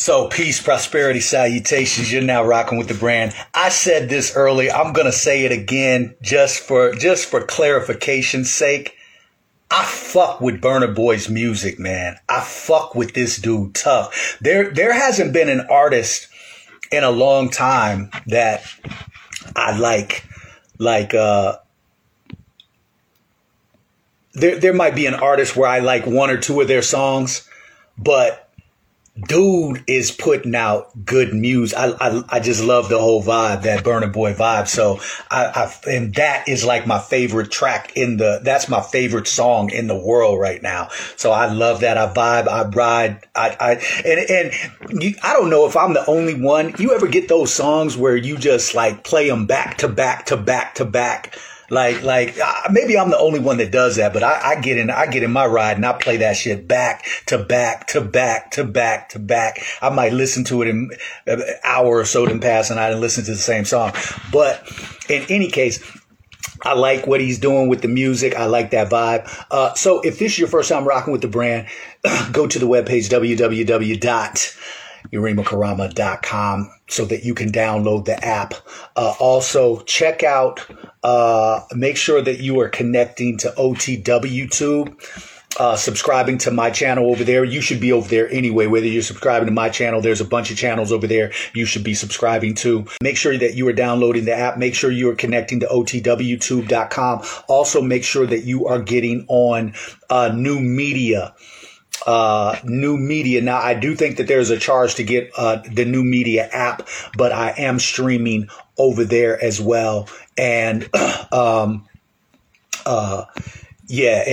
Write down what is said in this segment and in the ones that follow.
So peace, prosperity, salutations. You're now rocking with the brand. I said this earlier. I'm going to say it again just for clarification's sake. I fuck with Burna Boy's music, man. I fuck with this dude tough. There hasn't been an artist in a long time that I like, there might be an artist where I like one or two of their songs, but dude is putting out good music. I just love the whole vibe, that Burna Boy vibe. So and that is like my favorite track that's my favorite song in the world right now. So I love that. I vibe, I ride, I don't know if I'm the only one. You ever get those songs where you just like play them back to back to back to back? Like, maybe I'm the only one that does that, but I get in my ride and I play that shit back to back to back to back to back. I might listen to it in an hour or so then pass and I didn't listen to the same song. But in any case, I like what he's doing with the music. I like that vibe. So if this is your first time rocking with the brand, go to the webpage, www.urimakarama.com, so that you can download the app. Also check out, make sure that you are connecting to OTWTube, subscribing to my channel over there. You should be over there anyway, whether you're subscribing to my channel. There's a bunch of channels over there you should be subscribing to. Make sure that you are downloading the app. Make sure you are connecting to OTWTube.com. Also make sure that you are getting on new media. Now, I do think that there's a charge to get the new media app, but I am streaming over there as well. And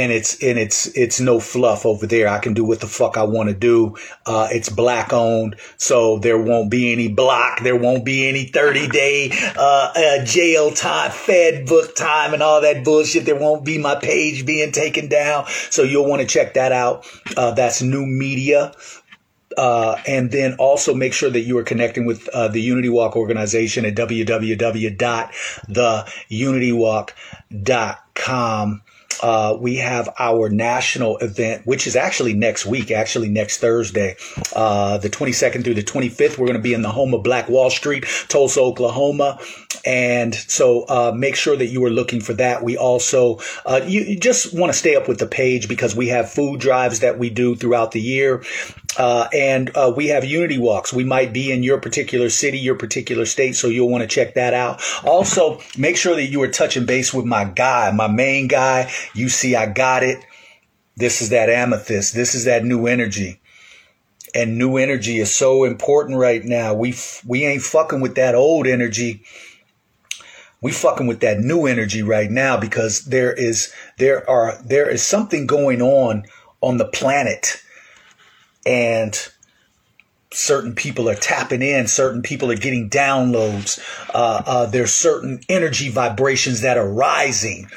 it's no fluff over there. I can do what the fuck I want to do. It's black owned, so there won't be any block. There won't be any 30-day jail time, Fed book time, and all that bullshit. There won't be my page being taken down. So you'll want to check that out. That's new media. And then also make sure that you are connecting with the Unity Walk organization at www.theunitywalk.com. We have our national event, which is actually next week, next Thursday, the 22nd through the 25th. We're going to be in the home of Black Wall Street, Tulsa, Oklahoma. And so make sure that you are looking for that. We also you just want to stay up with the page because we have food drives that we do throughout the year. And we have Unity Walks. We might be in your particular city, your particular state, so you'll want to check that out. Also, make sure that you are touching base with my guy, my main guy. You see, I got it. This is that amethyst. This is that new energy. And new energy is so important right now. We ain't fucking with that old energy. We fucking with that new energy right now because there is something going on the planet. And certain people are tapping in. Certain people are getting downloads. There's certain energy vibrations that are rising,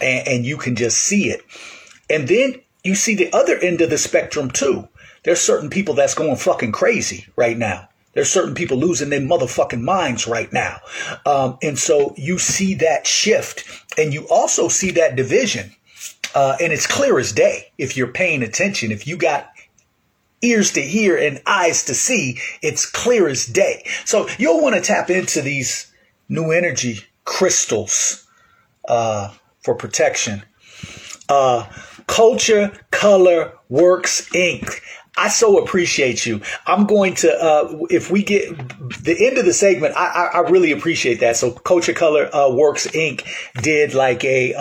and you can just see it. And then you see the other end of the spectrum, too. There's certain people that's going fucking crazy right now. There's certain people losing their motherfucking minds right now. And so you see that shift, and you also see that division. And it's clear as day if you're paying attention, if you got ears to hear and eyes to see, it's clear as day. So you'll want to tap into these new energy crystals for protection. Culture Color Works Inc. I so appreciate you. I'm going to, if we get the end of the segment, I really appreciate that. So Culture Color Works Inc. did like a,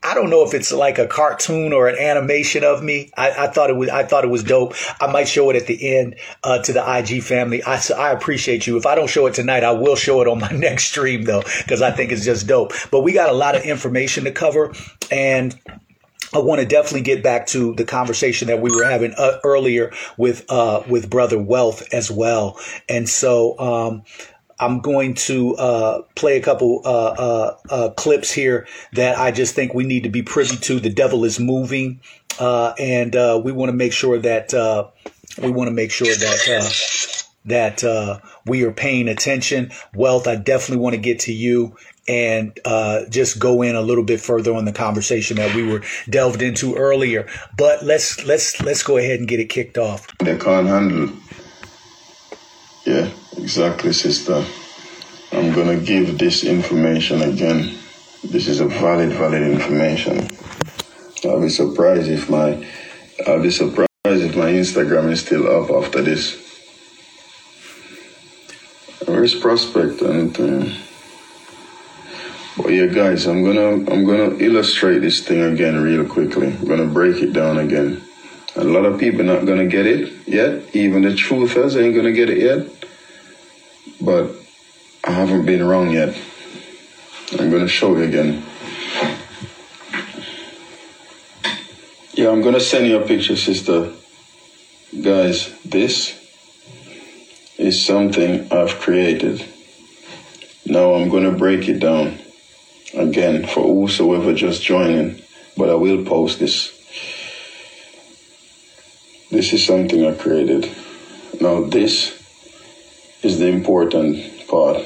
I don't know if it's like a cartoon or an animation of me. I thought it was dope. I might show it at the end to the IG family. I appreciate you. If I don't show it tonight, I will show it on my next stream, though, because I think it's just dope. But we got a lot of information to cover, and I want to definitely get back to the conversation that we were having earlier with Brother Wealth as well. And so I'm going to play a couple clips here that I just think we need to be privy to. The devil is moving, and we want to make sure that we are paying attention. Wealth, I definitely want to get to you and just go in a little bit further on the conversation that we were delved into earlier. But let's go ahead and get it kicked off. They can't handle Yeah, exactly, sister. I'm going to give this information again. This is a valid information. I'll be surprised if my Instagram is still up after this. Where's Prospect or anything? But yeah, guys, I'm gonna illustrate this thing again real quickly. I'm gonna break it down again. A lot of people not gonna get it yet. Even the truthers ain't gonna get it yet. But I haven't been wrong yet. I'm gonna show you again. Yeah, I'm gonna send you a picture, sister. Guys, this is something I've created. Now I'm gonna break it down again for whosoever just joining, but I will post this. This is something I created. Now this is the important part.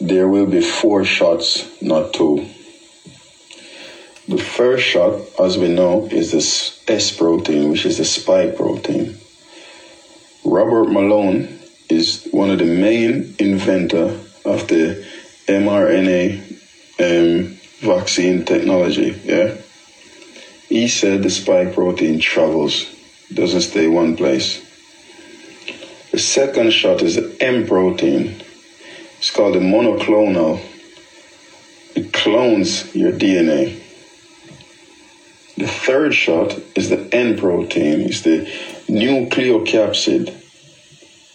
There will be 4 shots, not 2. The first shot, as we know, is this S protein, which is the spike protein. Robert Malone is one of the main inventor of the mRNA vaccine technology. Yeah, he said the spike protein travels, doesn't stay one place. The second shot is the M protein. It's called the monoclonal. It clones your DNA. The third shot is the N protein. It's the nucleocapsid.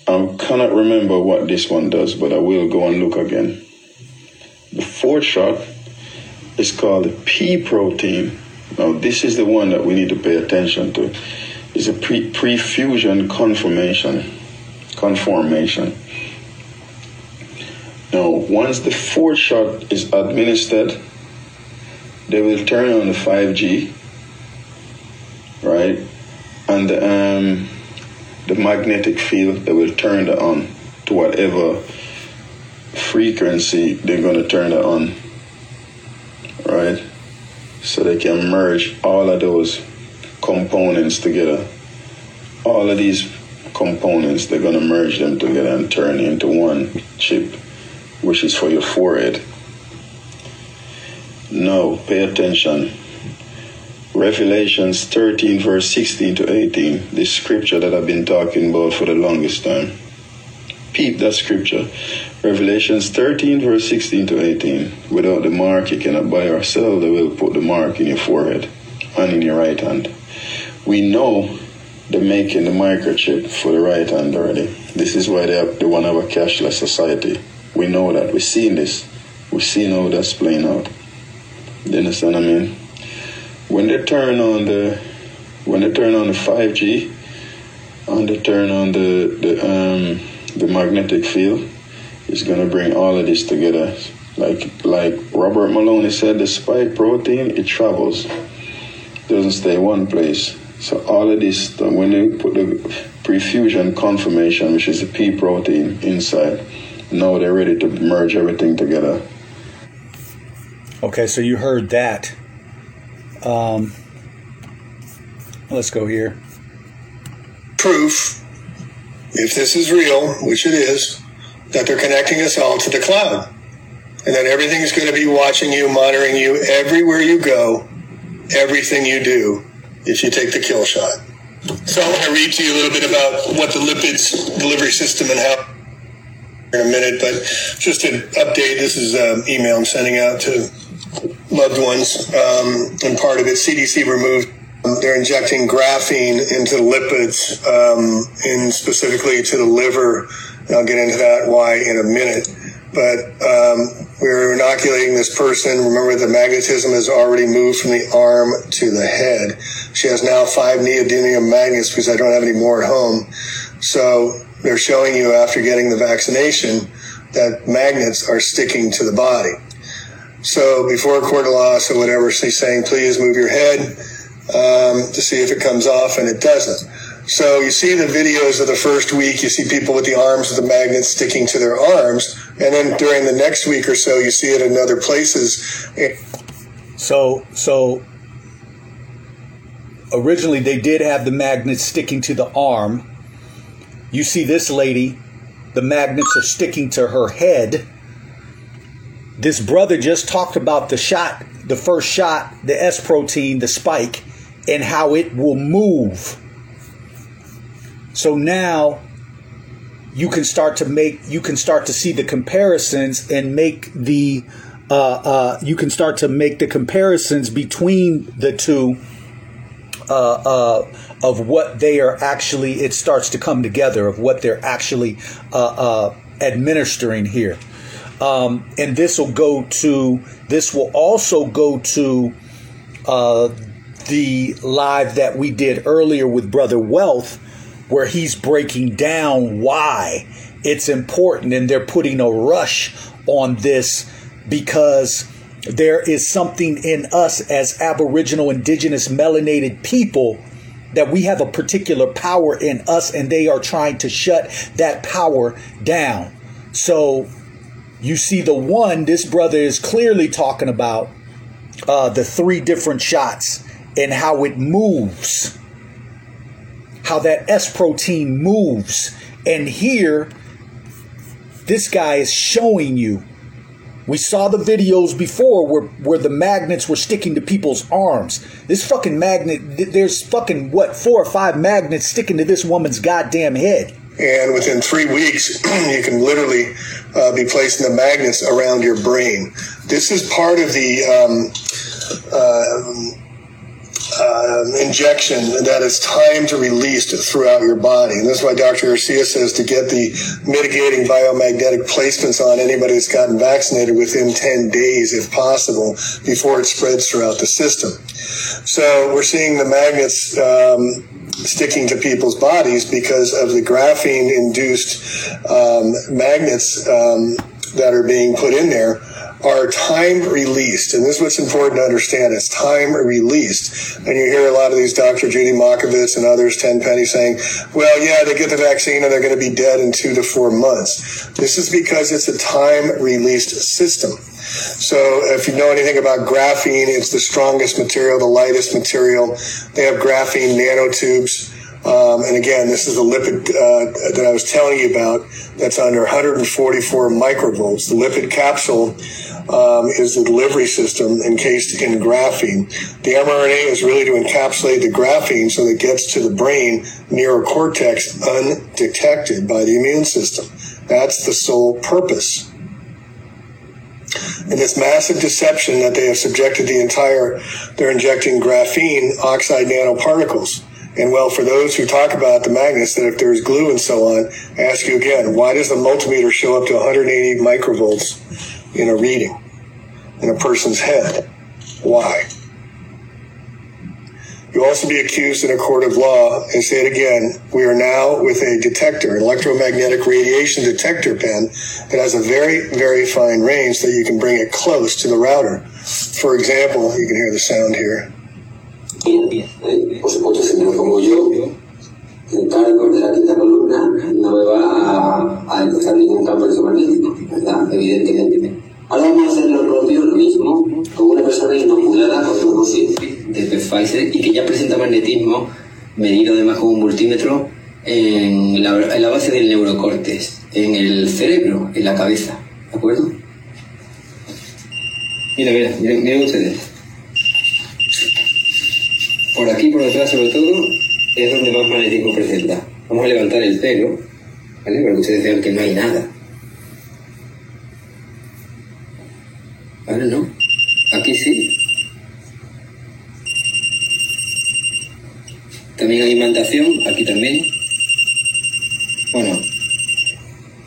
I cannot remember what this one does, but I will go and look again. The fourth shot is called the P protein. Now, this is the one that we need to pay attention to. It's a pre-fusion conformation. Now, once the fourth shot is administered, they will turn on the 5G. Right, and the magnetic field, they will turn that on to whatever frequency they're gonna turn that on, right? So they can merge all of those components together. All of these components, they're gonna merge them together and turn into one chip, which is for your forehead. Now, pay attention. Revelations 13, verse 16 to 18, this scripture that I've been talking about for the longest time. Peep that scripture. Revelations 13, verse 16 to 18. Without the mark, you cannot buy or sell. They will put the mark in your forehead and in your right hand. We know they're making the microchip for the right hand already. This is why they want to have a cashless society. We know that. We've seen this. We've seen how that's playing out. You understand what I mean? When they turn on the 5G and they turn on the magnetic field, it's gonna bring all of this together. Like Robert Malone said, the spike protein, it travels, doesn't stay one place. So all of this, when they put the pre-fusion conformation, which is the P protein, inside, now they're ready to merge everything together. Okay, so you heard that. Let's go here. Proof, if this is real, which it is, that they're connecting us all to the cloud. And then everything's going to be watching you, monitoring you everywhere you go, everything you do, if you take the kill shot. So I want to read to you a little bit about what the lipids delivery system and how in a minute, but just an update. This is an email I'm sending out to loved ones, and part of it, CDC removed, they're injecting graphene into the lipids, and specifically to the liver, and I'll get into that why in a minute, but we're inoculating this person. Remember, the magnetism has already moved from the arm to the head. She has now 5 neodymium magnets because I don't have any more at home. So they're showing you after getting the vaccination that magnets are sticking to the body. So before cord loss or whatever, she's saying, please move your head to see if it comes off, and it doesn't. So you see the videos of the first week, you see people with the arms of the magnets sticking to their arms, and then during the next week or so, you see it in other places. So originally they did have the magnets sticking to the arm. You see this lady The magnets are sticking to her head. This brother just talked about the shot, the first shot, the S protein, the spike, and how it will move. So now you can start to see the comparisons and make the, you can start to make the comparisons between the two of what they are actually, it starts to come together of what they're actually administering here. And this will also go to the live that we did earlier with Brother Wealth, where he's breaking down why it's important, and they're putting a rush on this because there is something in us as Aboriginal, Indigenous, melanated people that we have a particular power in us, and they are trying to shut that power down. So you see the one, this brother is clearly talking about the three different shots and how it moves, how that S protein moves. And here, this guy is showing you. We saw the videos before where the magnets were sticking to people's arms. This fucking magnet, there's fucking, 4 or 5 magnets sticking to this woman's goddamn head. And within 3 weeks, you can literally be placing the magnets around your brain. This is part of the injection that is timed to release throughout your body. And that's why Dr. Garcia says to get the mitigating biomagnetic placements on anybody that's gotten vaccinated within 10 days, if possible, before it spreads throughout the system. So we're seeing the magnets sticking to people's bodies because of the graphene-induced magnets that are being put in there are time released. And this is what's important to understand. It's time released. And you hear a lot of these Dr. Judy Mikovits and others, Tenpenny, saying, well, yeah, they get the vaccine and they're going to be dead in 2 to 4 months. This is because it's a time released system. So if you know anything about graphene, it's the strongest material, the lightest material. They have graphene nanotubes. And again, this is the lipid that I was telling you about that's under 144 microvolts. The lipid capsule is the delivery system encased in graphene. The mRNA is really to encapsulate the graphene so that it gets to the brain, neurocortex, undetected by the immune system. That's the sole purpose. And this massive deception that they have subjected they're injecting graphene oxide nanoparticles. And well, for those who talk about the magnets, that if there's glue and so on, I ask you again, why does the multimeter show up to 180 microvolts in a reading in a person's head? Why? You'll also be accused in a court of law, and say it again, we are now with a detector, an electromagnetic radiation detector pen that has a very, very fine range so that you can bring it close to the router. For example, you can hear the sound here. Muchos señores como yo, encargo de la quinta columna, no me va a entrar ningún campo electromagnético, ¿verdad? Evidentemente. Ahora vamos a hacer lo propio, lo mismo, con una persona inoculada con un dosis de Pfizer y que ya presenta magnetismo, medido además con un multímetro, en la base del neurocortes, en el cerebro, en la cabeza, ¿de acuerdo? Miren ustedes. Por aquí, por detrás, sobre todo, es donde más magnetismo presenta. Vamos a levantar el pelo, ¿vale? Para que ustedes vean que no hay nada. ¿Vale, no? Aquí sí. También hay imantación, aquí también. Bueno,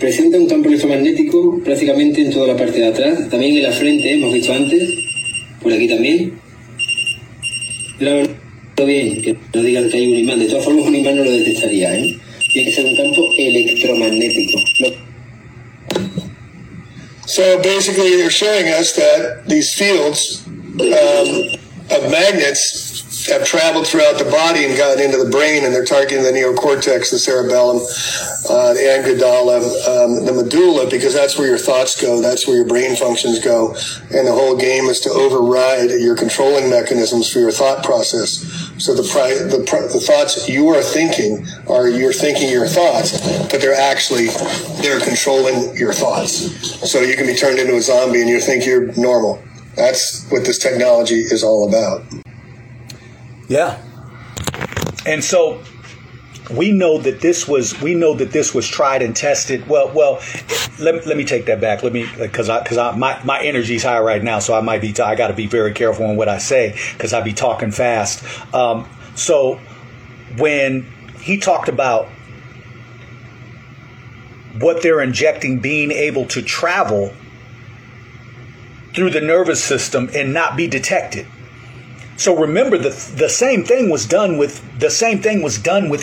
presenta un campo electromagnético prácticamente en toda la parte de atrás. También en la frente, hemos dicho antes. Por aquí también. Bien, que no digan que hay un imán. De todas formas, un imán no lo detectaría, ¿eh? Tiene que ser un campo electromagnético. So basically, they're showing us that these fields of magnets have traveled throughout the body and gotten into the brain, and they're targeting the neocortex, the cerebellum, the amygdala, the medulla, because that's where your thoughts go, that's where your brain functions go, and the whole game is to override your controlling mechanisms for your thought process. So the thoughts you are thinking are you're thinking your thoughts, but they're controlling your thoughts. So you can be turned into a zombie and you think you're normal. That's what this technology is all about. Yeah. And so we know that this was tried and tested. Well, let me take that back. Because my energy's high right now, so I got to be very careful on what I say because I be talking fast. So when he talked about what they're injecting, being able to travel through the nervous system and not be detected. So remember, the same thing was done with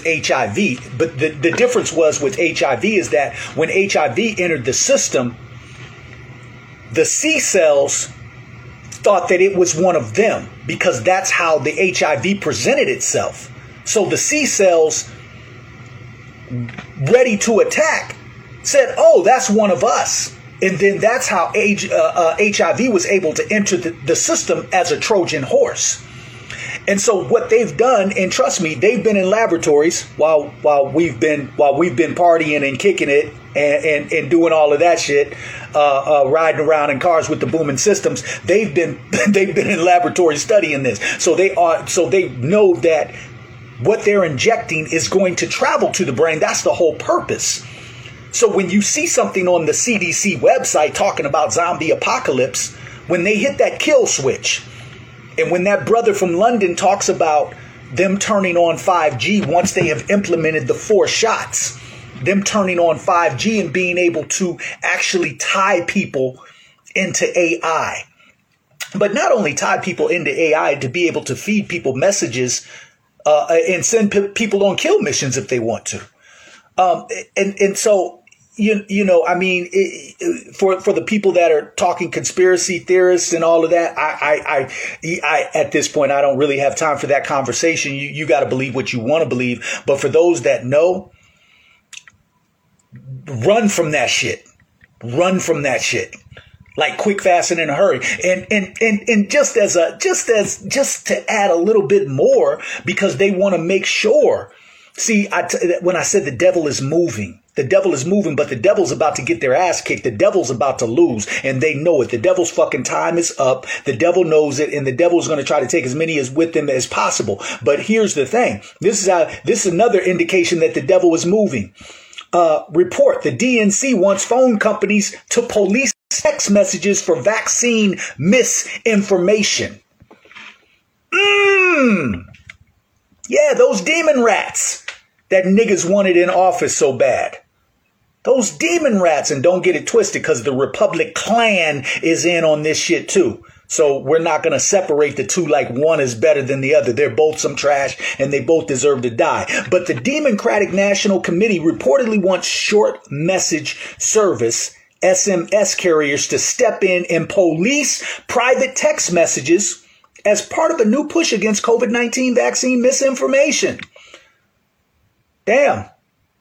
HIV, but the difference was with HIV is that when HIV entered the system, the C cells thought that it was one of them because that's how the HIV presented itself. So the C cells, ready to attack, said, "Oh, that's one of us." And then that's how HIV was able to enter the system as a Trojan horse. And so what they've done, and trust me, they've been in laboratories while we've been partying and kicking it and doing all of that shit, riding around in cars with the booming systems. They've been in laboratories studying this. So they know that what they're injecting is going to travel to the brain. That's the whole purpose. So when you see something on the CDC website talking about zombie apocalypse, when they hit that kill switch, and when that brother from London talks about them turning on 5G once they have implemented the 4 shots, them turning on 5G and being able to actually tie people into AI. But not only tie people into AI, to be able to feed people messages and send people on kill missions if they want to. So, you know, I mean, for the people that are talking conspiracy theorists and all of that, I at this point, I don't really have time for that conversation. You got to believe what you want to believe. But for those that know, run from that shit. Like quick, fast, and in a hurry. And just to add a little bit more, because they want to make sure. See, when I said the devil is moving, but the devil's about to get their ass kicked. The devil's about to lose, and they know it. The devil's fucking time is up. The devil knows it, and the devil's going to try to take as many as with them as possible. But here's the thing. This is another indication that the devil is moving. Report. The DNC wants phone companies to police text messages for vaccine misinformation. Yeah, those demon rats that niggas wanted in office so bad. Those demon rats, and don't get it twisted, because the Republic clan is in on this shit too. So we're not going to separate the two like one is better than the other. They're both some trash and they both deserve to die. But the Democratic National Committee reportedly wants short message service SMS carriers to step in and police private text messages as part of a new push against COVID-19 vaccine misinformation. Damn,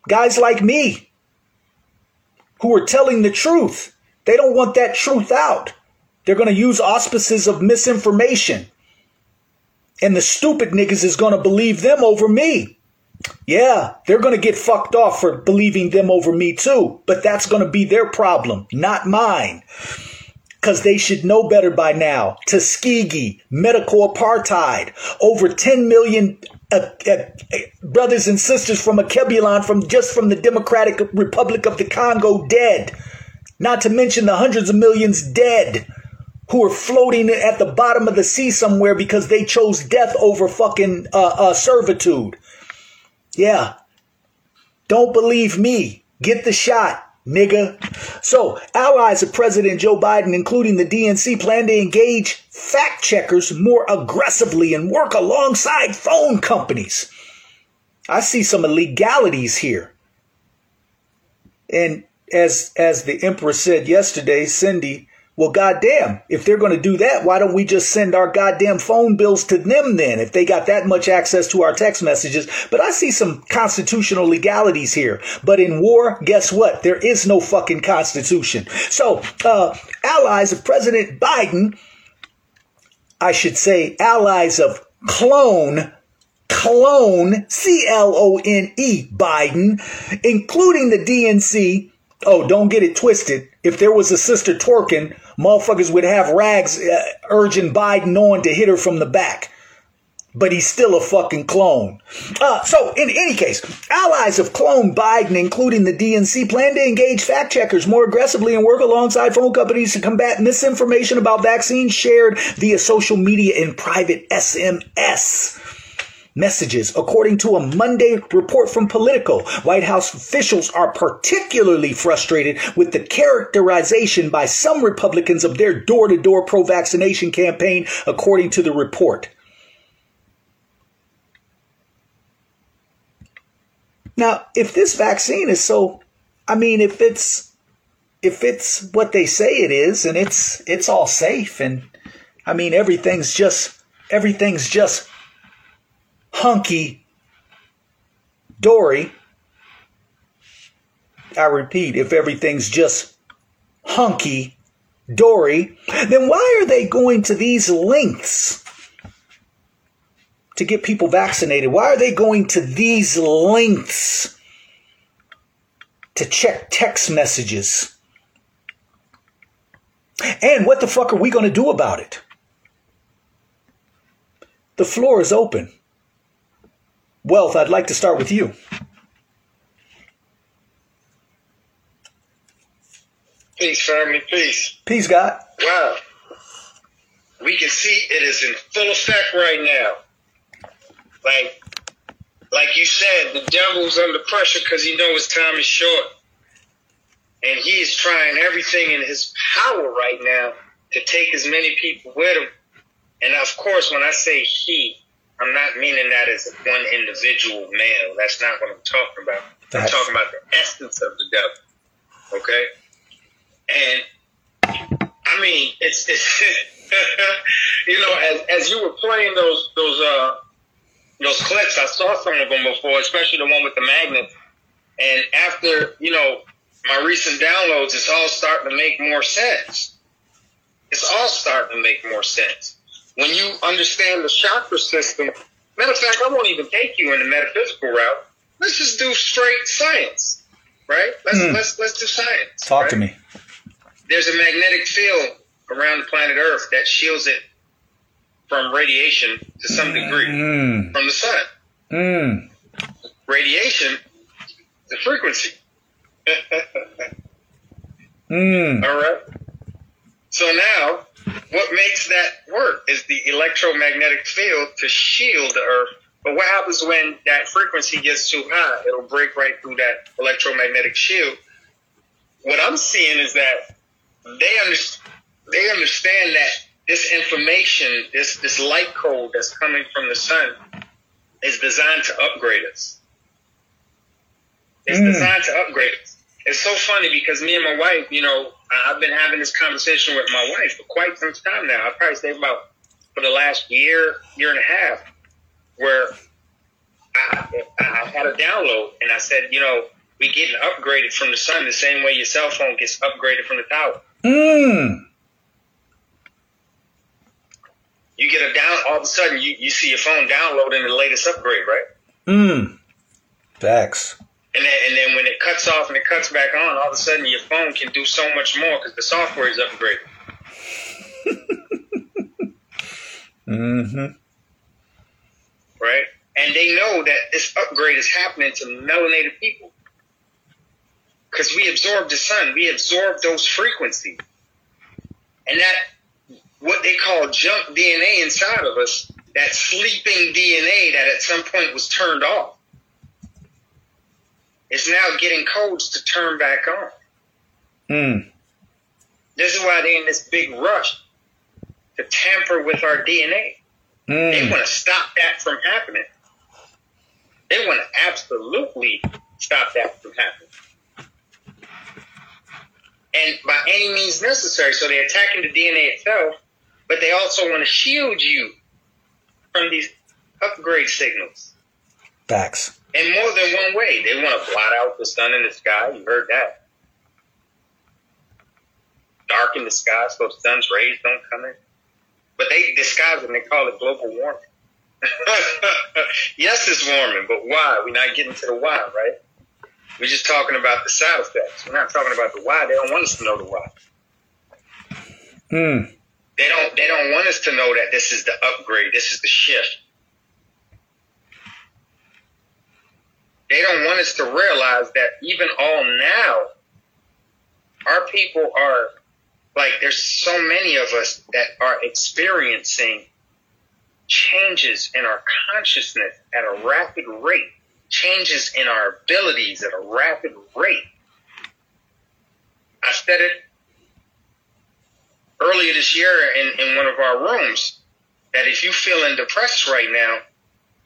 guys like me who are telling the truth, they don't want that truth out. They're going to use auspices of misinformation. And the stupid niggas is going to believe them over me. Yeah, they're going to get fucked off for believing them over me too. But that's going to be their problem, not mine. Because they should know better by now. Tuskegee, medical apartheid, over 10 million brothers and sisters from Akebulon from the Democratic Republic of the Congo dead. Not to mention the hundreds of millions dead who are floating at the bottom of the sea somewhere because they chose death over fucking servitude. Yeah. Don't believe me. Get the shot, nigga. So, allies of President Joe Biden, including the DNC, plan to engage fact checkers more aggressively and work alongside phone companies. I see some illegalities here. And as the Empress said yesterday, Cindy, well, goddamn, if they're going to do that, why don't we just send our goddamn phone bills to them then, if they got that much access to our text messages? But I see some constitutional legalities here. But in war, guess what? There is no fucking constitution. So allies of clone clone, C-L-O-N-E, Biden, including the DNC. Oh, don't get it twisted. If there was a sister twerking, motherfuckers would have rags urging Biden on to hit her from the back. But he's still a fucking clone. So in any case, allies of clone Biden, including the DNC, plan to engage fact checkers more aggressively and work alongside phone companies to combat misinformation about vaccines shared via social media and private SMS messages. According to a Monday report from Politico, White House officials are particularly frustrated with the characterization by some Republicans of their door-to-door pro-vaccination campaign, according to the report. Now, if this vaccine is so, I mean, if it's what they say it is, and it's all safe, and I mean, everything's just hunky dory. I repeat, if everything's just hunky dory, then why are they going to these lengths to get people vaccinated? Why are they going to these lengths to check text messages? And what the fuck are we going to do about it? The floor is open. Wealth, I'd like to start with you. Peace, family. Peace. Peace, God. Wow. We can see it is in full effect right now. Like you said, the devil's under pressure because he knows his time is short. And he is trying everything in his power right now to take as many people with him. And of course, when I say he, I'm not meaning that as one individual male. That's not what I'm talking about. I'm talking about the essence of the devil. Okay? And, I mean, it's you know, as you were playing those clips, I saw some of them before, especially the one with the magnet. And after, you know, my recent downloads, it's all starting to make more sense. When you understand the chakra system, matter of fact, I won't even take you in the metaphysical route. Let's just do straight science, right? Let's do science. Talk to me. There's a magnetic field around the planet Earth that shields it from radiation to some degree from the sun. Radiation, the frequency. All right. So now, what makes that work is the electromagnetic field to shield the Earth. But what happens when that frequency gets too high? It'll break right through that electromagnetic shield. What I'm seeing is that they understand that this information, this light code that's coming from the sun is designed to upgrade us. It's designed to upgrade us. It's so funny because me and my wife, you know, I've been having this conversation with my wife for quite some time now. I'd probably say about for the last year and a half, where I had a download and I said, you know, we getting upgraded from the sun the same way your cell phone gets upgraded from the tower. You get a down, all of a sudden you see your phone downloading the latest upgrade, right? Facts. And then when it cuts off and it cuts back on, all of a sudden your phone can do so much more because the software is upgraded. Right? And they know that this upgrade is happening to melanated people because we absorb the sun. We absorb those frequencies. And that, what they call junk DNA inside of us, that sleeping DNA that at some point was turned off, it's now getting codes to turn back on. This is why they're in this big rush to tamper with our DNA. They want to stop that from happening. They want to absolutely stop that from happening. And by any means necessary. So they're attacking the DNA itself, but they also want to shield you from these upgrade signals. Facts. In more than one way. They want to blot out the sun in the sky. You heard that. Darken the sky so the sun's rays don't come in. But the sky's, and they call it global warming. Yes, it's warming, but why? We're not getting to the why, right? We're just talking about the side effects. We're not talking about the why. They don't want us to know the why. Hmm. They don't want us to know that this is the upgrade. This is the shift. They don't want us to realize that even all now, our people are, like, there's so many of us that are experiencing changes in our consciousness at a rapid rate, changes in our abilities at a rapid rate. I said it earlier this year in one of our rooms, that if you're feeling depressed right now,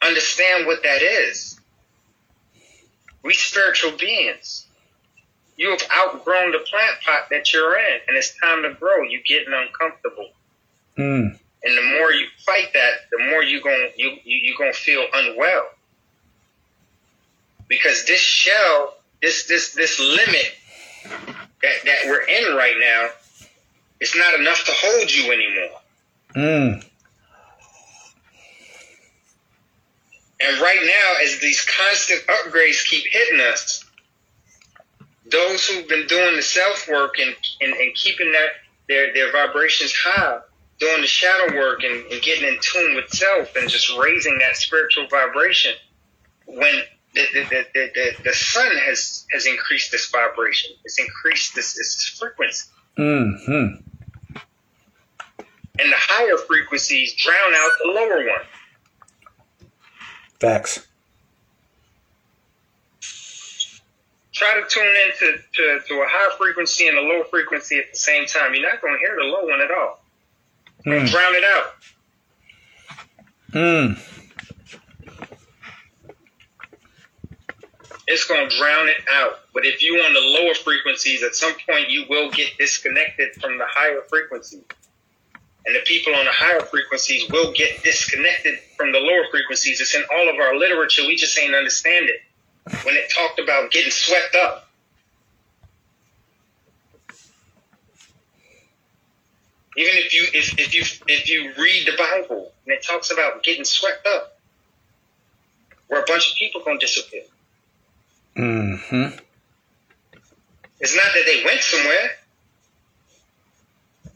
understand what that is. We spiritual beings. You have outgrown the plant pot that you're in, and it's time to grow. You're getting uncomfortable. Mm. And the more you fight that, the more you're gonna feel unwell. Because this shell, this limit that we're in right now, it's not enough to hold you anymore. Mm. And right now, as these constant upgrades keep hitting us, those who've been doing the self-work and keeping their vibrations high, doing the shadow work and getting in tune with self and just raising that spiritual vibration, when the sun has increased this vibration, it's increased this frequency. Mm-hmm. And the higher frequencies drown out the lower one. Facts. Try to tune in to a high frequency and a low frequency at the same time. You're not going to hear the low one at all. Mm. Drown it out. Mm. It's going to drown it out. But if you're on the lower frequencies, at some point you will get disconnected from the higher frequencies. And the people on the higher frequencies will get disconnected from the lower frequencies. It's in all of our literature. We just ain't understand it. When it talked about getting swept up. Even if you read the Bible and it talks about getting swept up, where a bunch of people gonna disappear. Mm-hmm. It's not that they went somewhere,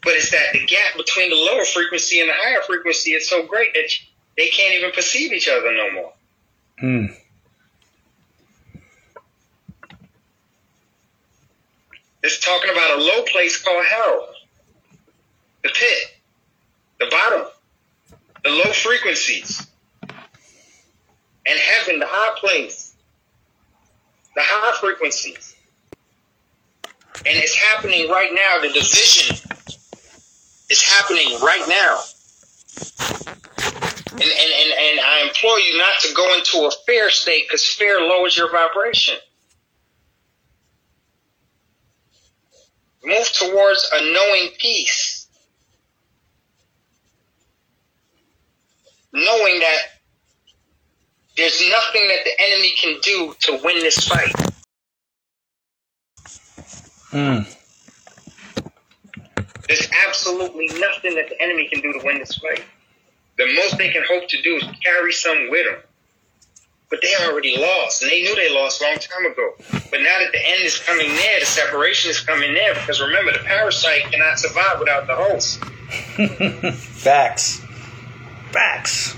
but it's that the gap between the lower frequency and the higher frequency is so great that they can't even perceive each other no more. Mm. It's talking about a low place called hell, the pit, the bottom, the low frequencies, and heaven, the high place, the high frequencies. And it's happening right now. The division is happening right now. And I implore you not to go into a fear state, because fear lowers your vibration. Move towards a knowing peace. Knowing that there's nothing that the enemy can do to win this fight. Mm. There's absolutely nothing that the enemy can do to win this fight. The most they can hope to do is carry some with them. But they already lost, and they knew they lost a long time ago. But now that the end is coming near, the separation is coming near, because remember, the parasite cannot survive without the host. Facts. Facts.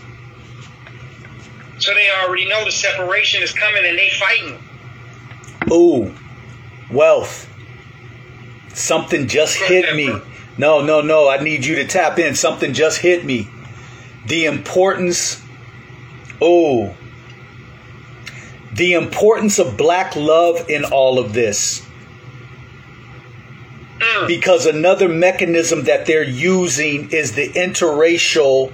So they already know the separation is coming, and they fighting. Ooh, wealth. Something just hit me. No, I need you to tap in. Something just hit me. The importance. Oh. The importance of black love in all of this. Because another mechanism that they're using is the interracial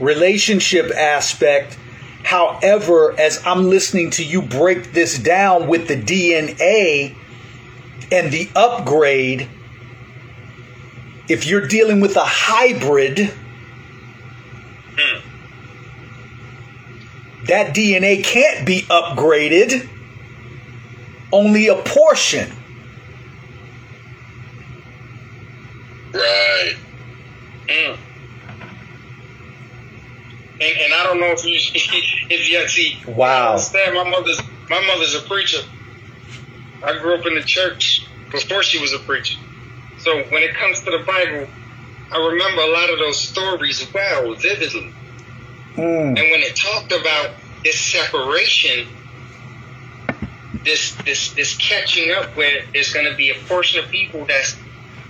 relationship aspect. However, as I'm listening to you break this down with the DNA and the upgrade, if you're dealing with a hybrid, that DNA can't be upgraded, only a portion. Right. Mm. and I don't know if you see. Wow. Understand, my mother's a preacher. I grew up in the church before she was a preacher. So when it comes to the Bible, I remember a lot of those stories well, vividly. Mm. And when it talked about this separation, this catching up where there's going to be a portion of people that's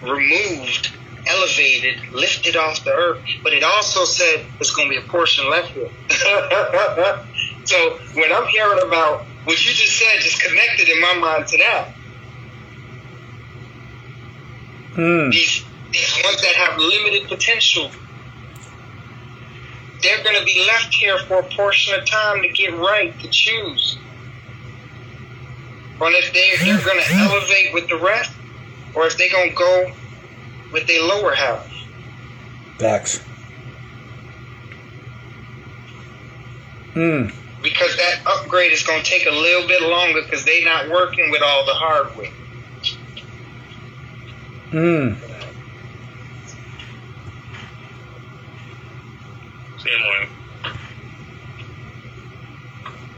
removed, elevated, lifted off the earth, but it also said there's going to be a portion left here. So when I'm hearing about what you just said, just connected in my mind to that. Mm. These ones that have limited potential, they're going to be left here for a portion of time to get right, to choose. Or if they're going to elevate with the rest, or if they're going to go with their lower half. Facts. Mm. Because that upgrade is going to take a little bit longer because they're not working with all the hardware. Mm.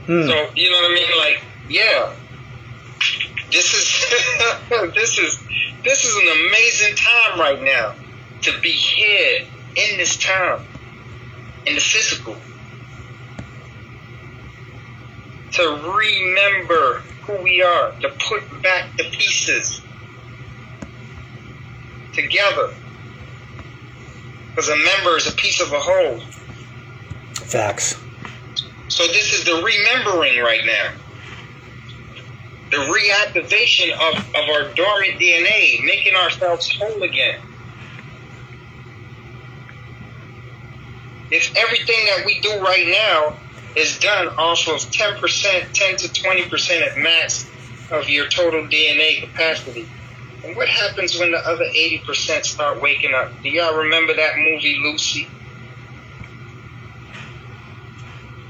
Mm. So, you know what I mean? Like, yeah. This is an amazing time right now to be here in this time, in the physical, to remember who we are, to put back the pieces together, because a member is a piece of a whole. Facts. So this is the remembering right now. The reactivation of our dormant DNA, making ourselves whole again. If everything that we do right now is done off of 10%, 10 to 20% at max of your total DNA capacity, and what happens when the other 80% start waking up? Do y'all remember that movie, Lucy?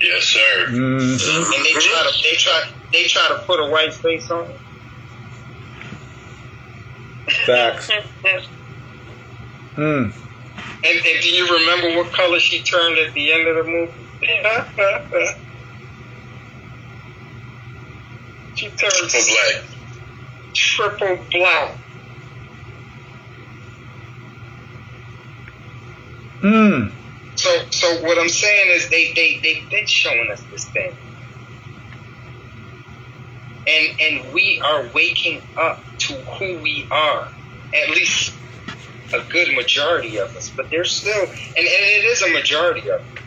Yes, sir. Mm-hmm. And they try to put a white face on it. Facts. Mm. And do you remember what color she turned at the end of the movie? She turned triple black. Mm. So what I'm saying is they've been showing us this thing. And we are waking up to who we are, at least a good majority of us. But there's still, and it is a majority of it.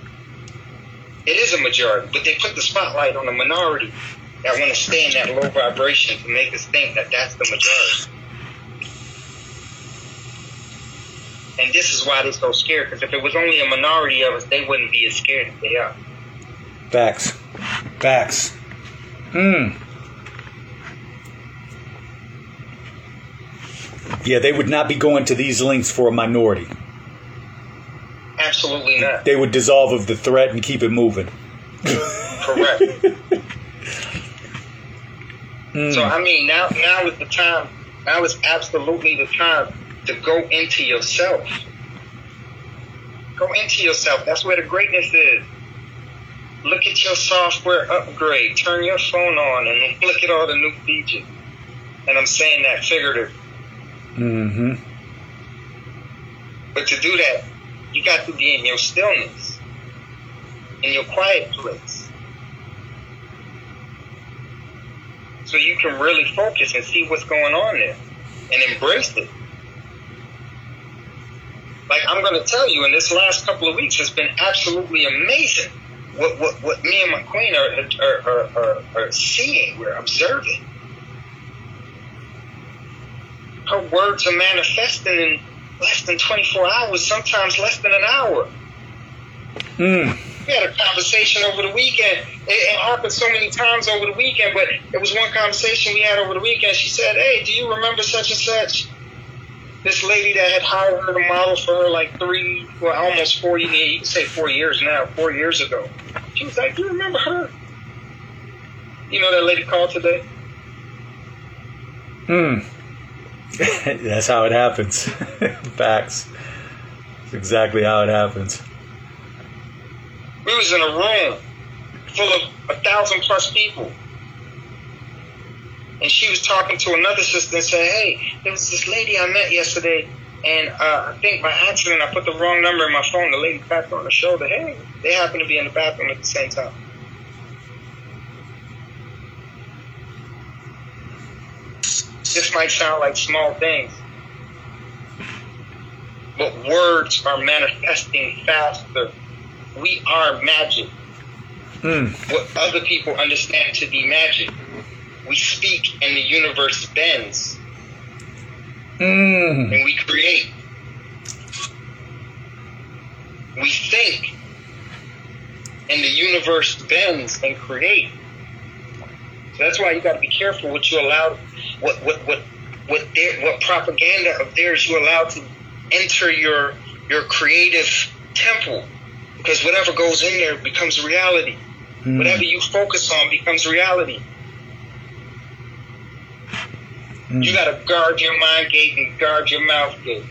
It is a majority, but they put the spotlight on a minority that want to stay in that low vibration to make us think that that's the majority. And this is why they're so scared, because if it was only a minority of us, they wouldn't be as scared as they are. Facts. Hmm. Yeah, they would not be going to these links for a minority. Absolutely not. They would dissolve of the threat and keep it moving. Correct. Mm. So, I mean, now is the time. Now is absolutely the time to go into yourself. Go into yourself. That's where the greatness is. Look at your software upgrade. Turn your phone on and look at all the new features. And I'm saying that figuratively. Mm-hmm. But to do that, you got to be in your stillness, in your quiet place, so you can really focus and see what's going on there and embrace it. Like I'm going to tell you, in this last couple of weeks, it's been absolutely amazing what me and my queen are seeing, we're observing. Her words are manifesting in less than 24 hours, sometimes less than an hour. Mm. We had a conversation over the weekend. It happened so many times over the weekend, but it was one conversation we had over the weekend. She said, hey, do you remember such and such? This lady that had hired her to model for her like 4 years ago. She was like, do you remember her? You know that lady called today? Hmm. That's how it happens. Facts. That's exactly how it happens. We was in a room full of 1,000+ people. And she was talking to another sister and said, hey, there was this lady I met yesterday, and I think by accident I put the wrong number in my phone. The lady tapped her on the shoulder. Hey, they happened to be in the bathroom at the same time. This might sound like small things, but words are manifesting faster. We are magic. What other people understand to be magic, we speak and the universe bends. And we create. We think and the universe bends and creates. So that's why you got to be careful what you allow, what propaganda of theirs you allow to enter your creative temple, because whatever goes in there becomes reality. Whatever you focus on becomes reality. You got to guard your mind gate and guard your mouth gate.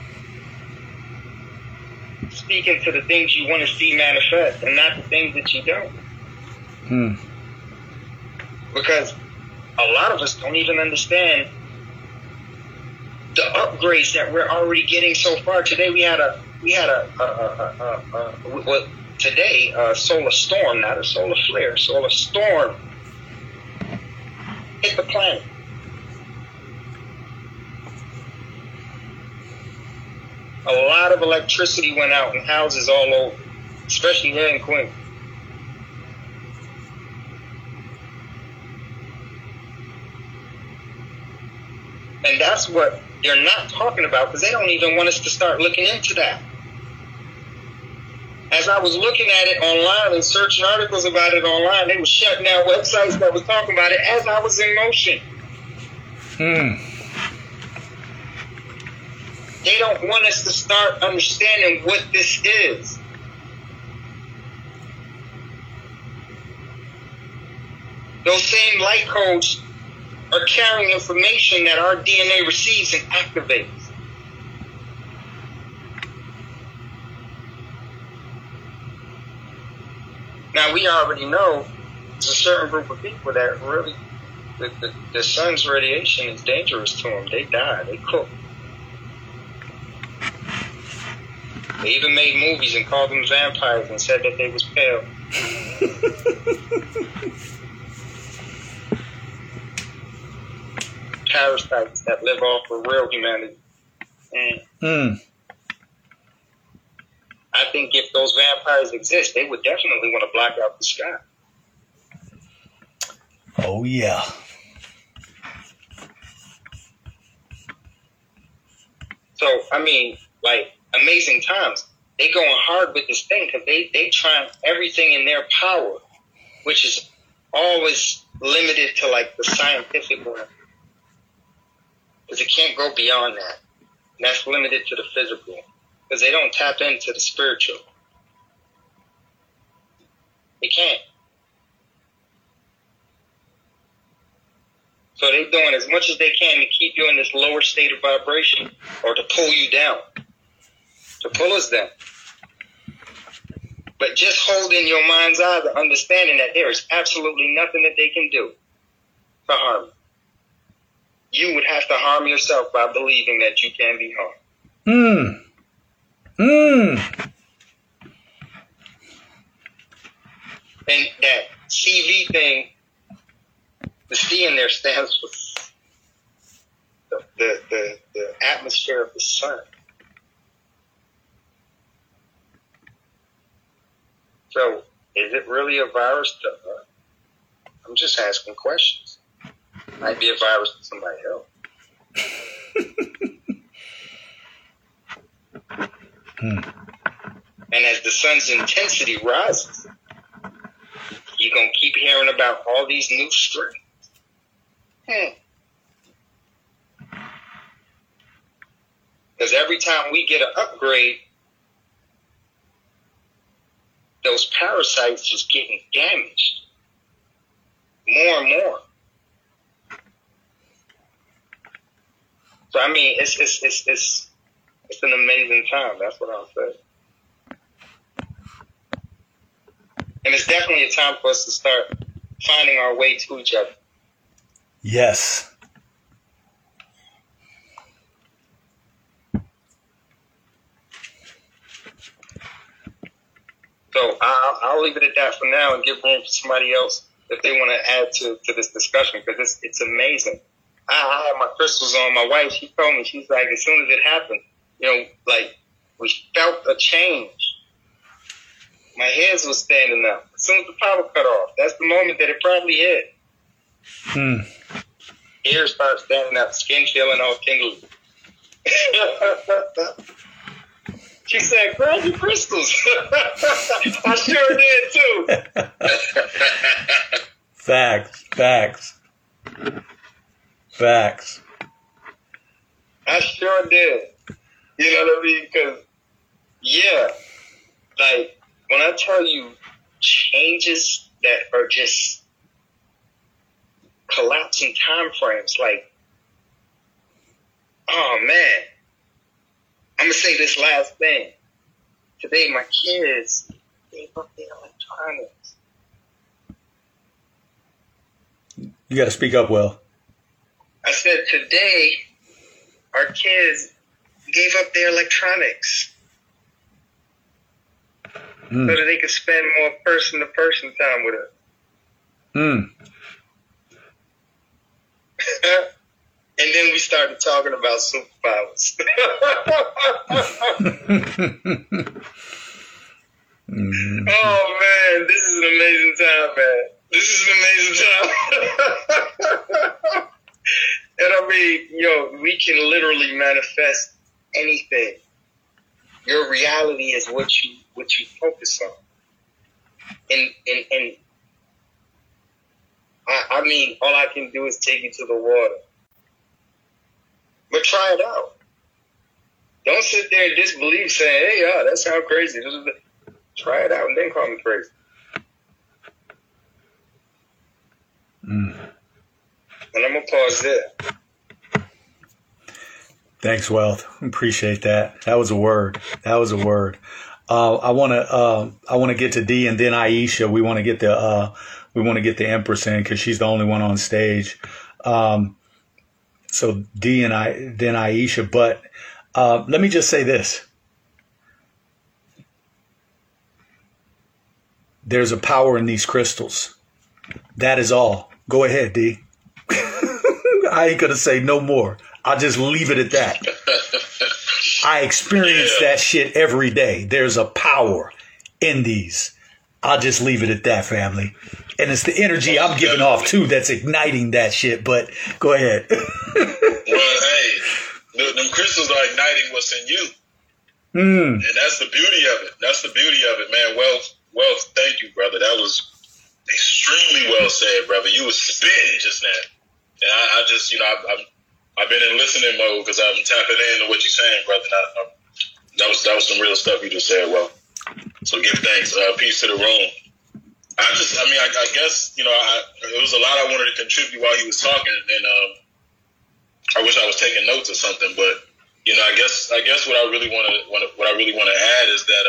Speaking to the things you want to see manifest and not the things that you don't. Because a lot of us don't even understand the upgrades that we're already getting so far. Today we had a solar storm, not a solar flare, solar storm hit the planet. A lot of electricity went out in houses all over, especially here in Queens. And that's what they're not talking about, because they don't even want us to start looking into that. As I was looking at it online and searching articles about it online, they were shutting down websites that was talking about it as I was in motion. They don't want us to start understanding what this is. Those same light codes are carrying information that our DNA receives and activates. Now, we already know there's a certain group of people that really, the sun's radiation is dangerous to them. They die, they cook. They even made movies and called them vampires and said that they was pale. Parasites that live off of real humanity. I think if those vampires exist, they would definitely want to block out the sky. Oh, yeah. So, I mean, like, amazing times. They going hard with this thing because they trying everything in their power, which is always limited to like the scientific one, because it can't go beyond that. And that's limited to the physical, because they don't tap into the spiritual. They can't. So they're doing as much as they can to keep you in this lower state of vibration, or to pull you down. To pull us down. But just hold in your mind's eye the understanding that there is absolutely nothing that they can do to harm you. You would have to harm yourself by believing that you can be harmed. And that CV thing, the C in there stands for the atmosphere of the sun. So, is it really a virus to us? I'm just asking questions. It might be a virus to somebody else. And as the sun's intensity rises, you're going to keep hearing about all these new strains. Because every time we get an upgrade, those parasites is getting damaged more and more. So I mean, it's an amazing time. That's what I'll say. And it's definitely a time for us to start finding our way to each other. Yes. So I'll leave it at that for now and give room for somebody else if they want to add to this discussion, because it's amazing. I had my crystals on. My wife, she told me, she's like, as soon as it happened, you know, like, we felt a change. My hands were standing up. As soon as the power cut off, that's the moment that it probably hit. Hair starts standing up, skin feeling all tingly. She said, grab your crystals. I sure did, too. Facts. I sure did. You know what I mean? Because, yeah, like, when I tell you changes that are just collapsing time frames, like, oh, man. I'm going to say this last thing. Today, my kids, they bought their electronics. You got to speak up, Will. I said, today, our kids gave up their electronics so that they could spend more person-to-person time with us. And then we started talking about superpowers. Oh, man, this is an amazing time, man. And I mean, yo, we can literally manifest anything. Your reality is what you focus on. And I mean, all I can do is take you to the water. But try it out. Don't sit there and disbelieve saying, hey, yeah, that sounds crazy. Try it out and then call me crazy. And I'm going to pause there. Thanks, Wealth. Appreciate that. That was a word. I want to get to D and then Aisha. We want to get the Empress in because she's the only one on stage. So D and I, then Aisha. But let me just say this. There's a power in these crystals. That is all. Go ahead, D. I ain't going to say no more. I'll just leave it at that. I experience that shit every day. There's a power in these. I'll just leave it at that, family. And it's the energy I'm giving off, too, that's igniting that shit. But go ahead. Them crystals are igniting what's in you. And that's the beauty of it. Man. Wealth, thank you, brother. That was extremely well said, brother. You were spitting just now. And I just, you know, I've been in listening mode because I'm tapping into what you're saying, brother. That was some real stuff you just said, well. So give thanks. Peace to the room. I guess, you know, it was a lot I wanted to contribute while he was talking, and I wish I was taking notes or something. But you know, I guess what I really want to add is that,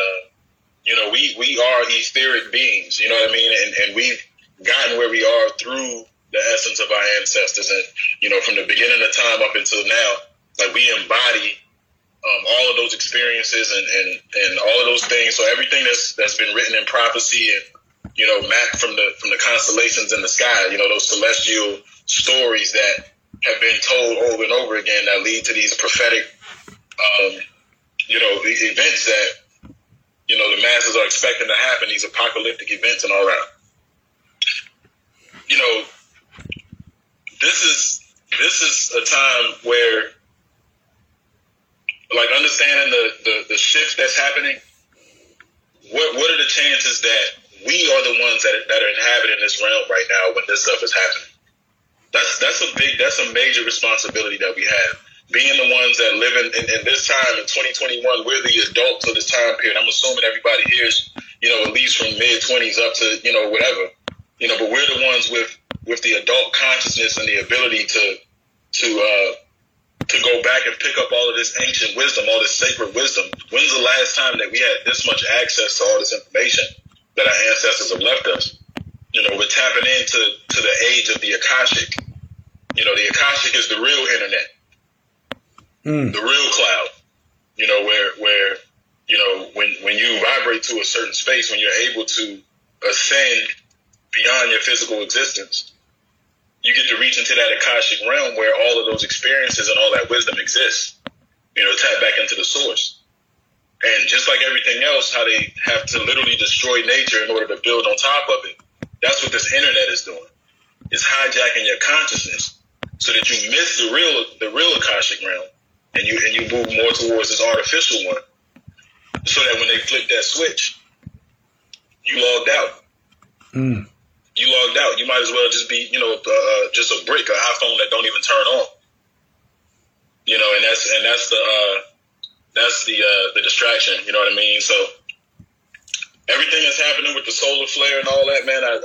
you know, we are etheric beings. You know what I mean? And we've gotten where we are through the essence of our ancestors, and you know, from the beginning of time up until now, like we embody all of those experiences and all of those things. So everything that's been written in prophecy and, you know, mapped from the constellations in the sky, you know, those celestial stories that have been told over and over again that lead to these prophetic, you know, events that, you know, the masses are expecting to happen, these apocalyptic events and all that. You know, this is a time where, like, understanding the shift that's happening, what are the chances that we are the ones that are inhabiting this realm right now when this stuff is happening? That's a major responsibility that we have. Being the ones that live in this time in 2021, we're the adults of this time period. I'm assuming everybody here is, you know, at least from mid-20s up to, you know, whatever. You know, but we're the ones with the adult consciousness and the ability to go back and pick up all of this ancient wisdom, all this sacred wisdom. When's the last time that we had this much access to all this information? that our ancestors have left us. You know, we're tapping into the age of the Akashic. You know, the Akashic is the real internet, the real cloud. You know, where you know, when you vibrate to a certain space, when you're able to ascend beyond your physical existence, you get to reach into that Akashic realm where all of those experiences and all that wisdom exists. You know, tap back into the source. And just like everything else, how they have to literally destroy nature in order to build on top of it, that's what this internet is doing. It's hijacking your consciousness so that you miss the real Akashic realm, and you move more towards this artificial one, so that when they flip that switch, you logged out. You logged out. You might as well just be, you know, just a brick, an iPhone that don't even turn on. You know, and that's the distraction. You know what I mean? So everything that's happening with the solar flare and all that, man, I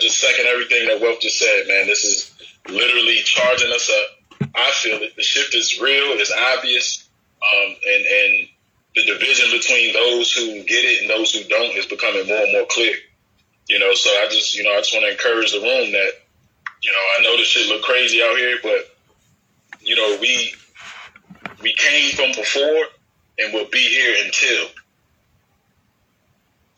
just second everything that Welp just said, man. This is literally charging us up. I feel it. The shift is real. It's obvious. And the division between those who get it and those who don't is becoming more and more clear. You know, so I just want to encourage the room that, you know, I know this shit look crazy out here, but, you know, we came from before and we'll be here until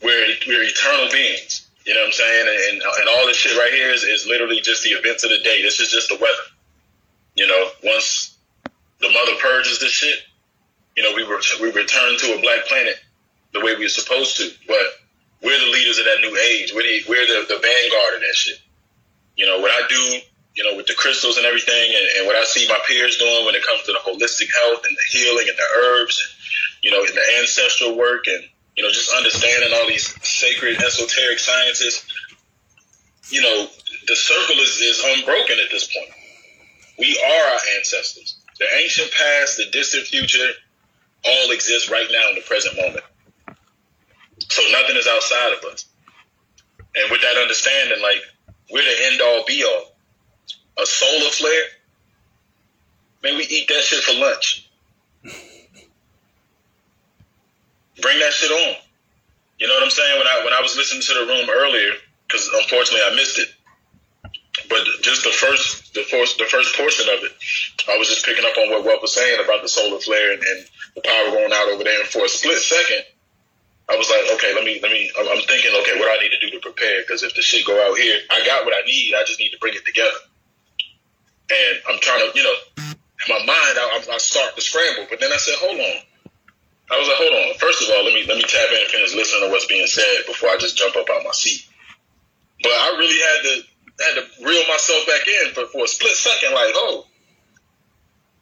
we're eternal beings. You know what I'm saying? And all this shit right here is literally just the events of the day. This is just the weather. You know, once the mother purges this shit, you know, we return to a black planet the way we were supposed to. But we're the leaders of that new age. We're the vanguard of that shit. You know, what I do, you know, with the crystals and everything, and what I see my peers doing when it comes to the holistic health and the healing and the herbs, and, you know, and the ancestral work, and, you know, just understanding all these sacred esoteric sciences, you know, the circle is unbroken at this point. We are our ancestors. The ancient past, the distant future, all exist right now in the present moment. So nothing is outside of us. And with that understanding, like, we're the end-all, be-all. A solar flare, man, we eat that shit for lunch. Bring that shit on. You know what I'm saying? When I was listening to the room earlier, because unfortunately I missed it, but just the first portion of it, I was just picking up on what Welp was saying about the solar flare and the power going out over there. And for a split second, I was like, okay, let me. I'm thinking, okay, what do I need to do to prepare? Because if the shit go out here, I got what I need. I just need to bring it together. And I'm trying to, you know, in my mind, I start to scramble. But then I said, hold on. I was like, hold on. First of all, let me tap in and finish listening to what's being said before I just jump up out my seat. But I really had to reel myself back in for a split second, like, oh,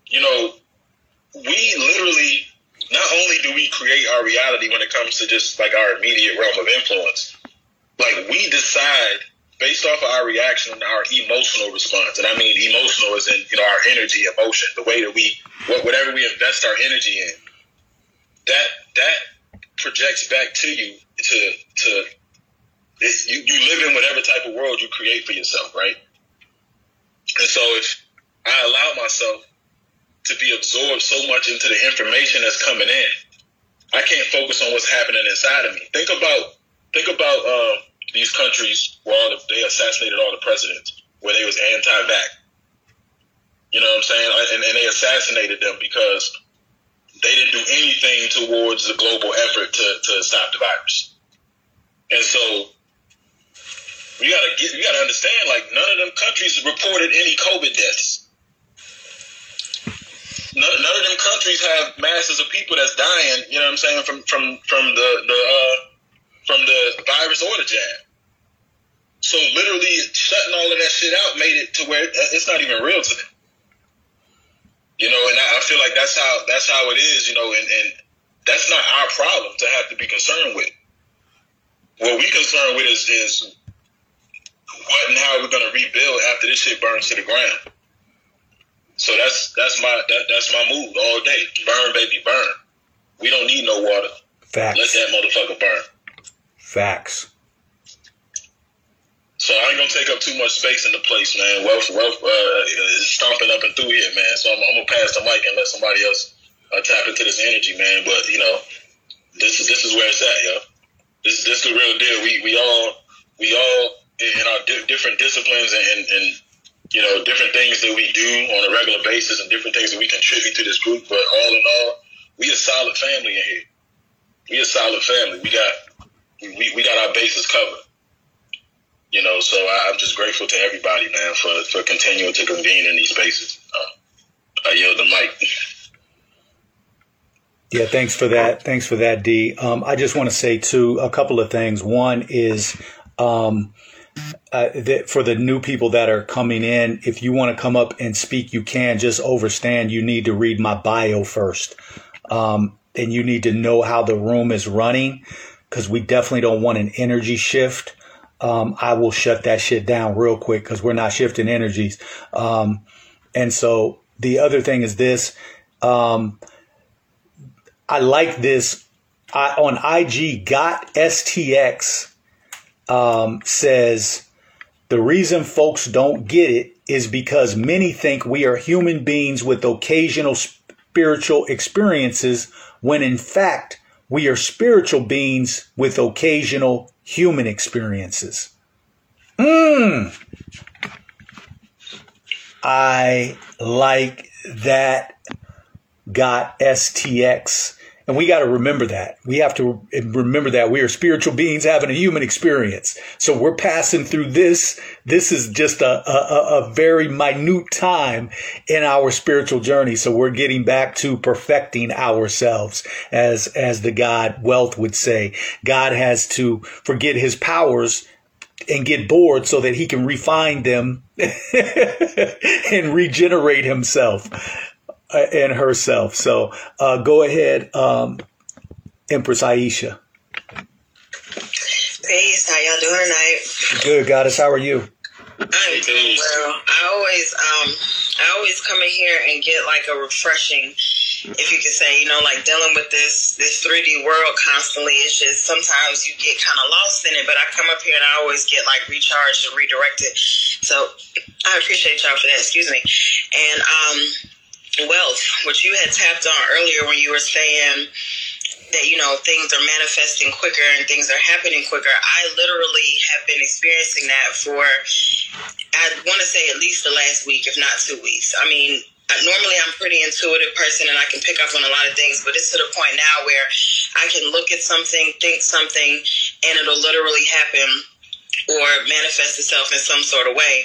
you know, we literally, not only do we create our reality when it comes to just like our immediate realm of influence, like we decide based off of our reaction and our emotional response. And I mean emotional as in, you know, our energy, emotion, the way that whatever we invest our energy in, that projects back to you you live in whatever type of world you create for yourself, right? And so if I allow myself to be absorbed so much into the information that's coming in, I can't focus on what's happening inside of me. Think about these countries where they assassinated all the presidents, where they was anti-vax. You know what I'm saying? And they assassinated them because they didn't do anything towards the global effort to stop the virus. And so we gotta understand, like, none of them countries reported any COVID deaths. None of them countries have masses of people that's dying, you know what I'm saying, from the virus or the jab. So literally shutting all of that shit out made it to where it's not even real to them. You know, and I feel like that's how it is, you know, and that's not our problem to have to be concerned with. What we're concerned with is what and how we're going to rebuild after this shit burns to the ground. So that's my mood all day. Burn, baby, burn. We don't need no water. Facts. Let that motherfucker burn. Facts. So I ain't gonna take up too much space in the place, man. Wealth is stomping up and through here, man. So I'm gonna pass the mic and let somebody else tap into this energy, man. But you know, this is where it's at, yo. This the real deal. We all in our different disciplines and you know, different things that we do on a regular basis and different things that we contribute to this group. But all in all, we a solid family in here. We a solid family. We got our bases covered. You know, so I'm just grateful to everybody, man, for continuing to convene in these spaces. I yield the mic. Yeah, thanks for that. Thanks for that, D. I just want to say, too, a couple of things. One is that for the new people that are coming in, if you want to come up and speak, you can. Just overstand, you need to read my bio first. And you need to know how the room is running, because we definitely don't want an energy shift. I will shut that shit down real quick because we're not shifting energies. And so the other thing is this. I like this. On IG, Got STX says, the reason folks don't get it is because many think we are human beings with occasional spiritual experiences, when in fact, we are spiritual beings with occasional human experiences. I like that, Got STX. And we got to remember that. We have to remember that we are spiritual beings having a human experience. So we're passing through this. This is just a very minute time in our spiritual journey. So we're getting back to perfecting ourselves, as the God Wealth would say. God has to forget his powers and get bored so that he can refine them and regenerate himself and herself. So go ahead, Empress Aisha. Peace. How y'all doing tonight? Good, Goddess. How are you? I'm doing well. I always come in here and get like a refreshing, if you could say, you know, like dealing with this 3D world constantly. It's just sometimes you get kind of lost in it, but I come up here and I always get like recharged and redirected. So I appreciate y'all for that. Excuse me. And wealth, which you had tapped on earlier when you were saying that, you know, things are manifesting quicker and things are happening quicker. I literally have been experiencing that for, I want to say, at least the last week, if not 2 weeks. I mean, normally I'm a pretty intuitive person and I can pick up on a lot of things, but it's to the point now where I can look at something, think something, and it'll literally happen or manifest itself in some sort of way.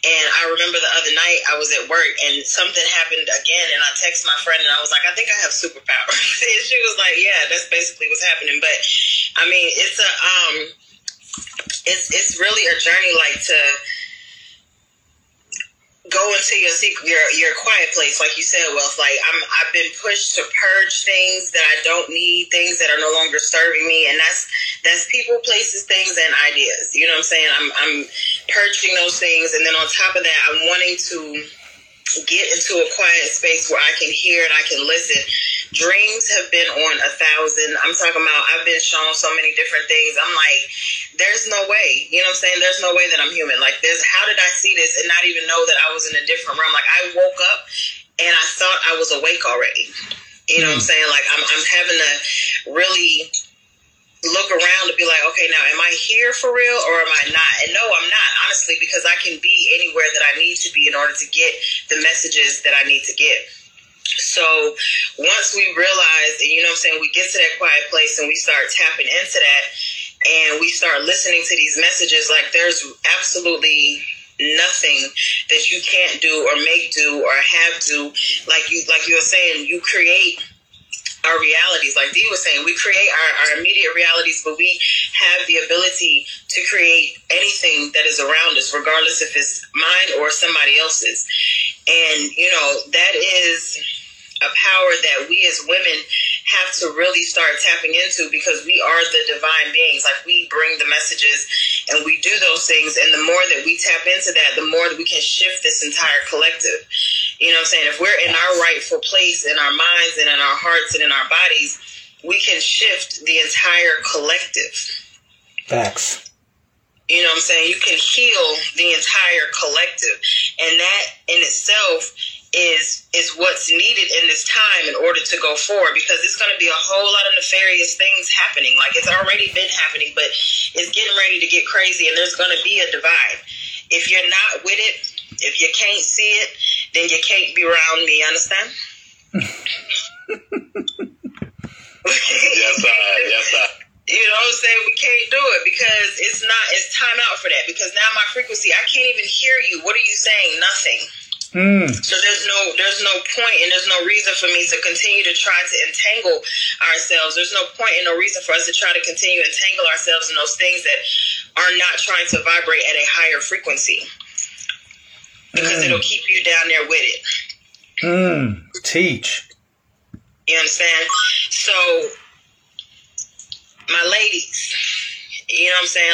And I remember the other night I was at work and something happened again, and I texted my friend and I was like, I think I have superpowers. And she was like, yeah, that's basically what's happening. But I mean, it's a it's really a journey, like to go into your secret, your quiet place, like you said, Wealth. Like I've been pushed to purge things that I don't need, things that are no longer serving me, and that's people, places, things, and ideas. You know what I'm saying? I'm purging those things, and then on top of that, I'm wanting to get into a quiet space where I can hear and I can listen. Dreams have been on 1,000. I'm talking about, I've been shown so many different things. I'm like, there's no way, you know what I'm saying? There's no way that I'm human. Like, how did I see this and not even know that I was in a different realm? Like, I woke up and I thought I was awake already. You know what I'm saying? Like, I'm having to really look around to be like, okay, now am I here for real or am I not? And no, I'm not, honestly, because I can be anywhere that I need to be in order to get the messages that I need to get. So once we realize, and you know what I'm saying, we get to that quiet place and we start tapping into that and we start listening to these messages, like there's absolutely nothing that you can't do or make do or have do. Like you were saying, you create our realities. Like Dee was saying, we create our immediate realities, but we have the ability to create anything that is around us, regardless if it's mine or somebody else's. And, you know, that is a power that we as women have to really start tapping into, because we are the divine beings. Like, we bring the messages and we do those things. And the more that we tap into that, the more that we can shift this entire collective. You know what I'm saying? If we're in our rightful place in our minds and in our hearts and in our bodies, we can shift the entire collective. Facts. You know what I'm saying? You can heal the entire collective. And that in itself is what's needed in this time in order to go forward, because it's going to be a whole lot of nefarious things happening. Like, it's already been happening, but it's getting ready to get crazy, and there's going to be a divide. If you're not with it, if you can't see it, then you can't be around me, understand? Yes, sir. You know what I'm saying? We can't do it, because it's time out for that, because now my frequency, I can't even hear you. What are you saying? Nothing. So there's no point, and there's no reason for me to continue to try to entangle ourselves. There's no point and no reason for us to try to continue to entangle ourselves in those things that are not trying to vibrate at a higher frequency, because it'll keep you down there with it. Teach. You understand? So, my ladies, you know what I'm saying?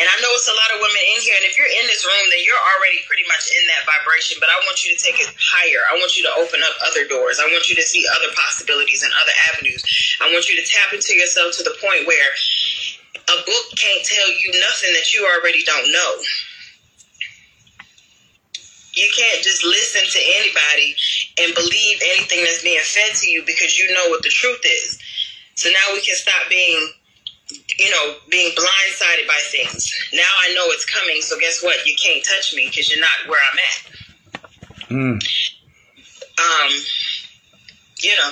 And I know it's a lot of women in here, and if you're in this room, then you're already pretty much in that vibration, but I want you to take it higher. I want you to open up other doors. I want you to see other possibilities and other avenues. I want you to tap into yourself to the point where a book can't tell you nothing that you already don't know. You can't just listen to anybody and believe anything that's being fed to you, because you know what the truth is. So now we can stop being blindsided by things. Now I know it's coming, so guess what? You can't touch me, because you're not where I'm at.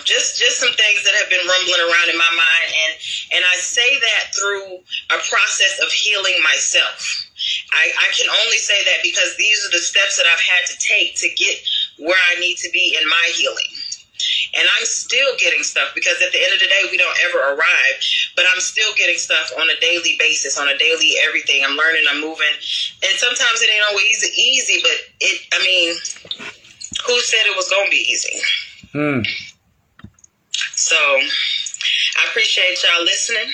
Just some things that have been rumbling around in my mind, and I say that through a process of healing myself. I can only say that because these are the steps that I've had to take to get where I need to be in my healing. And I'm still getting stuff, because at the end of the day, we don't ever arrive, but I'm still getting stuff on a daily basis, on a daily everything. I'm learning, I'm moving. And sometimes it ain't always easy, but who said it was going to be easy? So I appreciate y'all listening,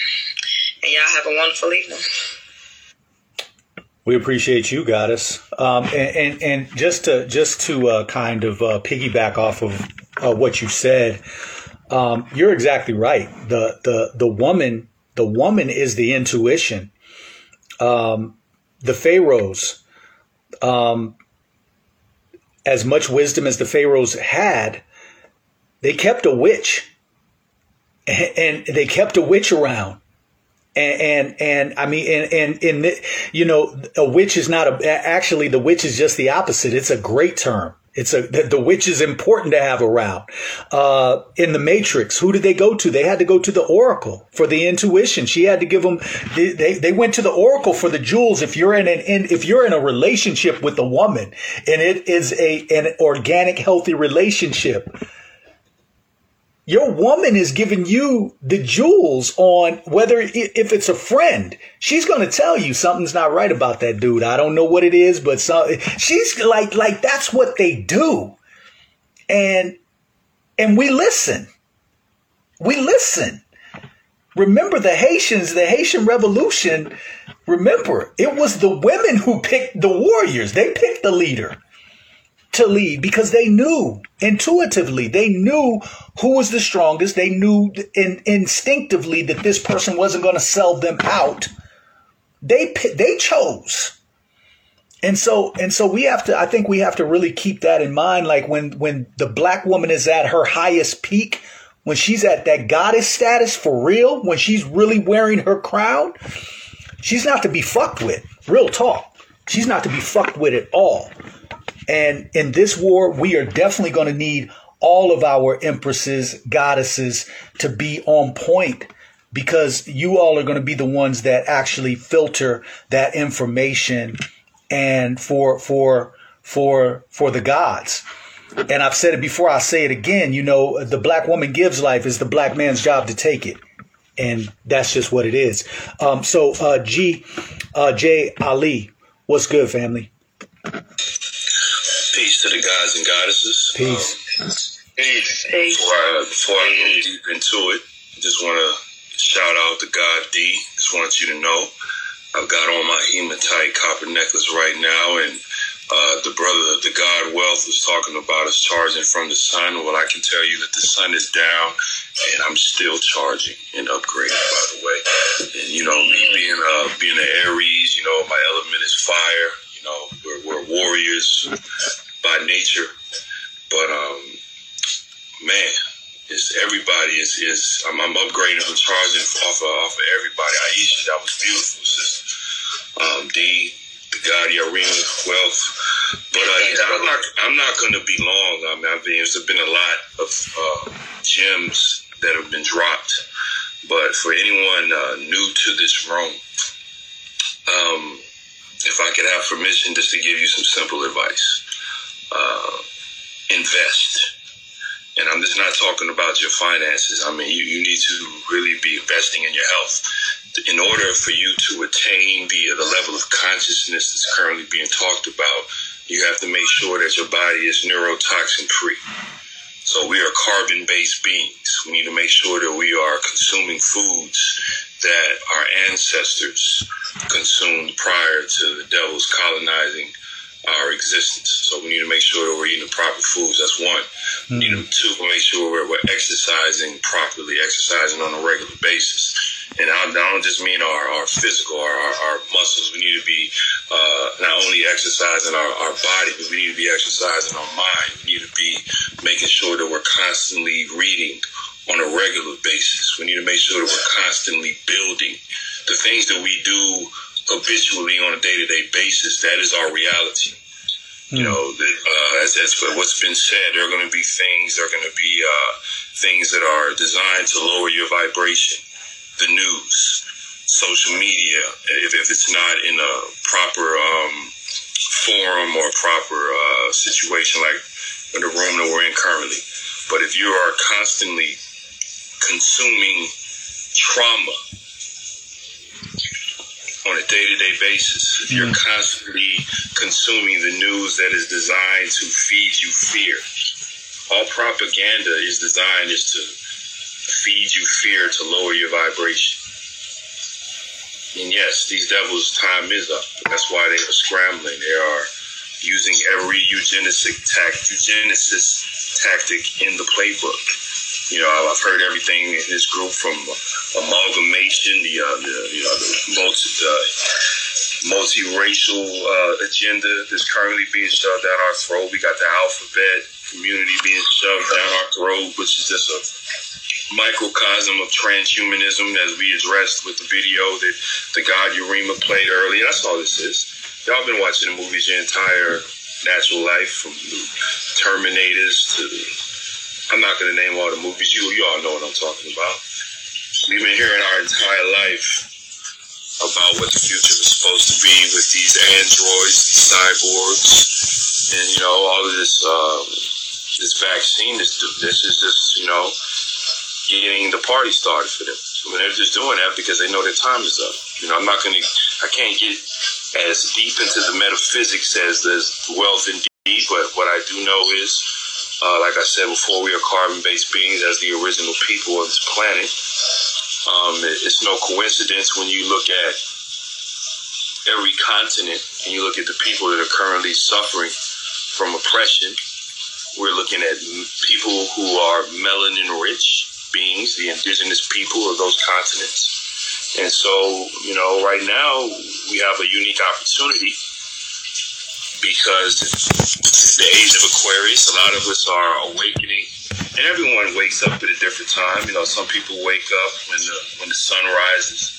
and y'all have a wonderful evening. We appreciate you, Goddess. And just to kind of piggyback off of what you said, you're exactly right. The woman is the intuition. The pharaohs, as much wisdom as the pharaohs had, they kept a witch, and they kept a witch around. A witch is not actually, the witch is just the opposite. It's a great term. The witch is important to have around. In the Matrix, who did they go to? They had to go to the Oracle for the intuition. She had to give them, they went to the Oracle for the jewels. If you're in a relationship with a woman, and it is an organic, healthy relationship, your woman is giving you the jewels on whether, if it's a friend, she's going to tell you something's not right about that dude. I don't know what it is, but she's like that's what they do. And we listen. Remember the Haitians, the Haitian Revolution. Remember, it was the women who picked the warriors. They picked the leader to lead, because they knew intuitively, they knew who was the strongest. They knew instinctively that this person wasn't going to sell them out. They chose. And so I think we have to really keep that in mind. Like when the black woman is at her highest peak, when she's at that goddess status for real, when she's really wearing her crown, she's not to be fucked with. Real talk. She's not to be fucked with at all. And in this war, we are definitely going to need all of our empresses, goddesses, to be on point, because you all are going to be the ones that actually filter that information and for the gods. And I've said it before, I'll say it again. You know, the black woman gives life. It's the black man's job to take it. And that's just what it is. J. Ali, what's good, family? Peace to the gods and goddesses. Peace. Before I go deep into it, I just want to shout out to God D. Just want you to know I've got on my hematite copper necklace right now, and the brother of the God Wealth was talking about us charging from the sun. Well, I can tell you that the sun is down, and I'm still charging and upgrading, by the way. And, you know, me being an Aries, you know, my element is fire. You know, we're warriors by nature, But man, it's everybody is I'm upgrading, I'm charging off of everybody. Aisha, that was beautiful, sister. D, the God Yarima, Wealth. But I'm not gonna be long. I mean, there's been a lot of gems that have been dropped. But for anyone new to this room, if I could have permission just to give you some simple advice, invest. And I'm just not talking about your finances. I mean, you need to really be investing in your health. In order for you to attain the level of consciousness that's currently being talked about, you have to make sure that your body is neurotoxin free. So we are carbon-based beings. We need to make sure that we are consuming foods that our ancestors consumed prior to the devils colonizing our existence. So we need to make sure that we're eating the proper foods. That's one. Mm-hmm. We need to, two, make sure we're exercising properly, exercising on a regular basis. And I don't just mean our physical, our muscles. We need to be not only exercising our body, but we need to be exercising our mind. We need to be making sure that we're constantly reading on a regular basis. We need to make sure that we're constantly building. The things that we do habitually on a day-to-day basis, that is our reality. You know, as what's been said, there are going to be things, things that are designed to lower your vibration. The news, social media, if it's not in a proper forum or proper situation like in the room that we're in currently. But if you are constantly consuming trauma on a day-to-day basis, if you're constantly consuming the news that is designed to feed you fear, all propaganda is designed is to feed you fear to lower your vibration. And yes, these devils' time is up. That's why they are scrambling. They are using every eugenicist tactic in the playbook. You know, I've heard everything in this group from amalgamation, the multiracial agenda that's currently being shoved down our throat. We got the alphabet community being shoved down our throat, which is just a microcosm of transhumanism, as we addressed with the video that the God Urima played earlier. That's all this is. Y'all been watching the movies your entire natural life, from the Terminators to... I'm not going to name all the movies. You all know what I'm talking about. We've been hearing our entire life about what the future is supposed to be with these androids, these cyborgs, and, you know, all of this this vaccine. This is just, you know, getting the party started for them. I mean, they're just doing that because they know their time is up. You know, I can't get as deep into the metaphysics as this wealth indeed, but what I do know is, like I said before, we are carbon-based beings as the original people of this planet. It's no coincidence when you look at every continent and you look at the people that are currently suffering from oppression. We're looking at people who are melanin-rich beings, the indigenous people of those continents. And so, you know, right now we have a unique opportunity because it's the age of Aquarius. A lot of us are awakening, and everyone wakes up at a different time. You know, some people wake up when the sun rises.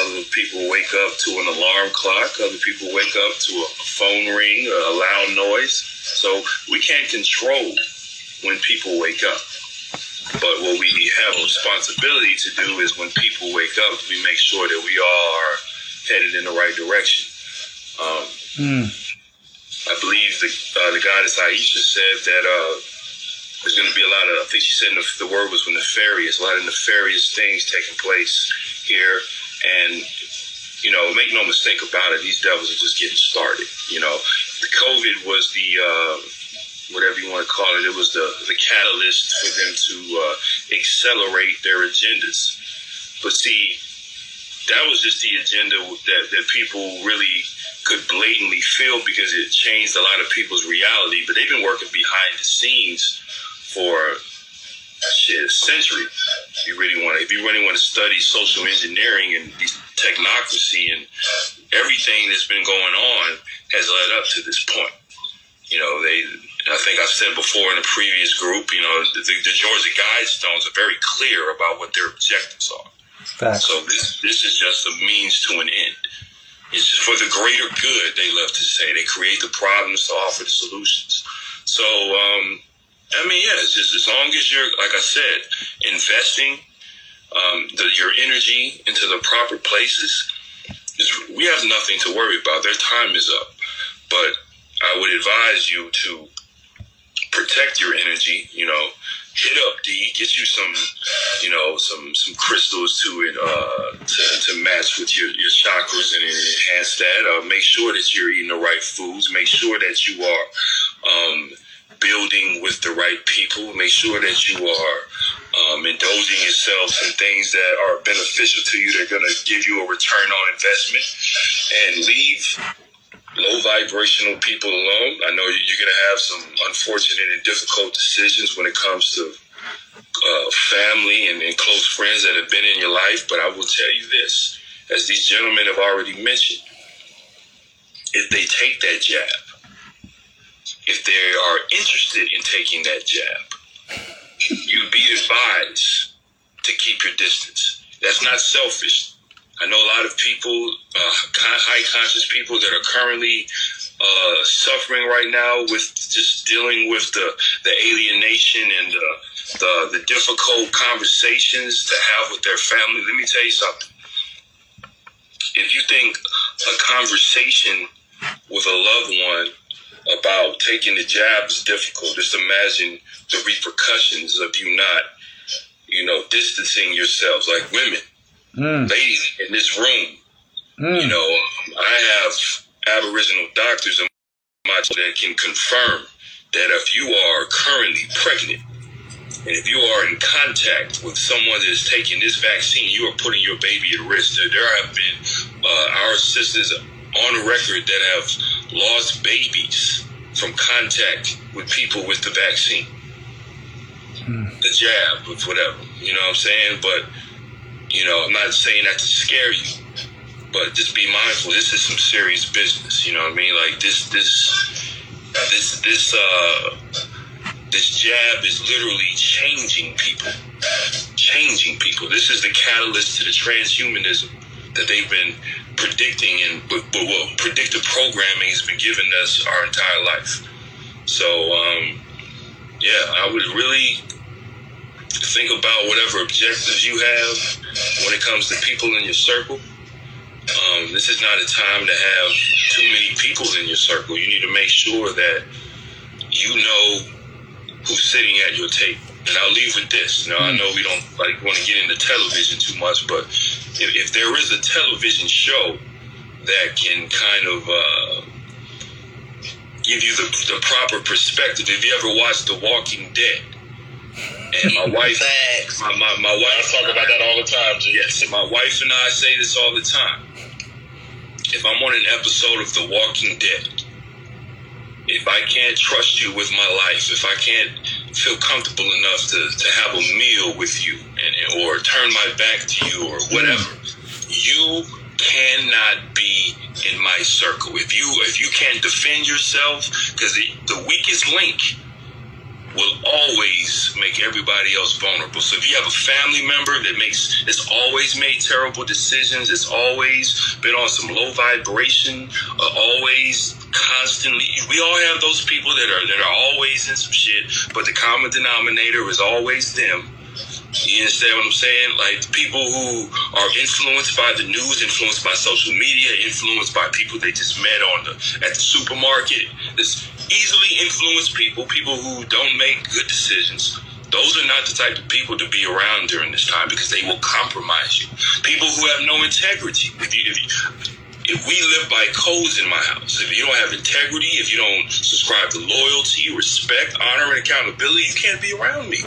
Other people wake up to an alarm clock. Other people wake up to a phone ring, a loud noise. So we can't control when people wake up. But what we have a responsibility to do is when people wake up, we make sure that we all are headed in the right direction. I believe the goddess Aisha said that there's going to be a lot of, I think she said the word was nefarious, a lot of nefarious things taking place here. And, you know, make no mistake about it, these devils are just getting started. You know, the COVID was the... whatever you want to call it, it was the catalyst for them to accelerate their agendas. But see, that was just the agenda that people really could blatantly feel because it changed a lot of people's reality, but they've been working behind the scenes for a century. If you really want to study social engineering and technocracy and everything that's been going on has led up to this point. You know, And I think I've said before in a previous group, you know, the Georgia Guidestones are very clear about what their objectives are. Facts. So this is just a means to an end. It's just for the greater good, they love to say. They create the problems to offer the solutions. So, I mean, yeah, it's just as long as you're, like I said, investing your energy into the proper places, we have nothing to worry about. Their time is up. But I would advise you to protect your energy, you know. Hit up D, get you some, you know, some crystals to match with your chakras and enhance that. Make sure that you're eating the right foods. Make sure that you are building with the right people. Make sure that you are indulging yourself in things that are beneficial to you. They're going to give you a return on investment, and leave low vibrational people alone. I know you're going to have some unfortunate and difficult decisions when it comes to family and close friends that have been in your life. But I will tell you this, as these gentlemen have already mentioned, if they take that jab, if they are interested in taking that jab, you'd be advised to keep your distance. That's not selfish. I know a lot of people, high conscious people that are currently suffering right now with just dealing with the alienation and the difficult conversations to have with their family. Let me tell you something. If you think a conversation with a loved one about taking the jab is difficult, just imagine the repercussions of you not, you know, distancing yourselves, like women. Ladies in this room, you know, I have Aboriginal doctors in my that can confirm that if you are currently pregnant and if you are in contact with someone that is taking this vaccine, you are putting your baby at risk. There have been our sisters on the record that have lost babies from contact with people with the vaccine, the jab, with whatever, you know what I'm saying? But you know, I'm not saying that to scare you, but just be mindful. This is some serious business. You know what I mean? Like this jab is literally changing people. This is the catalyst to the transhumanism that they've been predicting, and but predictive programming has been giving us our entire life. So, yeah, I would really think about whatever objectives you have when it comes to people in your circle. This is not a time to have too many people in your circle. You need to make sure that you know who's sitting at your table. And I'll leave with this. Now, I know we don't want to get into television too much, but if there is a television show that can kind of give you the proper perspective, if you ever watched The Walking Dead. And my wife, my wife, I talk about that all the time. G. Yes, my wife and I say this all the time. If I'm on an episode of The Walking Dead, if I can't trust you with my life, if I can't feel comfortable enough to have a meal with you, and or turn my back to you or whatever, you cannot be in my circle. If you can't defend yourself, because the weakest link will always make everybody else vulnerable. So if you have a family member that's always made terrible decisions, it's always been on some low vibration, always constantly, we all have those people that are always in some shit, but the common denominator is always them. You understand what I'm saying? Like, people who are influenced by the news, influenced by social media, influenced by people they just met at the supermarket. It's easily influenced people who don't make good decisions. Those are not the type of people to be around during this time, because they will compromise you. People who have no integrity. If we live by codes in my house, if you don't have integrity, if you don't subscribe to loyalty, respect, honor, and accountability, you can't be around me.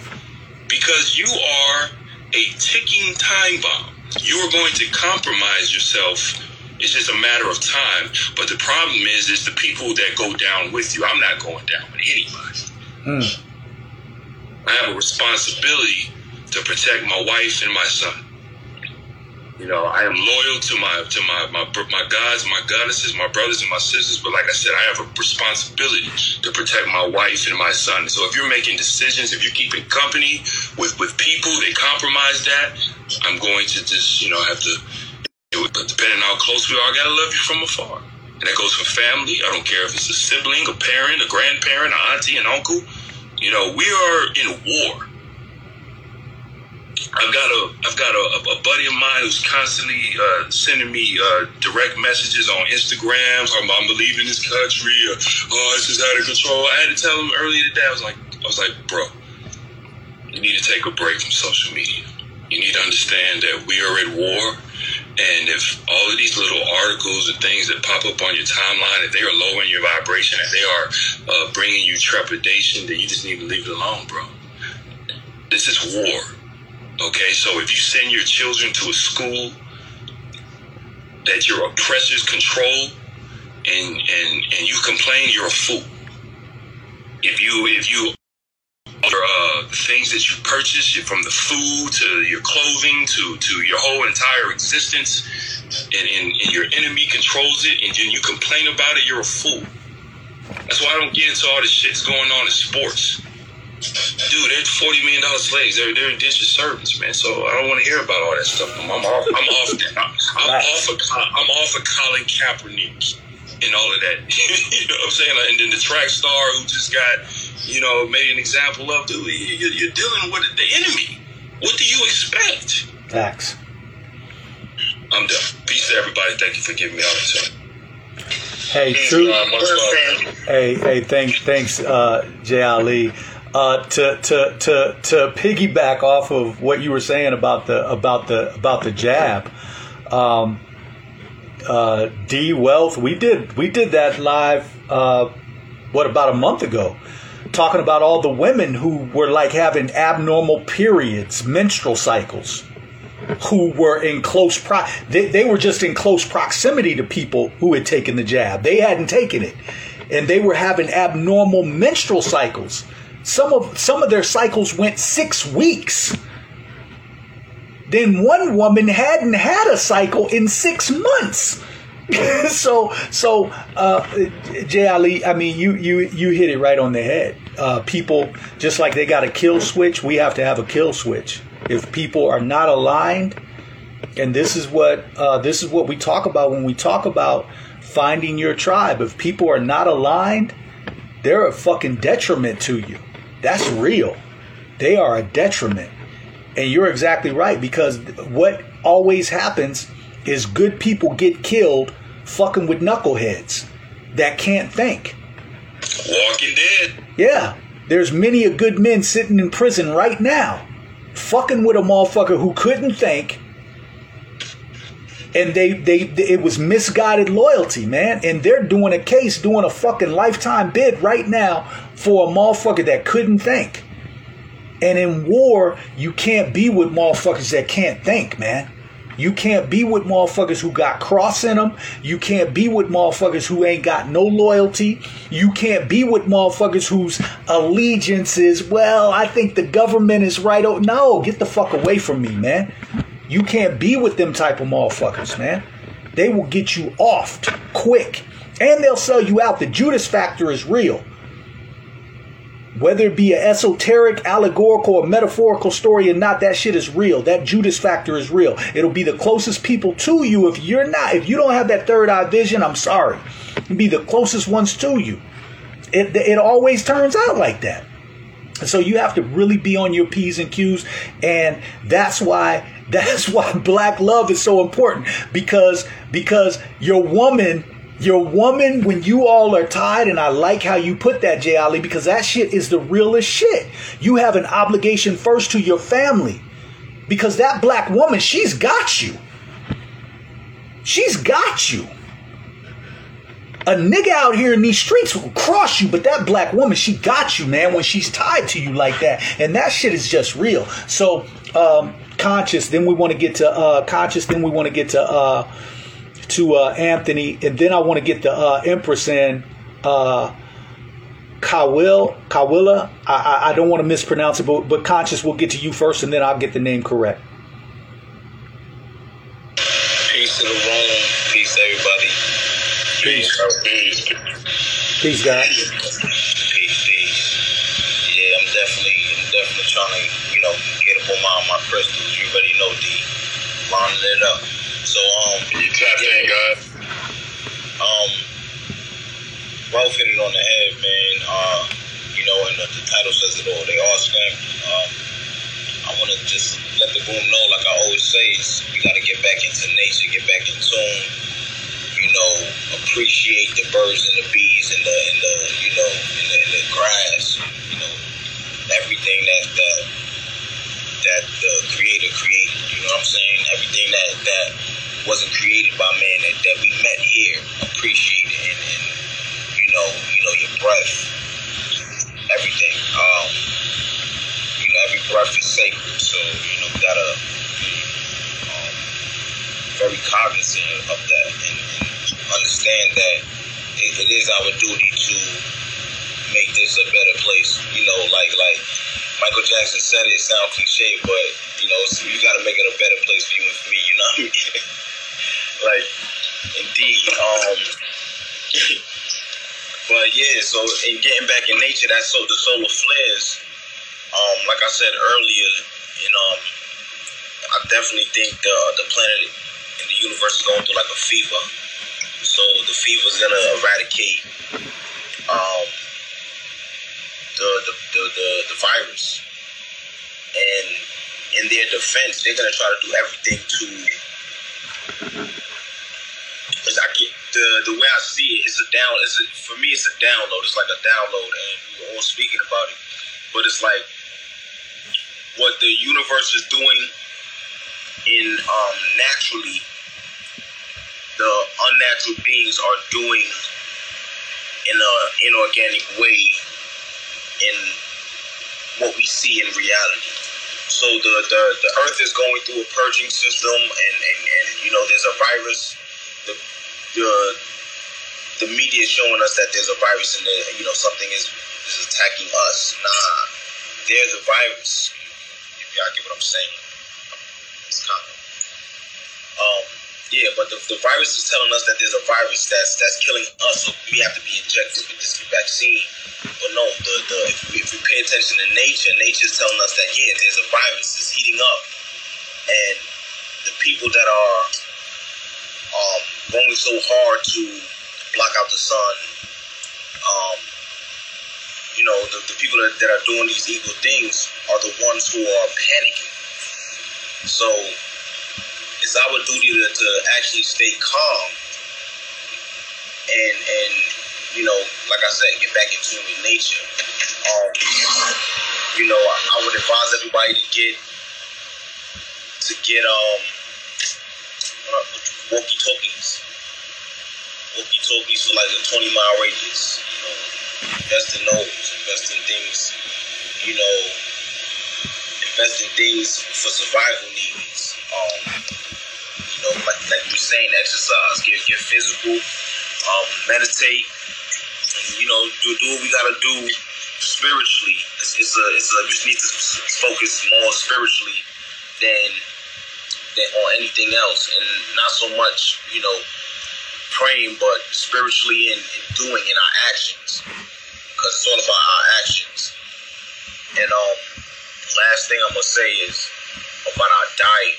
Because you are a ticking time bomb. You are going to compromise yourself. It's just a matter of time. But the problem is the people that go down with you. I'm not going down with anybody. I have a responsibility to protect my wife and my son. You know, I am loyal to my guys, my goddesses, my brothers and my sisters. But like I said, I have a responsibility to protect my wife and my son. So if you're making decisions, if you're keeping company with people, they compromise that. I'm going to just, you know, have to, but depending on how close we are, I got to love you from afar. And that goes for family. I don't care if it's a sibling, a parent, a grandparent, an auntie, an uncle. You know, we are in war. I've got a buddy of mine who's constantly sending me direct messages on Instagram. I'm leaving this country. Or, oh, this is out of control. I had to tell him earlier today. I was like, bro, you need to take a break from social media. You need to understand that we are at war, and if all of these little articles and things that pop up on your timeline, if they are lowering your vibration, if they are bringing you trepidation, then you just need to leave it alone, bro. This is war. Okay, so if you send your children to a school that your oppressors control and you complain, you're a fool. If you things that you purchase from the food to your clothing to your whole entire existence and your enemy controls it and then you complain about it, you're a fool. That's why I don't get into all this shit that's going on in sports. Dude, they're $40 million slaves. They're indentured servants, man. So I don't want to hear about all that stuff. I'm off of Colin Kaepernick and all of that. You know what I'm saying? And then the track star who just got, you know, made an example of. Dude, you're dealing with the enemy. What do you expect? Facts. I'm done. Peace to everybody. Thank you for giving me all the time. Hey, true. Thanks, Jay Ali. To piggyback off of what you were saying about the jab, D Wealth, we did that live about a month ago, talking about all the women who were like having abnormal periods, menstrual cycles, who were in close they were just in close proximity to people who had taken the jab. They hadn't taken it, and they were having abnormal menstrual cycles. Some of their cycles went 6 weeks. Then one woman hadn't had a cycle in 6 months. Jay Ali, I mean, you hit it right on the head. People, just like they got a kill switch, we have to have a kill switch. If people are not aligned, and this is what we talk about when we talk about finding your tribe. If people are not aligned, they're a fucking detriment to you. That's real. They are a detriment. And you're exactly right, because what always happens is good people get killed fucking with knuckleheads that can't think. Walking Dead. Yeah. There's many a good men sitting in prison right now fucking with a motherfucker who couldn't think, and it was misguided loyalty, man. And they're doing a case, doing a fucking lifetime bid right now for a motherfucker that couldn't think. And in war, you can't be with motherfuckers that can't think, man. You can't be with motherfuckers who got cross in them. You can't be with motherfuckers who ain't got no loyalty. You can't be with motherfuckers whose allegiance is, well, I think the government is right. Oh, no, get the fuck away from me, man. You can't be with them type of motherfuckers, man. They will get you offed quick. And they'll sell you out. The Judas factor is real. Whether it be an esoteric, allegorical, or metaphorical story or not, that shit is real. That Judas factor is real. It'll be the closest people to you. If you don't have that third eye vision, I'm sorry. It'll be the closest ones to you. It always turns out like that. So you have to really be on your P's and Q's, and that's why black love is so important, because your woman, when you all are tied, and I like how you put that, Jay Ali, because that shit is the realest shit. You have an obligation first to your family, because that black woman, she's got you. She's got you. A nigga out here in these streets will cross you, but that black woman, she got you, man, when she's tied to you like that. And that shit is just real. So, conscious, then we want to get to Anthony, and then I want to get to Empress and Kawila. I don't want to mispronounce it, but conscious, we'll get to you first, and then I'll get the name correct. Peace, God. Peace. Yeah, I'm definitely trying to, get up on my crystals. You already know, D. Lining it up. So, you tapped in, God. Ralph hit it on the head, man. And the title says it all. They are slammed. I want to just let the room know, like I always say, we got to get back into nature, get back in tune. Appreciate the birds and the bees and the grass. Everything that the Creator created. You know what I'm saying? Everything that wasn't created by man that we met here. Appreciate it, and your breath, everything. Every breath is sacred. So we gotta be very cognizant of that and understand that it is our duty to make this a better place. Like Michael Jackson said, it sounds cliche, but you got to make it a better place for you and for me. You know what I mean? Like, indeed. But yeah, so in getting back in nature, that's so the solar flares. Like I said earlier, I definitely think the planet and the universe is going through like a fever. So the fever's gonna eradicate the virus, and in their defense, they're gonna try to do everything to. Cause the way I see it, for me, it's a download. It's like a download, and we were all speaking about it. But it's like what the universe is doing in naturally. The unnatural beings are doing in an inorganic way in what we see in reality. So the earth is going through a purging system and there's a virus. The media is showing us that there's a virus and something is attacking us. Nah, they're the virus. If y'all get what I'm saying. It's kind of yeah, but the virus is telling us that there's a virus that's killing us, so we have to be injected with this vaccine. But no, if we pay attention to nature, nature's telling us that, yeah, there's a virus, it's heating up. And the people that are going so hard to block out the sun, the people that are doing these evil things are the ones who are panicking. So it's our duty to actually stay calm and like I said, get back in tune with nature. I would advise everybody to get walkie-talkies for like a 20-mile radius. Invest in those, invest in things for survival needs. Like you're saying, exercise, get physical, meditate, and do what we gotta do spiritually. We just need to focus more spiritually than on anything else, and not so much praying, but spiritually and doing in our actions, because it's all about our actions. And last thing I'm gonna say is about our diet.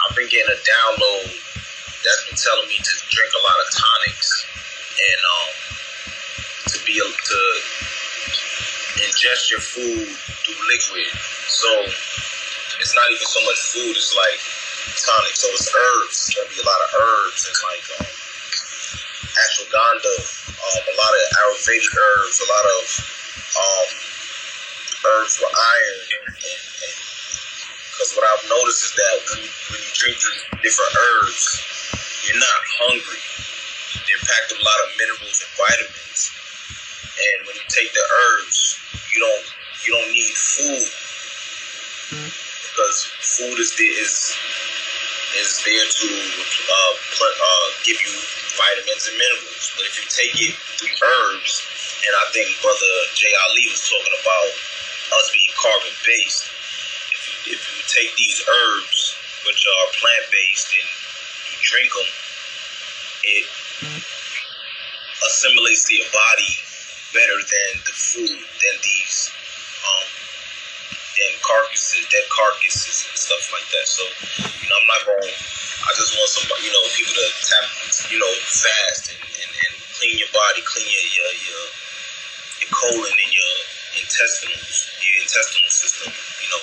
I've been getting a download that's been telling me to drink a lot of tonics and to ingest your food through liquid. So it's not even so much food; it's like tonic. So it's herbs. There'll be a lot of herbs and like ashwagandha, a lot of Ayurvedic herbs, a lot of herbs for iron. Because what I've noticed is that when you drink different herbs, you're not hungry. They're packed with a lot of minerals and vitamins. And when you take the herbs, you don't need food, because food is there to give you vitamins and minerals. But if you take it through herbs, and I think Brother J. Ali was talking about us being carbon based. If you take these herbs, which are plant-based, and you drink them, it assimilates to your body better than the food, than these carcasses, dead carcasses and stuff like that. So, you know, I'm not going, I just want somebody, you know, people to tap, you know, fast and clean your body, clean your colon and your intestines, your intestinal system, you know,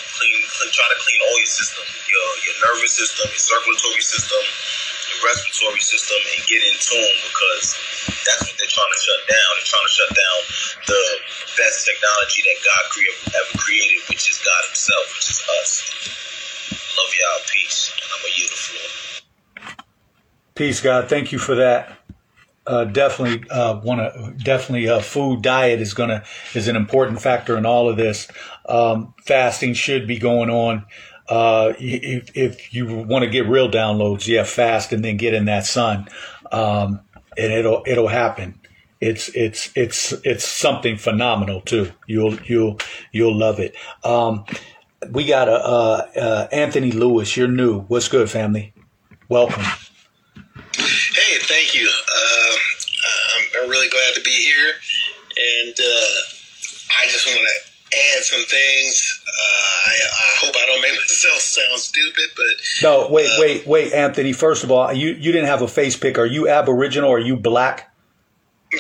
try to clean all your system, your nervous system, your circulatory system, your respiratory system, and get in tune, because that's what they're trying to shut down. They're trying to shut down the best technology that God ever created, which is God himself, which is us. Love y'all. Peace. And I'm going to yield the floor. Peace, God. Thank you for that. Food diet is an important factor in all of this. Fasting should be going on. If you want to get real downloads, fast and then get in that sun. And it'll happen. It's something phenomenal too. You'll love it. We got Anthony Lewis. You're new. What's good, family? Welcome. Hey, thank you. I'm really glad to be here, and I just want to add some things. I hope I don't make myself sound stupid, but no. Wait, Anthony. First of all, you didn't have a face pick. Are you Aboriginal? Or are you black? Yeah,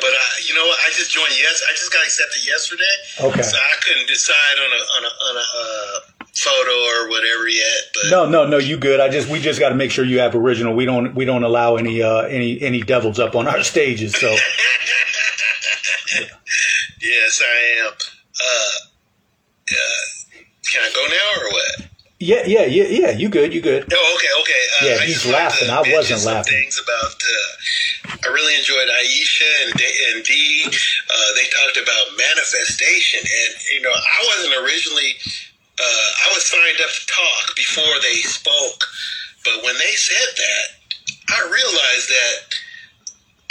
but you know what? I just joined. Yes, I just got accepted yesterday. Okay, so I couldn't decide on a photo or whatever yet. But no, you good. We just got to make sure you Aboriginal. We don't allow any devils up on our stages. So yes, I am. Can I go now or what? Yeah. You good. Oh, okay. Yeah, he's laughing. I wasn't laughing. Things about. I really enjoyed Aisha and Dee. They talked about manifestation, and you know, I wasn't originally. I was signed up to talk before they spoke, but when they said that, I realized that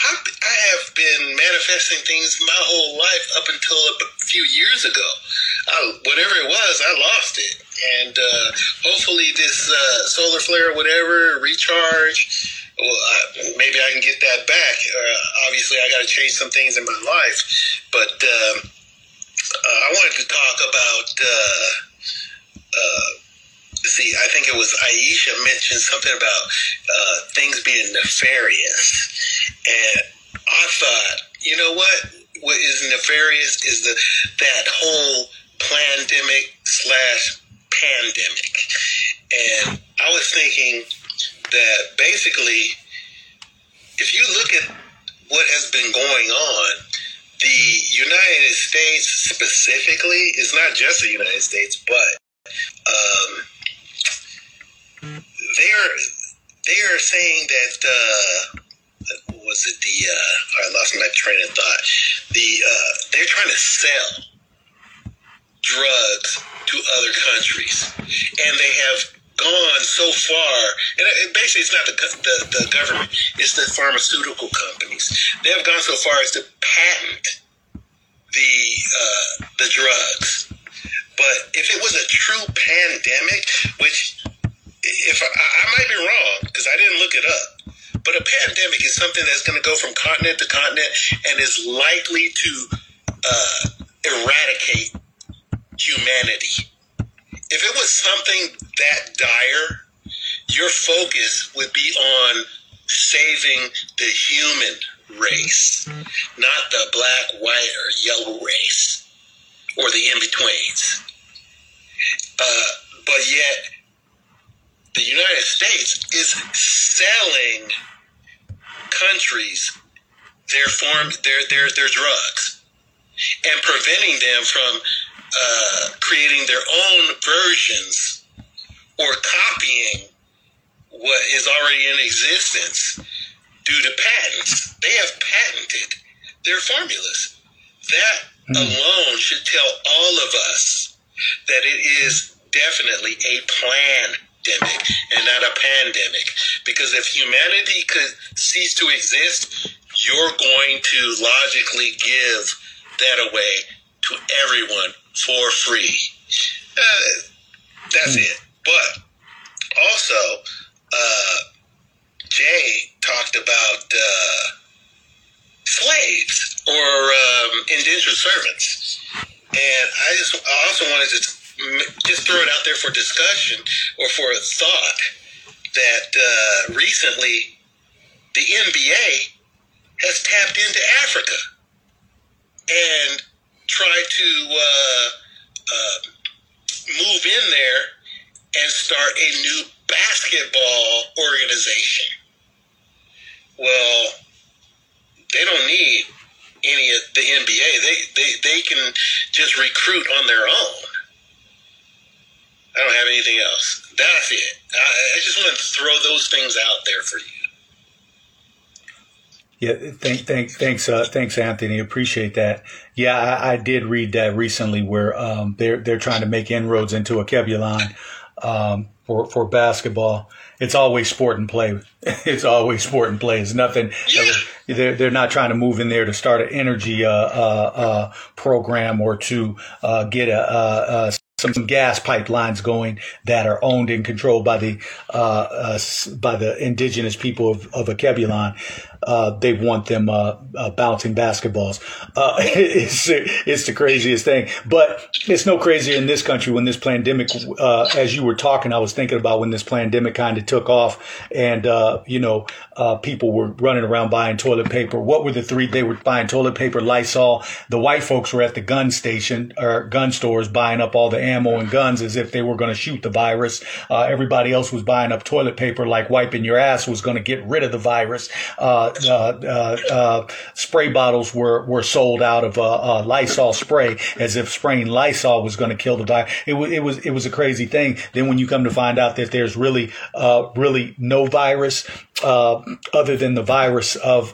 I have been manifesting things my whole life up until a few years ago. Whatever it was, I lost it, and hopefully this solar flare, whatever, recharge. Well, maybe I can get that back. Obviously, I got to change some things in my life, but I wanted to talk about. I think it was Aisha mentioned something about things being nefarious, and I thought, you know what? What is nefarious is that whole pandemic, and I was thinking. That basically, if you look at what has been going on, the United States specifically, it's not just the United States, but they are saying that I lost my train of thought. They're trying to sell drugs to other countries, and they have. Gone so far, and basically it's not the government, it's the pharmaceutical companies. They have gone so far as to patent the drugs. But if it was a true pandemic, which if I might be wrong because I didn't look it up, but a pandemic is something that's going to go from continent to continent and is likely to eradicate humanity. If it was something that dire, your focus would be on saving the human race, not the black, white, or yellow race, or the in-betweens. But yet, the United States is selling countries their drugs and preventing them from creating their own versions or copying what is already in existence due to patents. They have patented their formulas. That alone should tell all of us that it is definitely a plandemic and not a pandemic. Because if humanity could cease to exist, you're going to logically give that away to everyone for free. That's it. But also, Jay talked about slaves or indentured servants. And I also wanted to just throw it out there for discussion or for a thought that recently the NBA has tapped into Africa and tried to move in there and start a new basketball organization. Well, they don't need any of the NBA. They can just recruit on their own. I don't have anything else. That's it. I just want to throw those things out there for you. Yeah, thanks, Anthony. Appreciate that. Yeah, I did read that recently, where they're trying to make inroads into Akebulon for basketball. It's always sport and play. It's nothing. Yeah. They're not trying to move in there to start an energy program or to get some gas pipelines going that are owned and controlled by the indigenous people of Akebulon. They want them bouncing basketballs. It's the craziest thing, but it's no crazier in this country. When this pandemic, as you were talking, I was thinking about when this pandemic kind of took off, and people were running around buying toilet paper. What were the three? They were buying toilet paper, Lysol. The white folks were at the gun station or gun stores buying up all the ammo and guns as if they were going to shoot the virus. Everybody else was buying up toilet paper like wiping your ass was going to get rid of the virus. Spray bottles were sold out of Lysol spray as if spraying Lysol was going to kill the virus. It was a crazy thing. Then when you come to find out that there's really no virus other than the virus of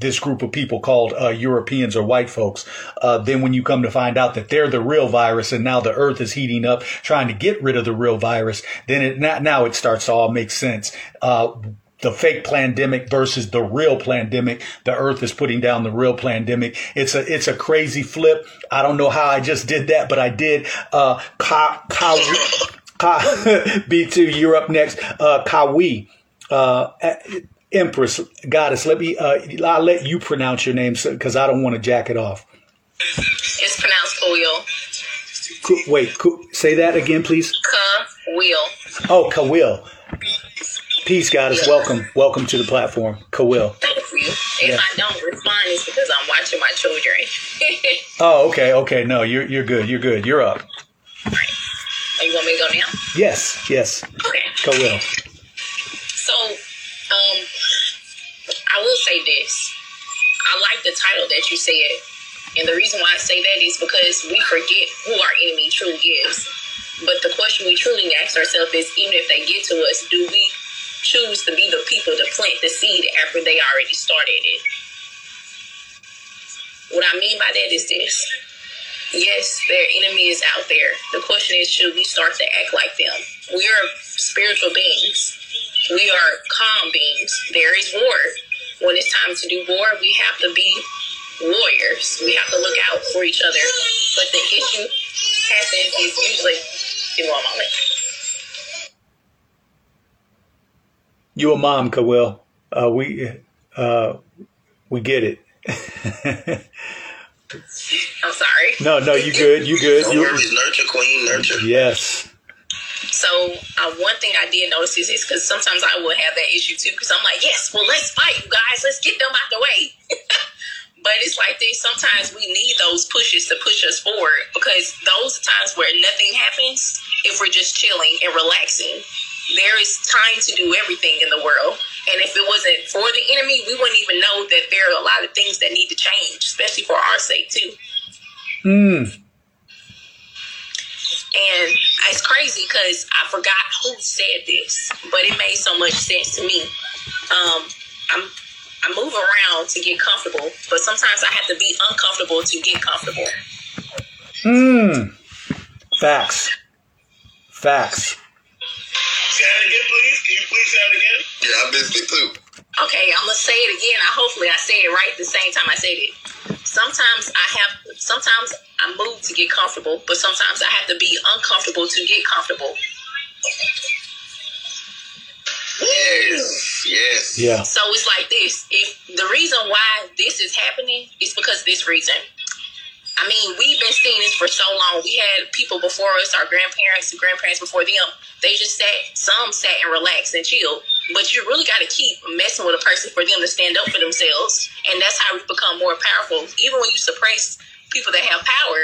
this group of people called Europeans or white folks. Then when you come to find out that they're the real virus, and now the earth is heating up trying to get rid of the real virus, then now it starts to all make sense. The fake pandemic versus the real pandemic. The earth is putting down the real pandemic. It's a crazy flip. I don't know how I just did that, but I did. B2, you're up next. Kawi, Empress, Goddess, I'll let you pronounce your name because I don't want to jack it off. It's pronounced Kawil. Say that again, please. Kawil. Oh, Kawil. Peace, Goddess. Yeah. Welcome to the platform. Kawil. Thank you. If I don't respond, it's because I'm watching my children. Oh, okay. No, you're good. You're up. All right. You want me to go now? Yes. Okay. Kawil. So, I will say this. I like the title that you said. And the reason why I say that is because we forget who our enemy truly is. But the question we truly ask ourselves is, even if they get to us, do we choose to be the people to plant the seed after they already started it? What I mean by that is this. Yes, their enemy is out there. The question is, should we start to act like them? We are spiritual beings. We are calm beings. There is war. When it's time to do war, we have to be warriors. We have to look out for each other. But the issue happens is usually... Give me one moment. You a mom, Kawil. We get it. I'm sorry. No, you good. No worries, nurture, queen, nurture. Yes. So one thing I did notice is because sometimes I will have that issue too, because I'm like, yes, well, let's fight, you guys. Let's get them out the way. But it's like this. Sometimes we need those pushes to push us forward, because those times where nothing happens, if we're just chilling and relaxing, there is time to do everything in the world. And if it wasn't for the enemy, we wouldn't even know that there are a lot of things that need to change, especially for our sake too. And it's crazy because I forgot who said this, but it made so much sense to me. I move around to get comfortable, but sometimes I have to be uncomfortable to get comfortable. Facts. Say that again, please. Can you please say it again? Yeah, I missed it too. Okay, I'm gonna say it again. Hopefully I say it right the same time I said it. Sometimes I move to get comfortable, but sometimes I have to be uncomfortable to get comfortable. Yes. Yes. Yeah. So it's like this. If the reason why this is happening is because of this reason. I mean, we've been seeing this for so long. We had people before us, our grandparents and grandparents before them. They just sat, some sat and relaxed and chilled. But you really got to keep messing with a person for them to stand up for themselves. And that's how we become more powerful. Even when you suppress people that have power,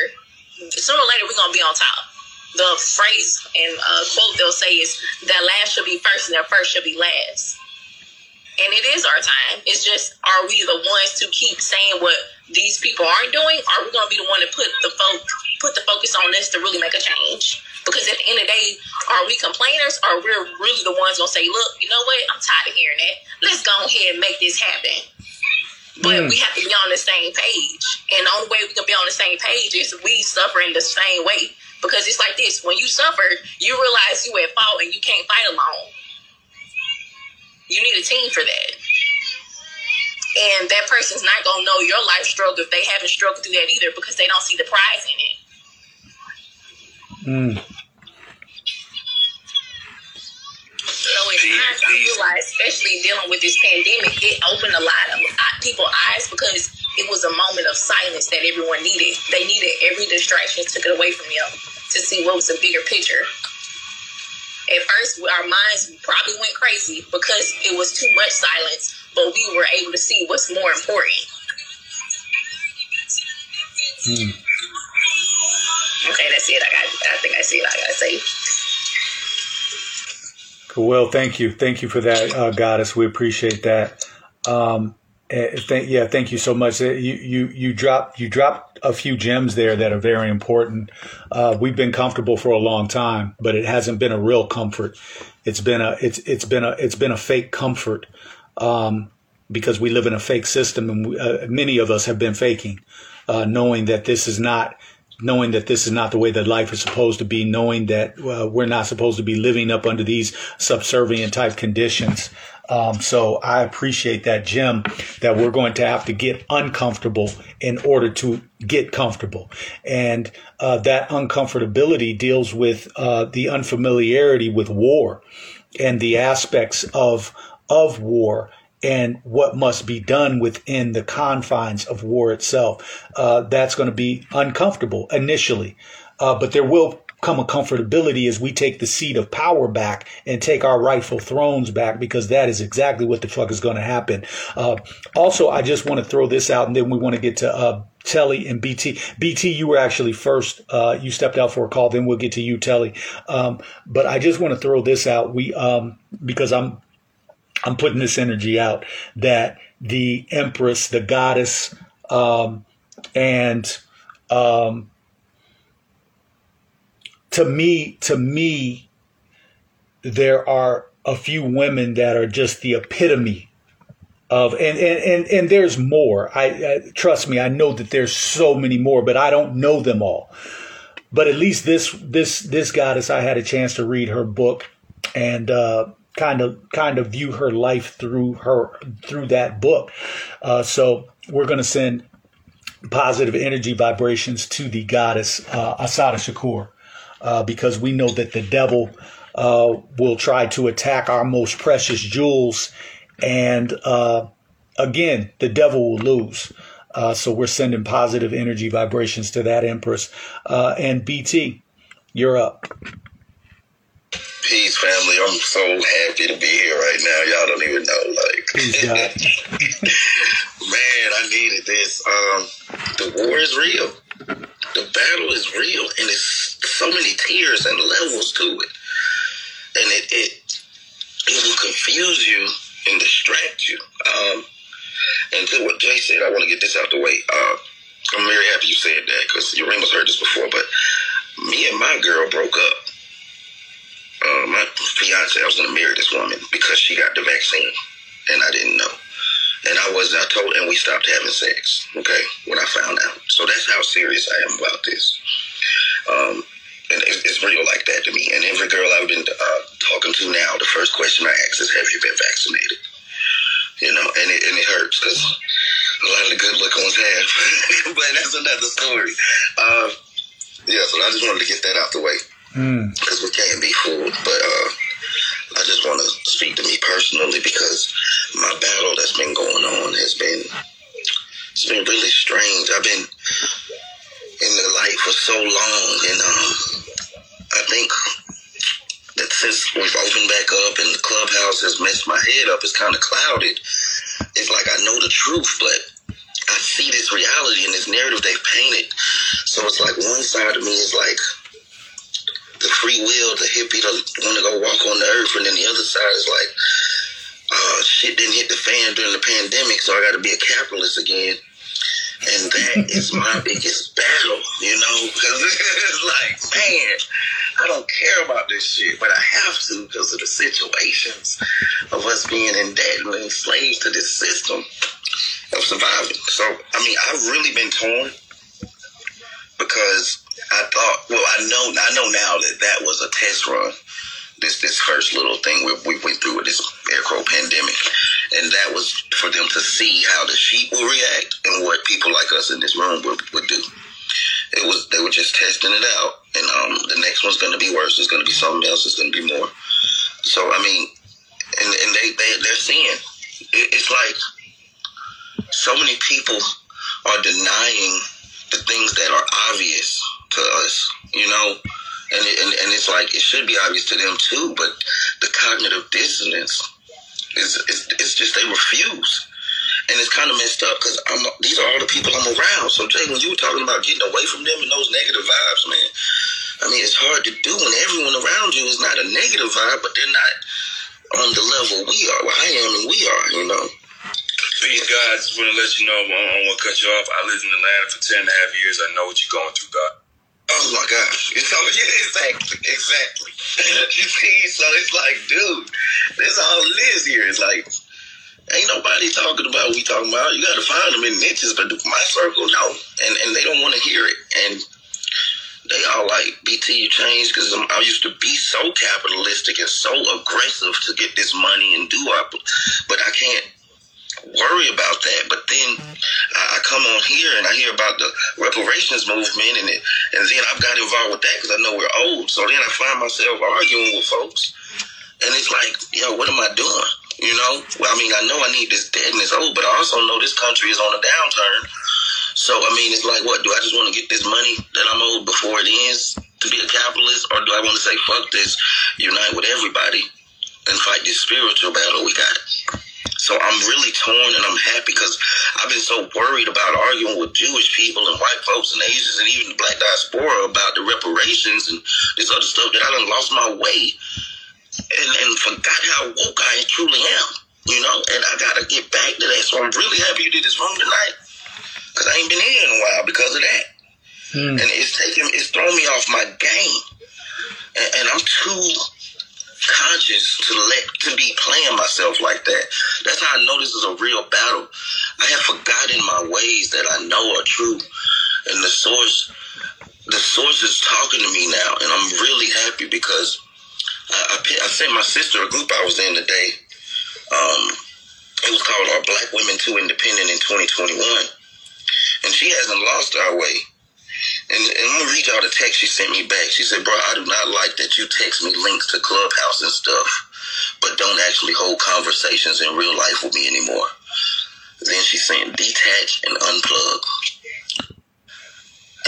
sooner or later we're going to be on top. The phrase and quote they'll say is that last should be first and that first should be last. And it is our time. It's just, are we the ones to keep saying what these people aren't doing? Are we going to be the one to put the focus on this to really make a change? Because at the end of the day, are we complainers, or we're really the ones going to say, look, you know what? I'm tired of hearing that. Let's go ahead and make this happen. But we have to be on the same page. And the only way we can be on the same page is we suffer in the same way. Because it's like this. When you suffer, you realize you at fault and you can't fight alone. You need a team for that. And that person's not going to know your life struggle if they haven't struggled through that either, because they don't see the prize in it. So it's time to realize, especially dealing with this pandemic, it opened a lot of people's eyes, because it was a moment of silence that everyone needed. They needed every distraction, took it away from them to see what was a bigger picture. At first, our minds probably went crazy because it was too much silence, but we were able to see what's more important. Okay, that's it. I think I see what I got to say. Well, thank you. Thank you for that, Goddess. We appreciate that. Thank you so much. You dropped a few gems there that are very important. We've been comfortable for a long time, but it hasn't been a real comfort. It's been a fake comfort, because we live in a fake system, and many of us have been faking, knowing that this is not the way that life is supposed to be, knowing that we're not supposed to be living up under these subservient type conditions. So I appreciate that, Jim, that we're going to have to get uncomfortable in order to get comfortable. And that uncomfortability deals with the unfamiliarity with war and the aspects of war and what must be done within the confines of war itself. That's going to be uncomfortable initially, but there will come a comfortability as we take the seat of power back and take our rightful thrones back, because that is exactly what the fuck is going to happen. Also, I just want to throw this out, and then we want to get to Telly and BT. BT, you were actually first. You stepped out for a call, then we'll get to you, Telly. But I just want to throw this out. Because I'm putting this energy out that the Empress, the Goddess, and to me, there are a few women that are just the epitome of, and there's more. I trust me, I know that there's so many more, but I don't know them all. But at least this goddess, I had a chance to read her book and kind of view her life through that book. So we're going to send positive energy vibrations to the goddess Asada Shakur, because we know that the devil will try to attack our most precious jewels, and again, the devil will lose. So we're sending positive energy vibrations to that Empress. And BT, you're up. Peace, family. I'm so happy to be here right now. Y'all don't even know, like, man, I needed this. The war is real. The battle is real, and it's so many tiers and levels to it. And it will confuse you and distract you. And to what Jay said, I want to get this out the way. I'm very happy you said that, because Urima's heard this before, but me and my girl broke up. My fiance, I was going to marry this woman because she got the vaccine, and I didn't know. And I told, and we stopped having sex, okay, when I found out. So that's how serious I am about this. And it's real like that to me. And every girl I've been talking to now, the first question I ask is, have you been vaccinated? You know, and it hurts, because a lot of the good looking ones have. But that's another story. So I just wanted to get that out the way. Because we can't be fooled. But I just want to speak to me personally, because my battle that's been going on has been, it's been really strange. I've been in the light for so long, and I think that since we've opened back up and the clubhouse has messed my head up, it's kind of clouded. It's like I know the truth, but I see this reality and this narrative they've painted. So it's like one side of me is like the free will, the hippie that want to go walk on the earth, and then the other side is like, shit didn't hit the fan during the pandemic, so I got to be a capitalist again. And that is my biggest battle, you know, because it's like, man, I don't care about this shit, but I have to because of the situations of us being in debt and enslaved to this system of surviving. So, I mean, I've really been torn, because I thought, well, I know now that was a test run. This first little thing we went through with this air quote pandemic, and that was for them to see how the sheep will react and what people like us in this room would do. It was, they were just testing it out, and the next one's going to be worse. It's going to be something else. It's going to be more. So I mean, and they're seeing. It's like so many people are denying the things that are obvious to us, you know. And it's like, it should be obvious to them too, but the cognitive dissonance is just, they refuse. And it's kind of messed up, because these are all the people I'm around. So, Jay, when you were talking about getting away from them and those negative vibes, man, I mean, it's hard to do when everyone around you is not a negative vibe, but they're not on the level we are, where I am and we are, you know. Please, God, I just want to let you know, I won't cut you off. I lived in Atlanta for 10 and a half years. I know what you're going through, God. Oh my gosh! Exactly. You see, so it's like, dude, this all it is here. It's like, ain't nobody talking about what we talking about. You gotta find them in niches, but my circle, no, and they don't want to hear it, and they all like, BT, you changed, because I used to be so capitalistic and so aggressive to get this money and do up, but I can't worry about that. But then I come on here and I hear about the reparations movement, and then I've got involved with that because I know we're old. So then I find myself arguing with folks, and it's like, yo, what am I doing? You know, well, I mean, I know I need this dead and this old, but I also know this country is on a downturn. So I mean, it's like, what do I just want to get this money that I'm owed before it ends to be a capitalist, or do I want to say, fuck this, unite with everybody and fight this spiritual battle we got? So I'm really torn, and I'm happy because I've been so worried about arguing with Jewish people and white folks and Asians and even the black diaspora about the reparations and this other stuff that I done lost my way and forgot how woke I truly am, you know, and I got to get back to that. So I'm really happy you did this room tonight, because I ain't been here in a while because of that. Mm. And it's thrown me off my game, and I'm too conscious to be playing myself like that. That's how I know this is a real battle. I have forgotten my ways that I know are true, and the source is talking to me now, and I'm really happy because I sent my sister a group I was in today. It was called "Are Black Women Too Independent in 2021?" and she hasn't lost our way. And I'm going to read y'all the text she sent me back. She said, bro, I do not like that you text me links to Clubhouse and stuff, but don't actually hold conversations in real life with me anymore. Then she sent detach and unplug.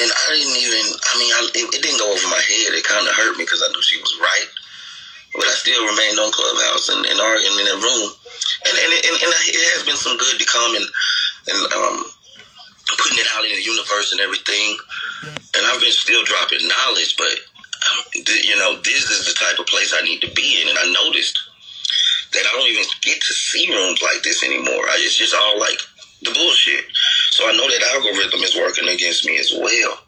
And I didn't even, I mean, it didn't go over my head. It kind of hurt me because I knew she was right. But I still remained on Clubhouse and arguing in that room. And it has been some good to come and putting it out in the universe and everything. And I've been still dropping knowledge, but, you know, this is the type of place I need to be in. And I noticed that I don't even get to see rooms like this anymore. It's just all like the bullshit. So I know that algorithm is working against me as well.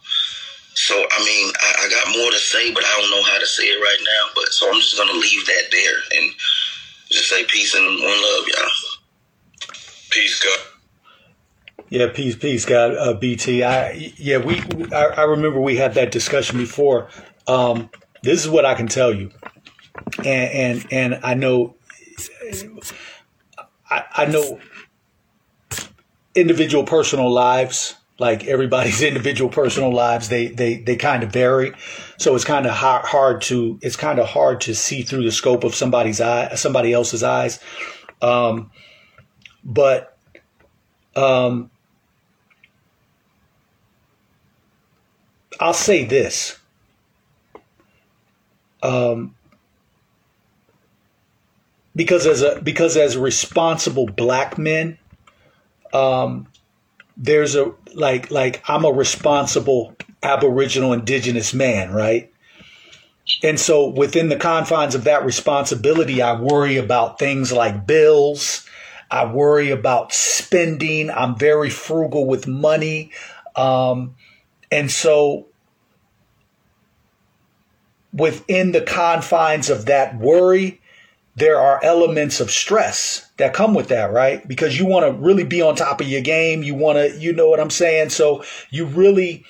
So, I mean, I got more to say, but I don't know how to say it right now. But so I'm just going to leave that there and just say peace and one love, y'all. Peace, God. Yeah, peace, God, BT. I remember we had that discussion before. This is what I can tell you, and I know, I know individual personal lives like everybody's individual personal lives, they kind of vary. So it's kind of hard to see through the scope of somebody else's eyes. But I'll say this. Because as responsible black men, there's a like I'm a responsible Aboriginal indigenous man, right? And so within the confines of that responsibility, I worry about things like bills. I worry about spending. I'm very frugal with money. And so within the confines of that worry, there are elements of stress that come with that, right? Because you want to really be on top of your game. You want to, you know what I'm saying? So you really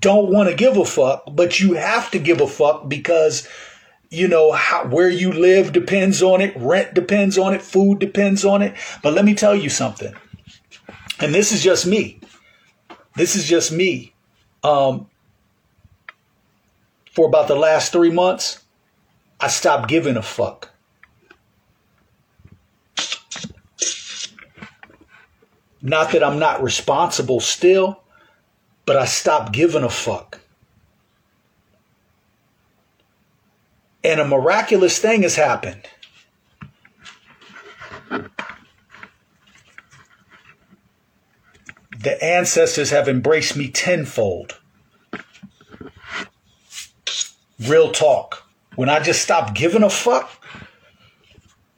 don't want to give a fuck, but you have to give a fuck because, you know, where you live depends on it. Rent depends on it. Food depends on it. But let me tell you something. And this is just me. For about the last 3 months, I stopped giving a fuck. Not that I'm not responsible still, but I stopped giving a fuck. And a miraculous thing has happened. The ancestors have embraced me tenfold. Real talk. When I just stopped giving a fuck,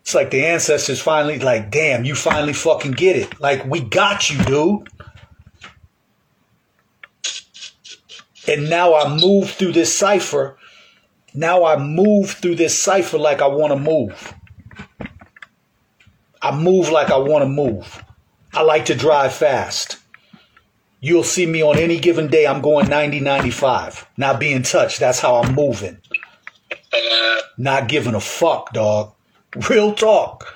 it's like the ancestors finally like, damn, you finally fucking get it. Like, we got you, dude. And now I move through this cipher. Like I want to move. I move like I want to move. I like to drive fast. You'll see me on any given day. I'm going 90, 95. Not being touched. That's how I'm moving. Not giving a fuck, dog. Real talk.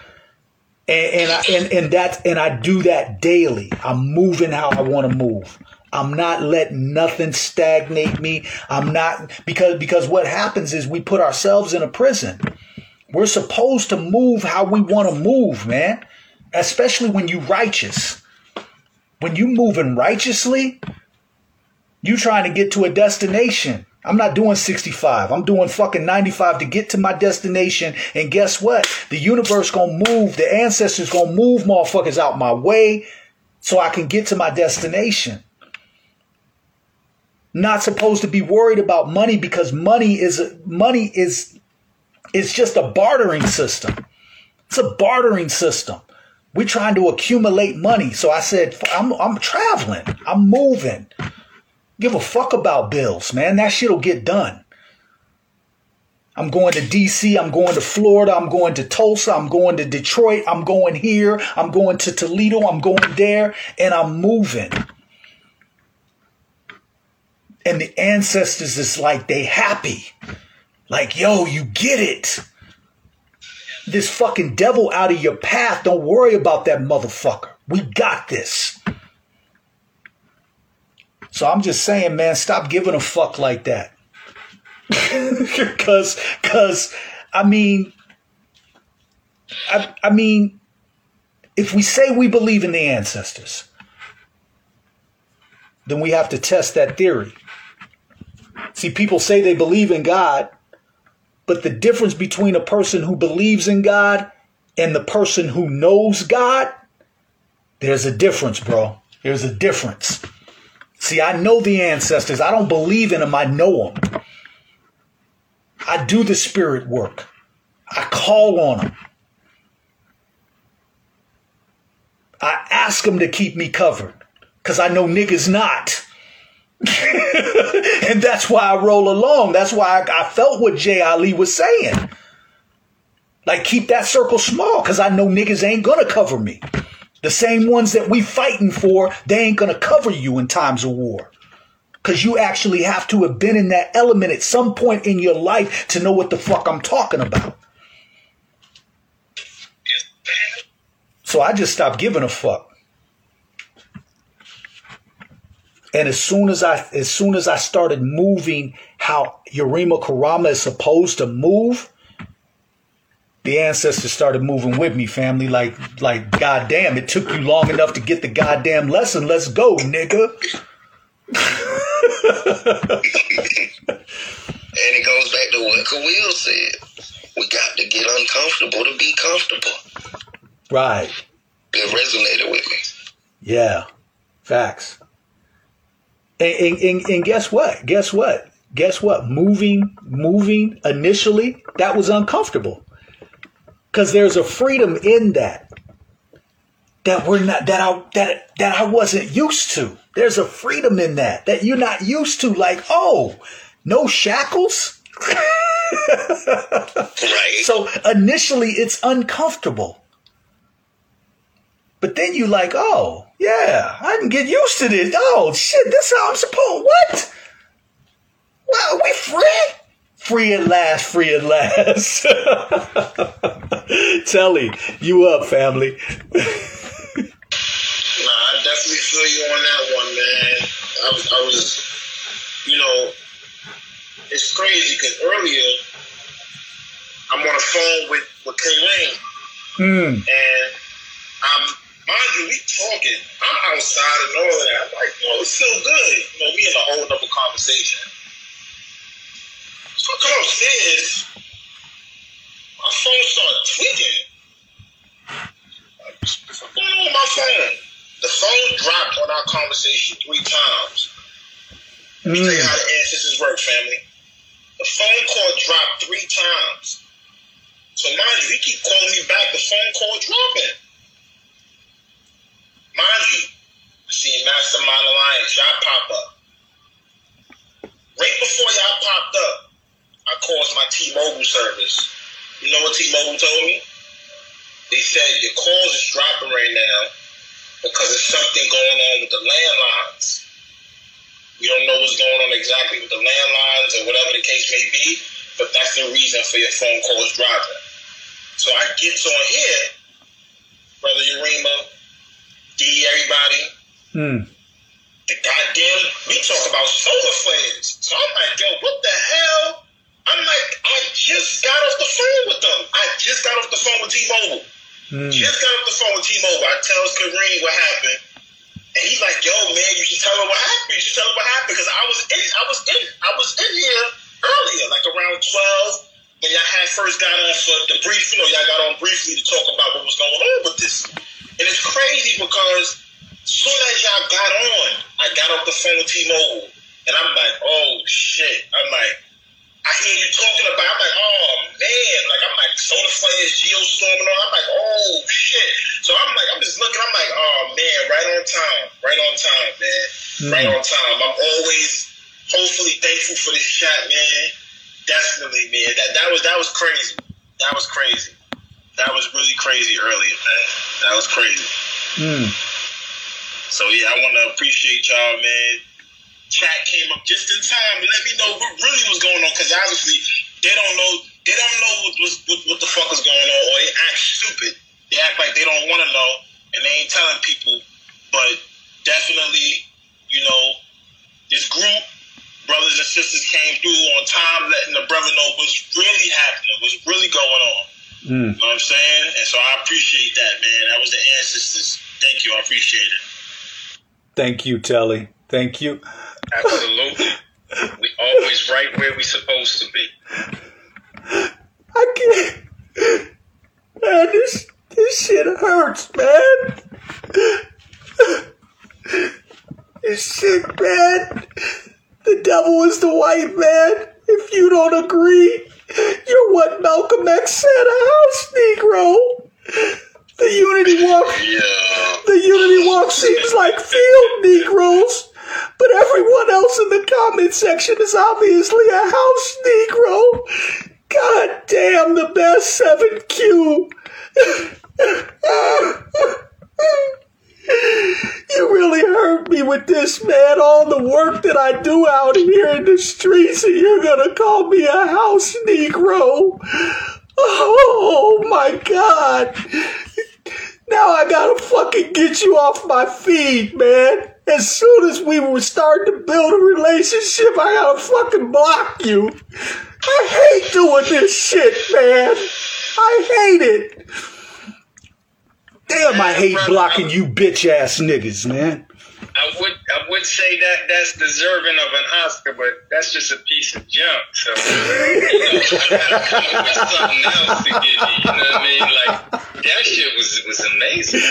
And I do that daily. I'm moving how I want to move. I'm not letting nothing stagnate me. I'm not because what happens is we put ourselves in a prison. We're supposed to move how we want to move, man. Especially when you're righteous. When you moving righteously, you trying to get to a destination. I'm not doing 65. I'm doing fucking 95 to get to my destination. And guess what? The universe gonna move. The ancestors gonna move motherfuckers out my way so I can get to my destination. Not supposed to be worried about money because money is just a bartering system. It's a bartering system. We're trying to accumulate money. So I said, I'm traveling. I'm moving. Give a fuck about bills, man. That shit'll get done. I'm going to DC. I'm going to Florida. I'm going to Tulsa. I'm going to Detroit. I'm going here. I'm going to Toledo. I'm going there. And I'm moving. And the ancestors is like, they happy. Like, yo, you get it. This fucking devil out of your path. Don't worry about that motherfucker. We got this. So I'm just saying, man, stop giving a fuck like that. Because I mean, if we say we believe in the ancestors, then we have to test that theory. See, people say they believe in God. But the difference between a person who believes in God and the person who knows God, there's a difference, bro. There's a difference. See, I know the ancestors. I don't believe in them. I know them. I do the spirit work. I call on them. I ask them to keep me covered because I know niggas not. And that's why I roll along. That's why I felt what Jay Ali was saying. Like, keep that circle small because I know niggas ain't going to cover me. The same ones that we fighting for, they ain't going to cover you in times of war. Because you actually have to have been in that element at some point in your life to know what the fuck I'm talking about. So I just stopped giving a fuck. And as soon as I started moving how Urima Karama is supposed to move, the ancestors started moving with me, family. Like, goddamn, it took you long enough to get the goddamn lesson. Let's go, nigga. And it goes back to what Khalil said. We got to get uncomfortable to be comfortable. Right. It resonated with me. Yeah. Facts. And guess what? Moving initially, that was uncomfortable. Because there's a freedom in that we're not, that I wasn't used to. There's a freedom in that you're not used to. Like, oh, no shackles. Right. So initially it's uncomfortable, but then you like, oh yeah, I can get used to this. Oh shit, this is how I'm supposed. What? Well, we free. Free at last, free at last. Telly, you up, family. Nah, I definitely feel you on that one, man. I was, you know, it's crazy because earlier I'm on the phone with K-Lane. Mm. And mind you, we talking. I'm outside and all that. I'm like, oh, it's so good. You know, we in a whole other conversation. So I come upstairs, my phone started tweaking. Like, what's going on with my phone? The phone dropped on our conversation 3 times. Let me tell you how the ancestors work, family. The phone call dropped 3 times. So mind you, he keep calling me back, the phone call dropping. Mind you, I see Mastermind Alliance, y'all pop up. Right before y'all popped up, I called my T-Mobile service. You know what T-Mobile told me? They said, your calls is dropping right now because of something going on with the landlines. We don't know what's going on exactly with the landlines or whatever the case may be, but that's the reason for your phone calls dropping. So I get on here, Brother Urima, D, everybody. Mm. The goddamn, we talk about solar flares. So I'm like, yo, what the hell? I'm like, I just got off the phone with them. I just got off the phone with T-Mobile. Mm. Just got off the phone with T-Mobile. I tells Kareem what happened. And he's like, yo, man, you should tell her what happened. You should tell her what happened. Because I was in here earlier, like around 12, when y'all had first got on for the brief, you know, y'all got on briefly to talk about what was going on with this. And it's crazy because as soon as y'all got on, I got off the phone with T-Mobile. And I'm like, oh, shit. I'm like, I hear you talking about, I'm like, oh, man. Like, I'm like, solar flares, geostorm and all. I'm like, oh, shit. So I'm like, I'm just looking. I'm like, oh, man, right on time, man. Mm-hmm. Right on time. I'm always hopefully thankful for this shot, man. Definitely, man. That was crazy. That was really crazy earlier, man. That was crazy. Mm. So, yeah, I want to appreciate y'all, man. Chat came up just in time to let me know what really was going on, because obviously they don't know what the fuck is going on, or they act stupid. They act like they don't want to know, and they ain't telling people. But definitely, you know, this group, brothers and sisters, came through on time, letting the brother know what's really happening, what's really going on. Mm. You know what I'm saying? And so I appreciate that, man. That was the ancestors. Thank you. I appreciate it. Thank you, Telly. Thank you. Absolutely. We always right where we supposed to be. I can't. Man, this shit hurts, man. This shit, man. The devil is the white man. If you don't agree, you're what Malcolm X said, a house Negro. The Unity Walk. Yeah. The Unity Walk seems like field Negroes. But everyone else in the comment section is obviously a house Negro. God damn, the best 7Q. You really hurt me with this, man. All the work that I do out here in the streets, and you're going to call me a house Negro. Oh, my God. Now I got to fucking get you off my feed, man. As soon as we were starting to build a relationship, I gotta fucking block you. I hate doing this shit, man. I hate it. Damn, I hate blocking you bitch ass niggas, man. I would say that that's deserving of an Oscar, but that's just a piece of junk. So, I gotta do something else to get you. You know what I mean? Like that shit was amazing.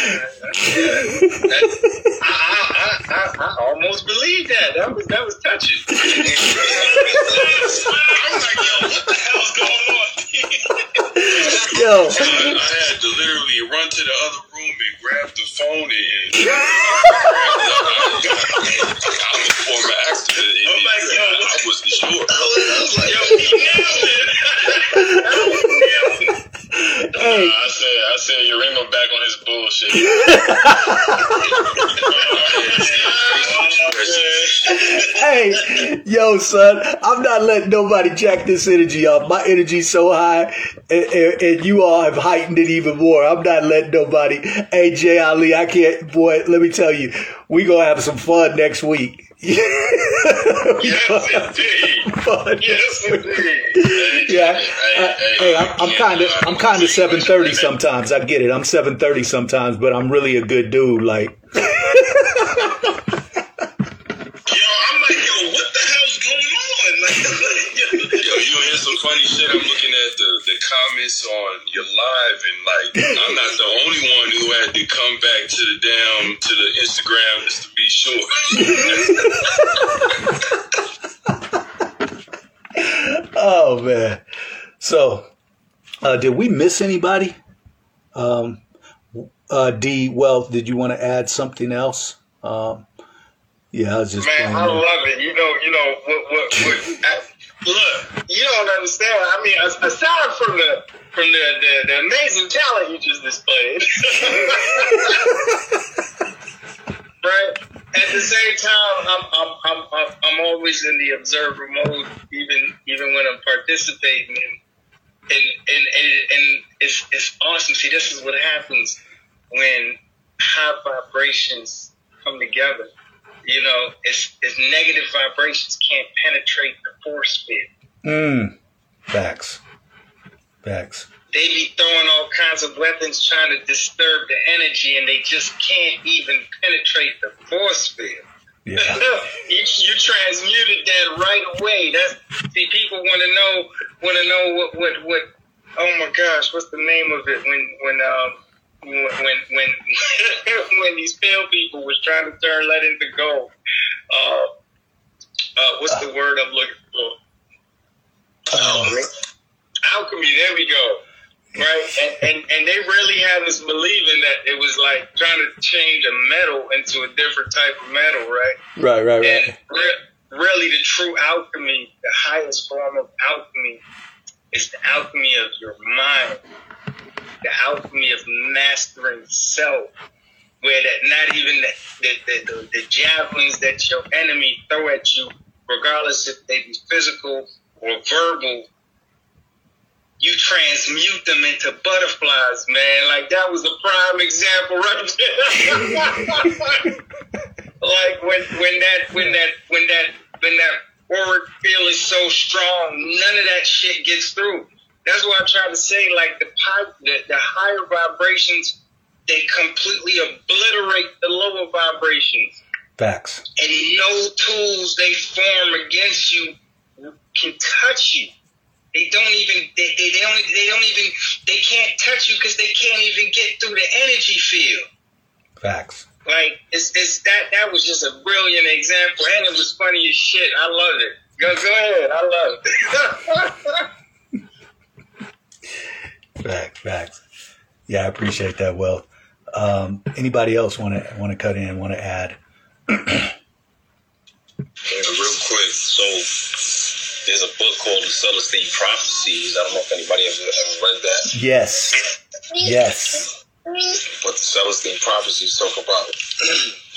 I almost believed that. That was touching. I'm like, yo, what the hell's going on? Yo, I had to literally run to the other room and grab the phone and I'm a former actor. Oh my God, I wasn't sure. I was like, yo, he nailed it. Hey. I said, Urima back on his bullshit. Hey, yo, son, I'm not letting nobody jack this energy up. My energy's so high, and you all have heightened it even more. I'm not letting nobody. Hey, Jay Ali, I can't, boy, let me tell you, we going to have some fun next week. Yes, indeed. Yeah. Hey, I'm kind of 7:30 sometimes. I get it. I'm 7:30 sometimes, but I'm really a good dude. Like. Funny shit, I'm looking at the comments on your live, and like, I'm not the only one who had to come back to the Instagram just to be sure. Oh man. So did we miss anybody? D, well, did you want to add something else? Yeah, I was just, man, I love it. You know what look, you don't understand. I mean, aside from the amazing talent you just displayed, right? At the same time, I'm always in the observer mode, even when I'm participating, and it's awesome. See, this is what happens when high vibrations come together. You know, it's negative vibrations can't penetrate the force field. Facts. They be throwing all kinds of weapons trying to disturb the energy, and they just can't even penetrate the force field. Yeah. you transmuted that right away. See, people want to know what. Oh my gosh, what's the name of it? When these pale people was trying to turn lead into gold, what's the word I'm looking for? Alchemy. There we go. Right, and they really had us believing that it was like trying to change a metal into a different type of metal, right? Right. And really, the true alchemy, the highest form of alchemy, is the alchemy of your mind. The alchemy of mastering self, where that not even the javelins that your enemy throw at you, regardless if they be physical or verbal, you transmute them into butterflies, man. Like, that was a prime example right there. Like when that forward feel is so strong, none of that shit gets through. That's why I try to say, like, the higher vibrations, they completely obliterate the lower vibrations. Facts. And no tools they form against you can touch you. They can't touch you because they can't even get through the energy field. Facts. Like, that was just a brilliant example, and it was funny as shit. I loved it. Go ahead. I loved it. Facts. Yeah, I appreciate that, Will. Anybody else want to cut in? Want to add? Yeah, real quick. So there's a book called Celestine Prophecies. I don't know if anybody ever read that. Yes. But the Celestine Prophecies talk about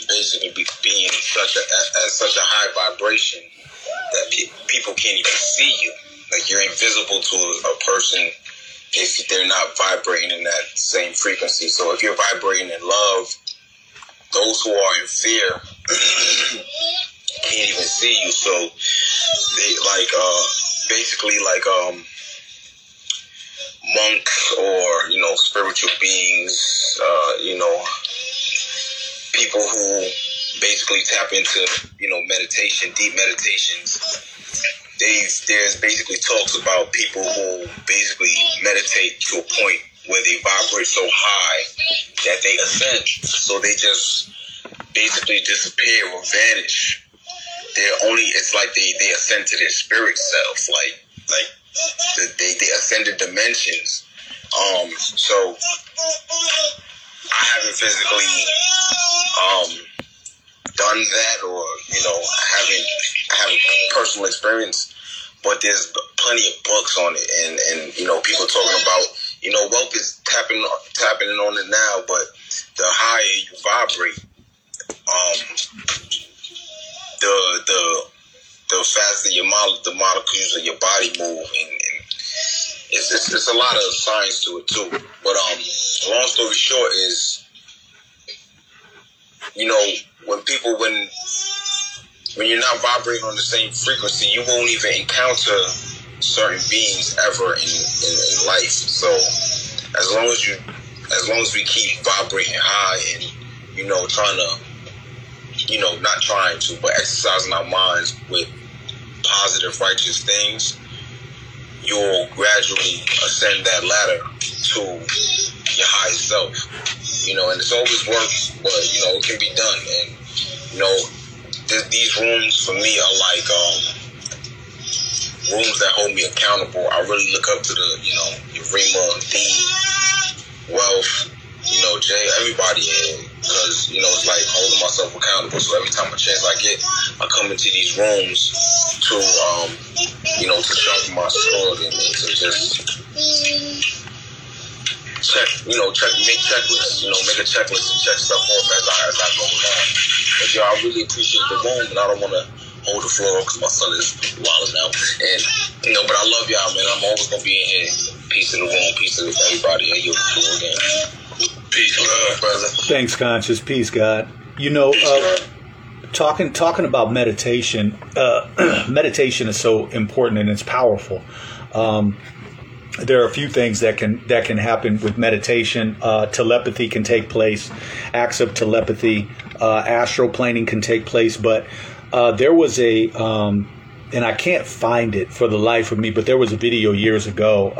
basically being at such a high vibration that people can't even see you. Like, you're invisible to a person if they're not vibrating in that same frequency. So if you're vibrating in love, those who are in fear can't even see you. So they like basically like monk or spiritual beings, people who basically tap into meditation, deep meditations. There's basically talks about people who basically meditate to a point where they vibrate so high that they ascend. So they just basically disappear or vanish. It's like they ascend to their spirit self, like they ascended dimensions. So I haven't physically done that, or I haven't personal experience, but there's plenty of books on it, and people talking about wealth is tapping on it now, but the higher you vibrate, the faster the molecules of your body move, and it's a lot of science to it too. But long story short is, when you're not vibrating on the same frequency, you won't even encounter certain beings ever in life. So as long as we keep vibrating high and not trying to, but exercising our minds with positive, righteous things, you'll gradually ascend that ladder to your higher self. And it's always work, but it can be done. And these rooms for me are like rooms that hold me accountable. I really look up to the Urima, the Wealth, Jay, everybody in, because it's like holding myself accountable. So every time a chance I get, I come into these rooms to to sharpen my sword and to just make a checklist and check stuff off as I go along. But I really appreciate the room, and I don't want to hold the floor because my son is wilding out. And but I love y'all, man. I'm always gonna be in here. Peace to the room, peace to everybody. Hey, again. Peace, love, brother. Thanks, Conscious. Peace, God. Peace, God. Talking about meditation. Meditation is so important and it's powerful. There are a few things that can happen with meditation. Telepathy can take place, acts of telepathy, astral planing can take place. But there was a, and I can't find it for the life of me, but there was a video years ago.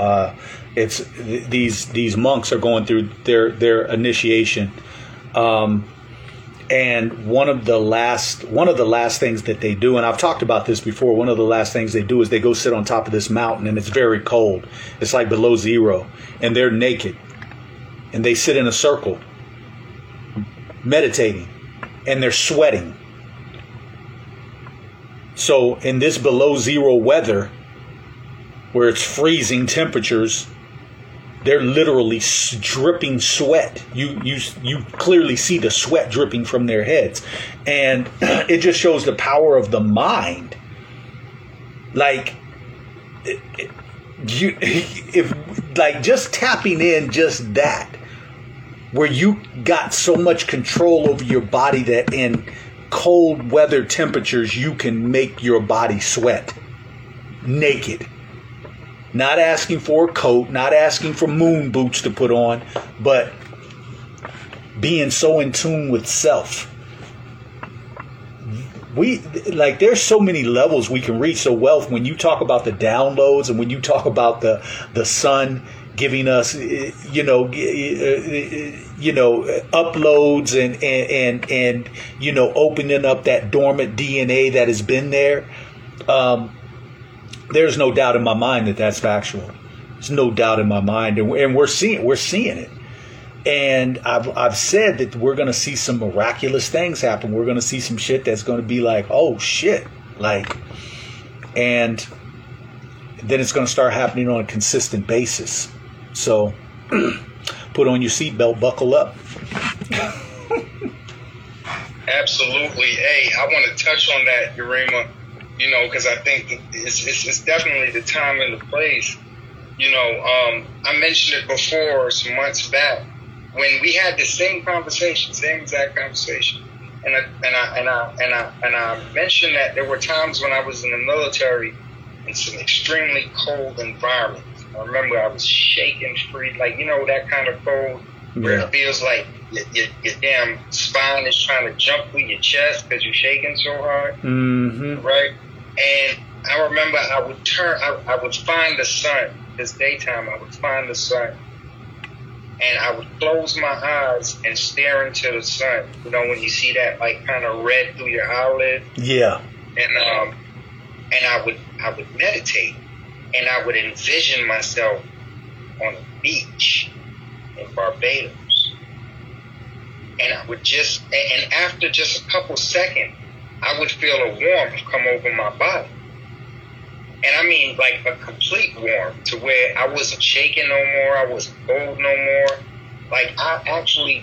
It's these monks are going through their initiation, and one of the last things that they do, and I've talked about this before, one of the last things they do is they go sit on top of this mountain, and it's very cold. It's like below zero, and they're naked, and they sit in a circle meditating, and they're sweating. So in this below zero weather, where it's freezing temperatures, they're literally dripping sweat. You clearly see the sweat dripping from their heads. And it just shows the power of the mind. Like, just tapping in just that, where you got so much control over your body that in cold weather temperatures, you can make your body sweat naked. Not asking for a coat, not asking for moon boots to put on, but being so in tune with self. There's so many levels we can reach. So wealth, when you talk about the downloads and when you talk about the sun giving us, uploads and opening up that dormant DNA that has been there, there's no doubt in my mind that that's factual. There's no doubt in my mind, and we're seeing it. And I've said that we're going to see some miraculous things happen. We're going to see some shit that's going to be like, oh shit, and then it's going to start happening on a consistent basis. So put on your seatbelt, buckle up. Absolutely. Hey, I want to touch on that, Urima. Because I think it's definitely the time and the place. I mentioned it before, some months back, when we had the same exact conversation, And I mentioned that there were times when I was in the military in some extremely cold environments. I remember I was shaking free, like, you know, that kind of cold where it feels like your damn spine is trying to jump through your chest because you're shaking so hard, right? And I remember I would find the sun. This daytime, I would find the sun. And I would close my eyes and stare into the sun. You know, when you see that, like, kind of red through your eyelid. Yeah. And I would meditate. And I would envision myself on a beach in Barbados. And I would just, and after just a couple seconds, I would feel a warmth come over my body. And I mean, like, a complete warmth to where I wasn't shaking no more. I wasn't cold no more. Like, I actually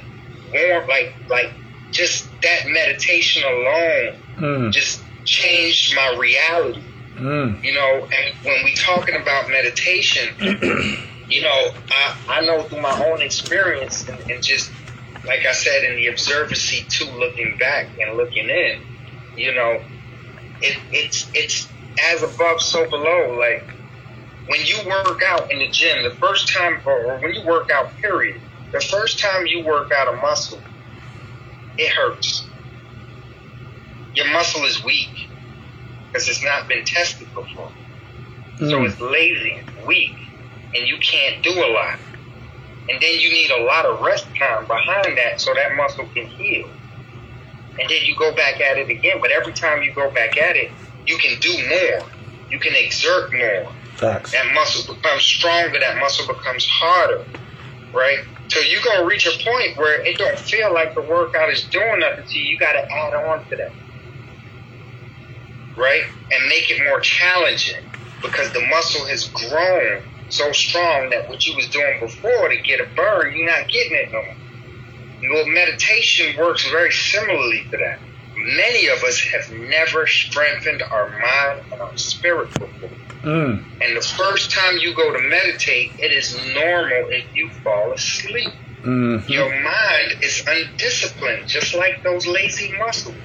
warmed, like just that meditation alone just changed my reality. You know, and when we talking about meditation, you know, I know through my own experience and just, like I said, in the observancy too, looking back and looking in, you know, it's as above, so below. Like, when you work out in the gym, the first time, or when you work out, period, the first time you work out a muscle, it hurts. Your muscle is weak because it's not been tested before. So it's lazy, weak, and you can't do a lot. And then you need a lot of rest time behind that so that muscle can heal. And then you go back at it again. But every time you go back at it, you can do more. You can exert more. Facts. That muscle becomes stronger. That muscle becomes harder, right? So you're going to reach a point where it don't feel like the workout is doing nothing to you. You got to add on to that, right? And make it more challenging because the muscle has grown so strong that what you was doing before to get a burn, you're not getting it no more. Well, meditation works very similarly to that. Many of us have never strengthened our mind and our spirit before. And the first time you go to meditate, it is normal if you fall asleep. Your mind is undisciplined, just like those lazy muscles.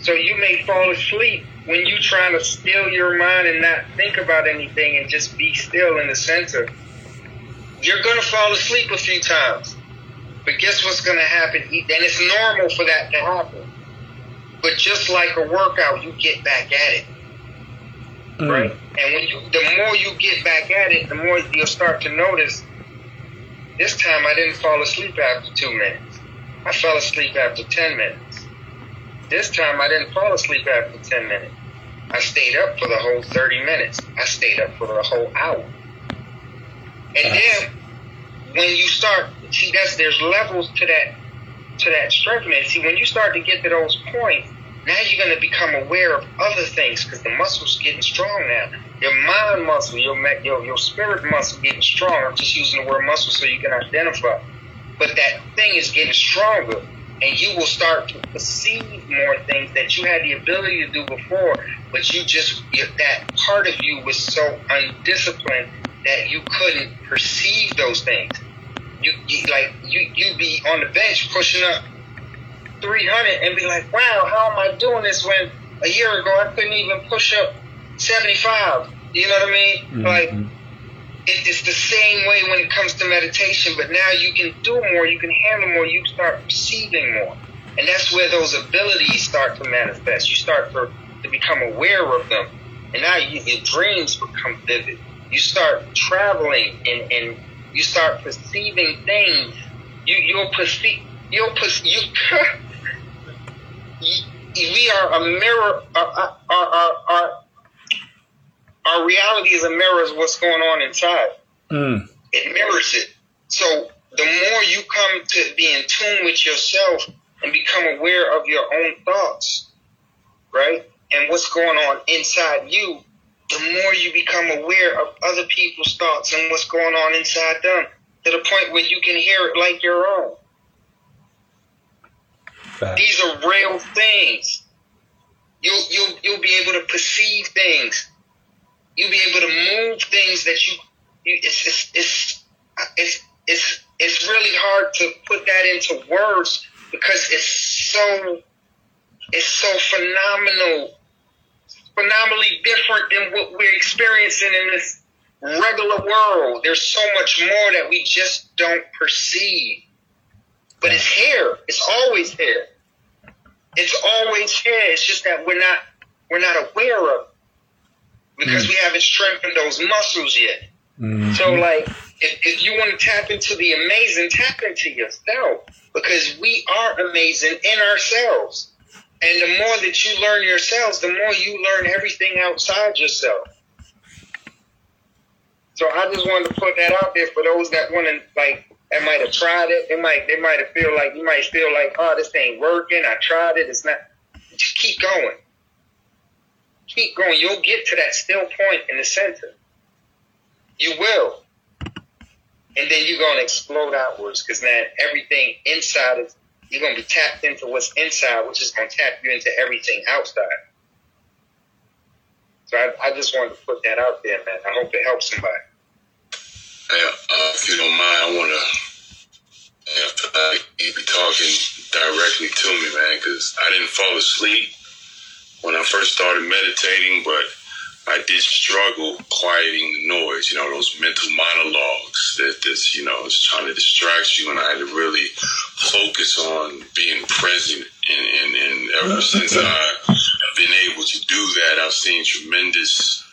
So you may fall asleep when you're trying to still your mind and not think about anything and just be still in the center. You're going to fall asleep a few times. But guess what's going to happen? And it's normal for that to happen. But just like a workout, you get back at it, right? And when the more you get back at it, the more you'll start to notice, this time I didn't fall asleep after 2 minutes. I fell asleep after 10 minutes. This time I didn't fall asleep after 10 minutes. I stayed up for the whole 30 minutes. I stayed up for the whole hour. And then when you start, see, there's levels to that strengthening. See, when you start to get to those points, now you're going to become aware of other things because the muscle's getting strong now. Your mind muscle, your spirit muscle getting strong. I'm just using the word muscle so you can identify. But that thing is getting stronger, and you will start to perceive more things that you had the ability to do before, but that part of you was so undisciplined that you couldn't perceive those things. You be on the bench pushing up 300 and be like, wow, how am I doing this when a year ago I couldn't even push up 75? You know what I mean? Like, it's the same way when it comes to meditation, but now you can do more, you can handle more, you start perceiving more. And that's where those abilities start to manifest. You start to become aware of them. And now your dreams become vivid. You start traveling and you start perceiving things. We are a mirror. Our reality is a mirror of what's going on inside. It mirrors it. So the more you come to be in tune with yourself and become aware of your own thoughts, right, and what's going on inside you, the more you become aware of other people's thoughts and what's going on inside them, to the point where you can hear it like your own. Fact. These are real things. You'll be able to perceive things. You'll be able to move things that you it's really hard to put that into words because it's it's so phenomenally different than what we're experiencing in this regular world. There's so much more that we just don't perceive. But it's here. It's always here. It's just that we're not aware of it because we haven't strengthened those muscles yet. Mm. So, like, if you want to tap into the amazing, tap into yourself, because we are amazing in ourselves. And the more that you learn yourselves, the more you learn everything outside yourself. So I just wanted to put that out there for those that want to, like, that might have tried it. You might feel like, oh, this ain't working. I tried it. It's not. Just keep going. Keep going. You'll get to that still point in the center. You will. And then you're going to explode outwards, because now everything inside is, you're going to be tapped into what's inside, which is going to tap you into everything outside. So I just wanted to put that out there, man. I hope it helps somebody. Yeah, if you don't mind, I want to, after you be talking directly to me, man, because I didn't fall asleep when I first started meditating, but I did struggle quieting the noise, you know, those mental monologues that's, you know, is trying to distract you. And I had to really focus on being present. And ever since I've been able to do that, I've seen tremendous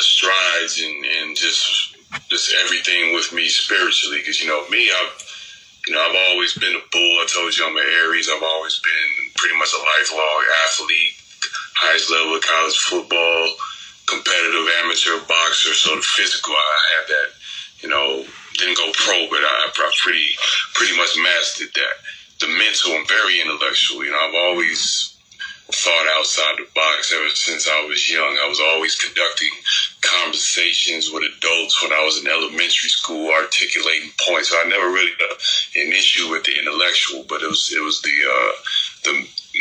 strides and just everything with me spiritually. Because, you know, me, I've always been a bull. I told you I'm an Aries. I've always been pretty much a lifelong athlete. Highest level of college football, competitive amateur boxer, so the physical, I had that, you know, didn't go pro, but I pretty much mastered that. The mental, I'm very intellectual, you know, I've always thought outside the box ever since I was young. I was always conducting conversations with adults when I was in elementary school, articulating points. So I never really had an issue with the intellectual, but it was the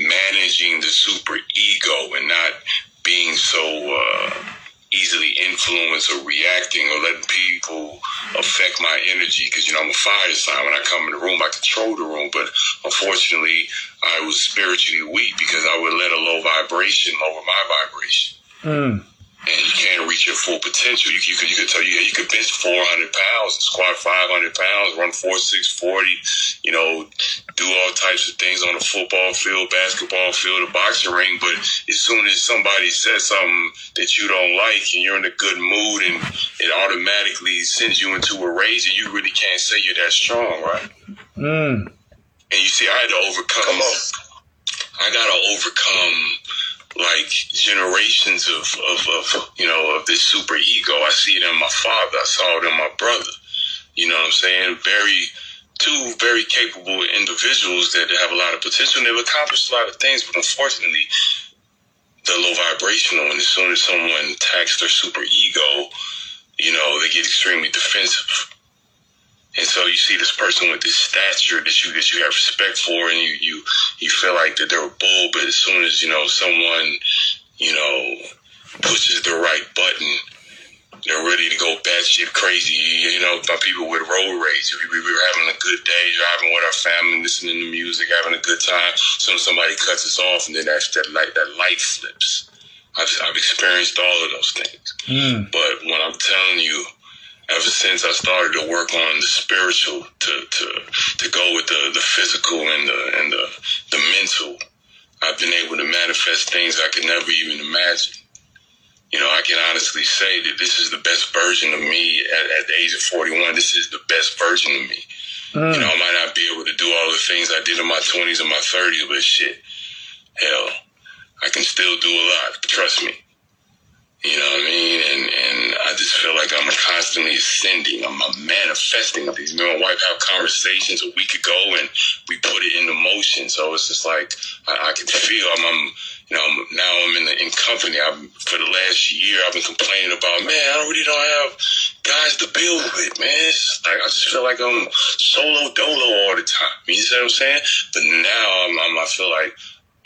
managing the super ego and not being so easily influenced or reacting or letting people affect my energy, because, you know, I'm a fire sign. When I come in the room, I control the room, but unfortunately I was spiritually weak because I would let a low vibration lower my vibration. Mm. And you can't reach your full potential. You could tell you, yeah, you could bench 400 pounds, squat 500 pounds, run 4,640, you know, do all types of things on the football field, basketball field, a boxing ring. But as soon as somebody says something that you don't like and you're in a good mood, and it automatically sends you into a rage, and you really can't say you're that strong, right? Mm. And you see, I had to overcome. I got to overcome, like, generations of you know, of this super ego. I see it in my father. I saw it in my brother. You know what I'm saying? Two very capable individuals that have a lot of potential, and they've accomplished a lot of things, but unfortunately, they're low vibrational, and as soon as someone attacks their super ego, you know, they get extremely defensive. And so you see this person with this stature that you have respect for, and you feel like that they're a bull, but as soon as, you know, someone, you know, pushes the right button, they're ready to go batshit crazy. You know, my people with road rage. We were having a good day, driving with our family, listening to music, having a good time. Soon somebody cuts us off, and then that light flips. I've experienced all of those things. Mm. But when I'm telling you, ever since I started to work on the spiritual to go with the physical and the mental, I've been able to manifest things I could never even imagine. You know, I can honestly say that this is the best version of me at the age of 41. This is the best version of me. Mm. You know, I might not be able to do all the things I did in my 20s and my 30s, but shit, hell, I can still do a lot. Trust me. You know what I mean? And I just feel like I'm constantly ascending. I'm manifesting these. Me and my wife have conversations a week ago, and we put it into motion. So it's just like I can feel I'm you know, now I'm in company. For the last year, I've been complaining about, man, I really don't have guys to build with, man. It's like, I just feel like I'm solo dolo all the time. You see what I'm saying? But now I feel like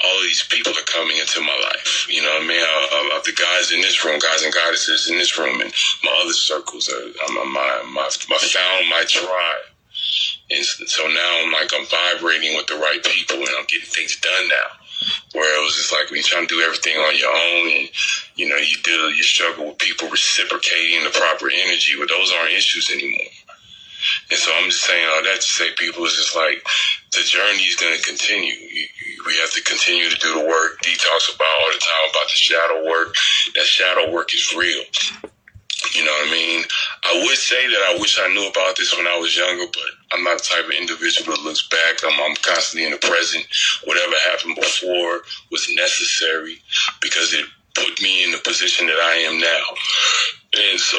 all these people are coming into my life. You know what I mean? I the guys in this room, guys and goddesses in this room, and my other circles, my found my tribe. And so now I'm like, I'm vibrating with the right people and I'm getting things done now. Where it was just like, when you're trying to do everything on your own and, you know, you deal, you struggle with people reciprocating the proper energy, but those aren't issues anymore. And so I'm just saying all that to say, people, is just like, the journey is going to continue. We have to continue to do the work. D talks about all the time about the shadow work. That shadow work is real. You know what I mean? I would say that I wish I knew about this when I was younger, but I'm not the type of individual that looks back. I'm constantly in the present. Whatever happened before was necessary because it put me in the position that I am now. And so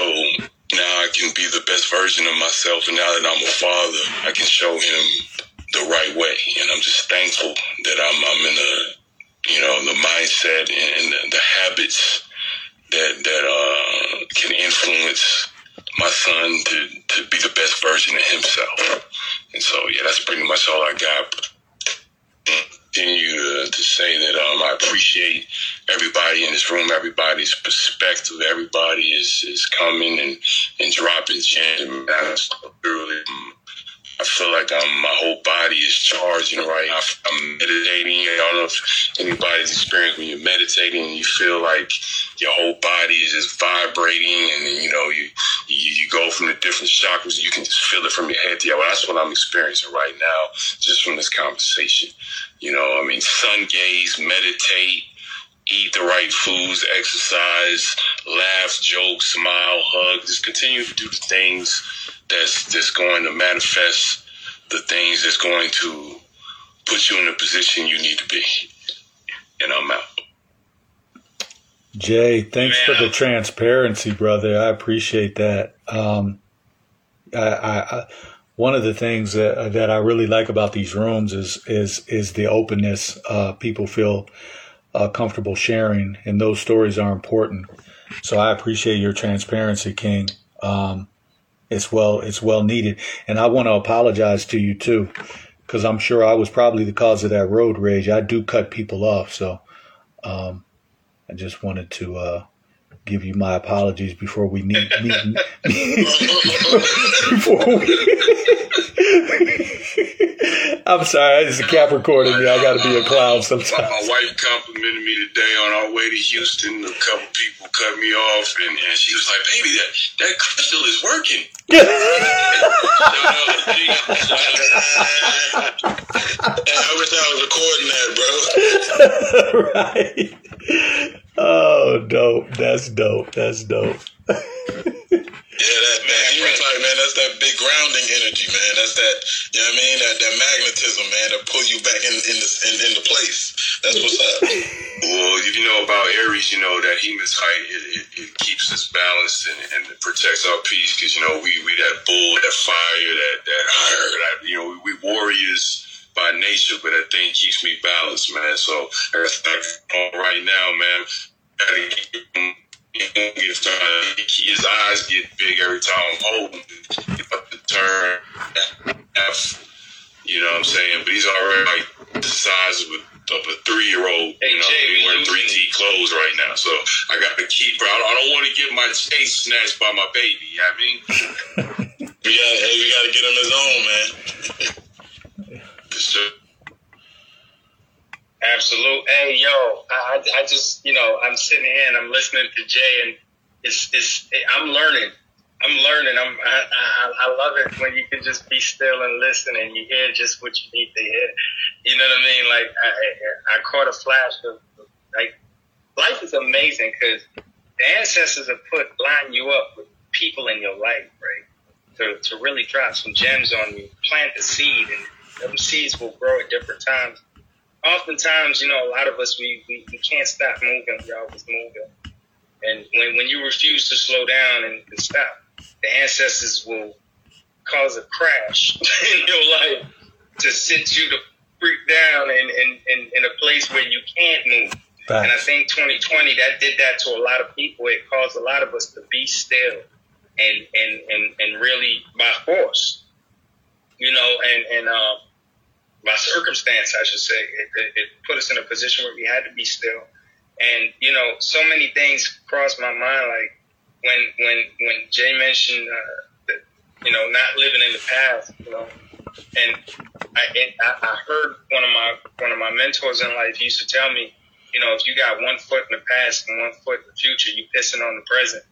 now I can be the best version of myself. And now that I'm a father, I can show him the right way. And I'm just thankful that I'm in the, you know, the mindset and the habits that can influence my son to be the best version of himself. And so, yeah, that's pretty much all I got. Continue to say that I appreciate everybody in this room, everybody's perspective. Everybody is coming and dropping gems. And I feel like my whole body is charging right now. I'm meditating. I don't know if anybody's experienced when you're meditating and you feel like your whole body is just vibrating and, you know, you go from the different chakras. You can just feel it from your head to your, well, that's what I'm experiencing right now just from this conversation. You know, I mean, sun gaze, meditate, eat the right foods, exercise, laugh, joke, smile, hug. Just continue to do the things that's going to manifest, the things that's going to put you in the position you need to be. And I'm out. Jay, thanks for the transparency, brother. I appreciate that. I one of the things that I really like about these rooms is the openness. People feel comfortable sharing, and those stories are important. So I appreciate your transparency, King. It's well needed. And I want to apologize to you too, because I'm sure I was probably the cause of that road rage. I do cut people off. So, I just wanted to give you my apologies before we meet before we I'm sorry, this is a Capricorn in me. I got to be a clown sometimes. My wife complimented me today on our way to Houston. A couple people cut me off, and she was like, "Baby, that crystal is working." I wish I was recording that, bro. Right. Oh, dope. That's dope. That's dope. Yeah, that, man. You were like, man, that's that big grounding energy, man. That's that, you know what I mean? That magnetism, man, that pull you back in the place. That's what's up. Well, if you know about Aries, you know that Hemis height, it keeps us balanced and it protects our peace because, you know, we that bull, that fire, that iron, that, you know, we warriors by nature, but that thing keeps me balanced, man. So that's right now, man. Gotta his eyes get big every time I'm holding. Get up the turn, you know what I'm saying? But he's already like the size of a 3-year-old. You know, he's wearing 3T clothes right now. So I got to keep. I don't want to get my chase snatched by my baby. You know what I mean, we gotta get him his own, man. Absolute. Hey, yo, I just, you know, I'm sitting here and I'm listening to Jay, and it's I'm learning. I love it when you can just be still and listen, and you hear just what you need to hear. You know what I mean? Like I caught a flash of like life is amazing because the ancestors have line you up with people in your life, right? To really drop some gems on you, plant the seed, and them seeds will grow at different times. Oftentimes, you know, a lot of us, we can't stop moving. We're always moving. And when you refuse to slow down and stop, the ancestors will cause a crash in your life to sit you the freak down in a place where you can't move. Right. And I think 2020, that did that to a lot of people. It caused a lot of us to be still and really by force, you know, and by circumstance, I should say, it put us in a position where we had to be still. And, you know, so many things crossed my mind, like when Jay mentioned, that, you know, not living in the past, you know, And I heard one of my mentors in life used to tell me, you know, if you got one foot in the past and one foot in the future, you pissing on the present.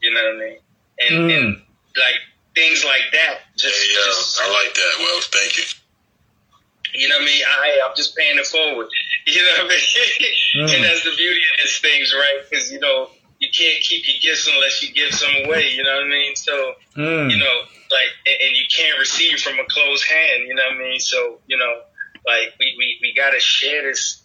You know what I mean? And like things like that. Just I like that. Well, thank you. You know what I mean? I'm just paying it forward. You know what I mean? And that's the beauty of these things, right? Because, you know, you can't keep your gifts unless you give some away. You know what I mean? So, you know, like, and you can't receive from a closed hand. You know what I mean? So, you know, like, we got to share this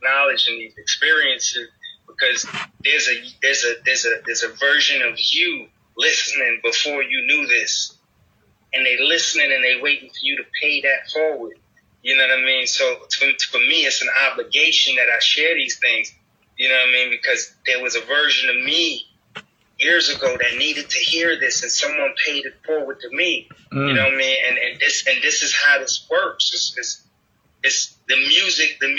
knowledge and these experiences, because there's a version of you listening before you knew this. And they listening and they waiting for you to pay that forward. You know what I mean? So for me, it's an obligation that I share these things. You know what I mean? Because there was a version of me years ago that needed to hear this, and someone paid it forward to me. You know what I mean? And this is how this works. It's the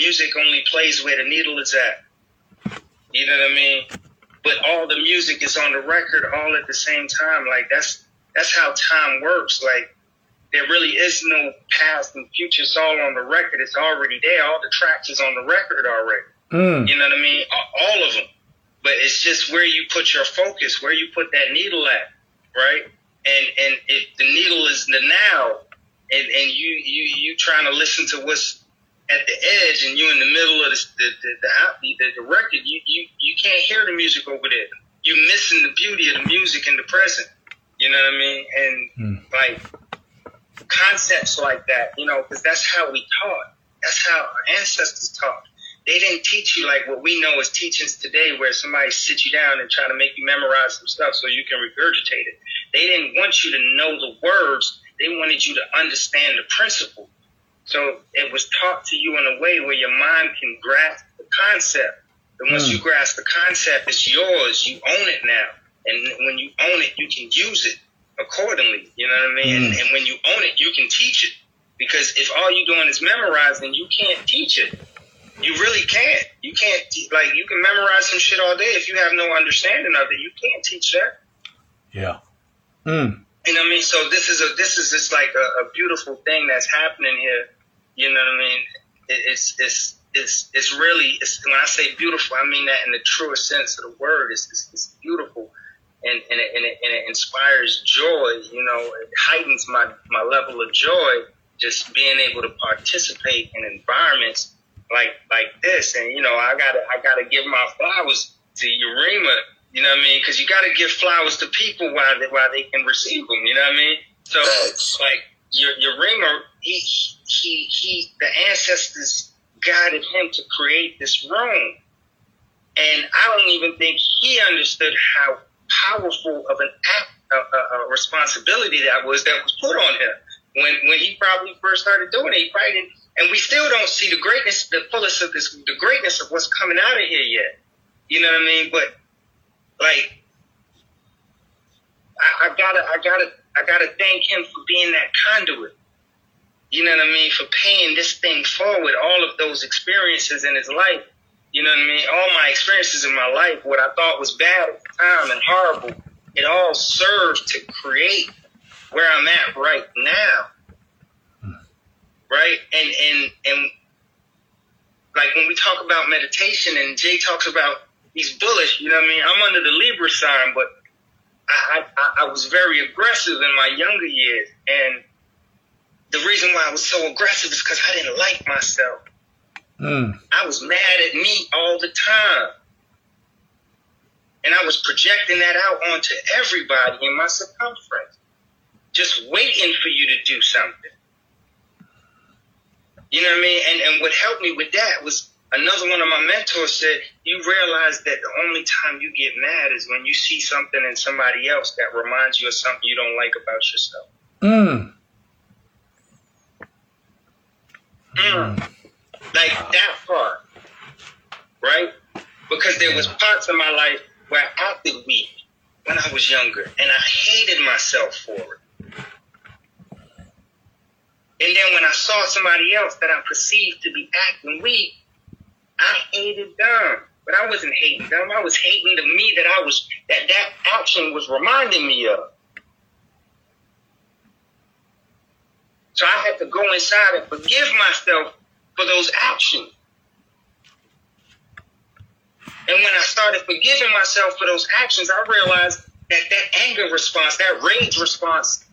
music only plays where the needle is at. You know what I mean? But all the music is on the record all at the same time. Like that's how time works. Like, there really is no past and future. It's all on the record. It's already there. All the tracks is on the record already. You know what I mean? All of them. But it's just where you put your focus, where you put that needle at, right? And if the needle is the now, and you trying to listen to what's at the edge, and you in the middle of the record, you can't hear the music over there. You're missing the beauty of the music in the present. You know what I mean? And like concepts like that, you know, because that's how we taught. That's how our ancestors taught. They didn't teach you like what we know as teachings today, where somebody sits you down and try to make you memorize some stuff so you can regurgitate it. They didn't want you to know the words. They wanted you to understand the principle. So it was taught to you in a way where your mind can grasp the concept. And once you grasp the concept, it's yours. You own it now. And when you own it, you can use it accordingly. You know what I mean? And when you own it, you can teach it. Because if all you're doing is memorizing, you can't teach it. You really can't. You can't, like, you can memorize some shit all day. If you have no understanding of it, you can't teach that. Yeah. You know what I mean? So this is just like a beautiful thing that's happening here. You know what I mean? It's really, when I say beautiful, I mean that in the truest sense of the word. It's beautiful. And it inspires joy. You know, it heightens my level of joy, just being able to participate in environments like this. And, you know, I gotta give my flowers to Urima, you know what I mean? Because you gotta give flowers to people while they can receive them, you know what I mean? So, like, Urima, he the ancestors guided him to create this room. And I don't even think he understood how powerful of an act, a responsibility that was put on him. When he probably first started doing it, he probably didn't. And we still don't see the greatness, the fullest of this, the greatness of what's coming out of here yet. You know what I mean? But like, I gotta thank him for being that conduit. You know what I mean? For paying this thing forward, all of those experiences in his life. You know what I mean? All my experiences in my life, what I thought was bad at the time and horrible, it all served to create where I'm at right now. Right? And like when we talk about meditation and Jay talks about he's bullish, you know what I mean? I'm under the Libra sign, but I was very aggressive in my younger years. And the reason why I was so aggressive is because I didn't like myself. I was mad at me all the time. And I was projecting that out onto everybody in my circumference, just waiting for you to do something. You know what I mean? And what helped me with that was another one of my mentors said, you realize that the only time you get mad is when you see something in somebody else that reminds you of something you don't like about yourself. Like that part, right? Because there was parts of my life where I acted weak when I was younger, and I hated myself for it. And then when I saw somebody else that I perceived to be acting weak, I hated them. But I wasn't hating them. I was hating the me that I was, that action was reminding me of. So I had to go inside and forgive myself for those actions. And when I started forgiving myself for those actions, I realized that that anger response, that rage response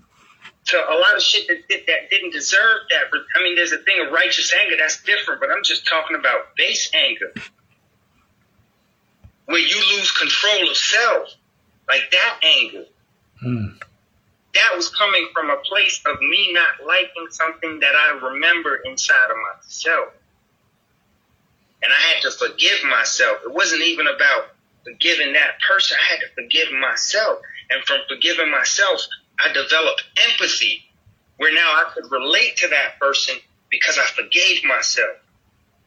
to a lot of shit that didn't deserve that. I mean, there's a thing of righteous anger that's different, but I'm just talking about base anger, where you lose control of self, like that anger. That was coming from a place of me not liking something that I remember inside of myself. And I had to forgive myself. It wasn't even about forgiving that person. I had to forgive myself. And from forgiving myself, I developed empathy, where now I could relate to that person because I forgave myself.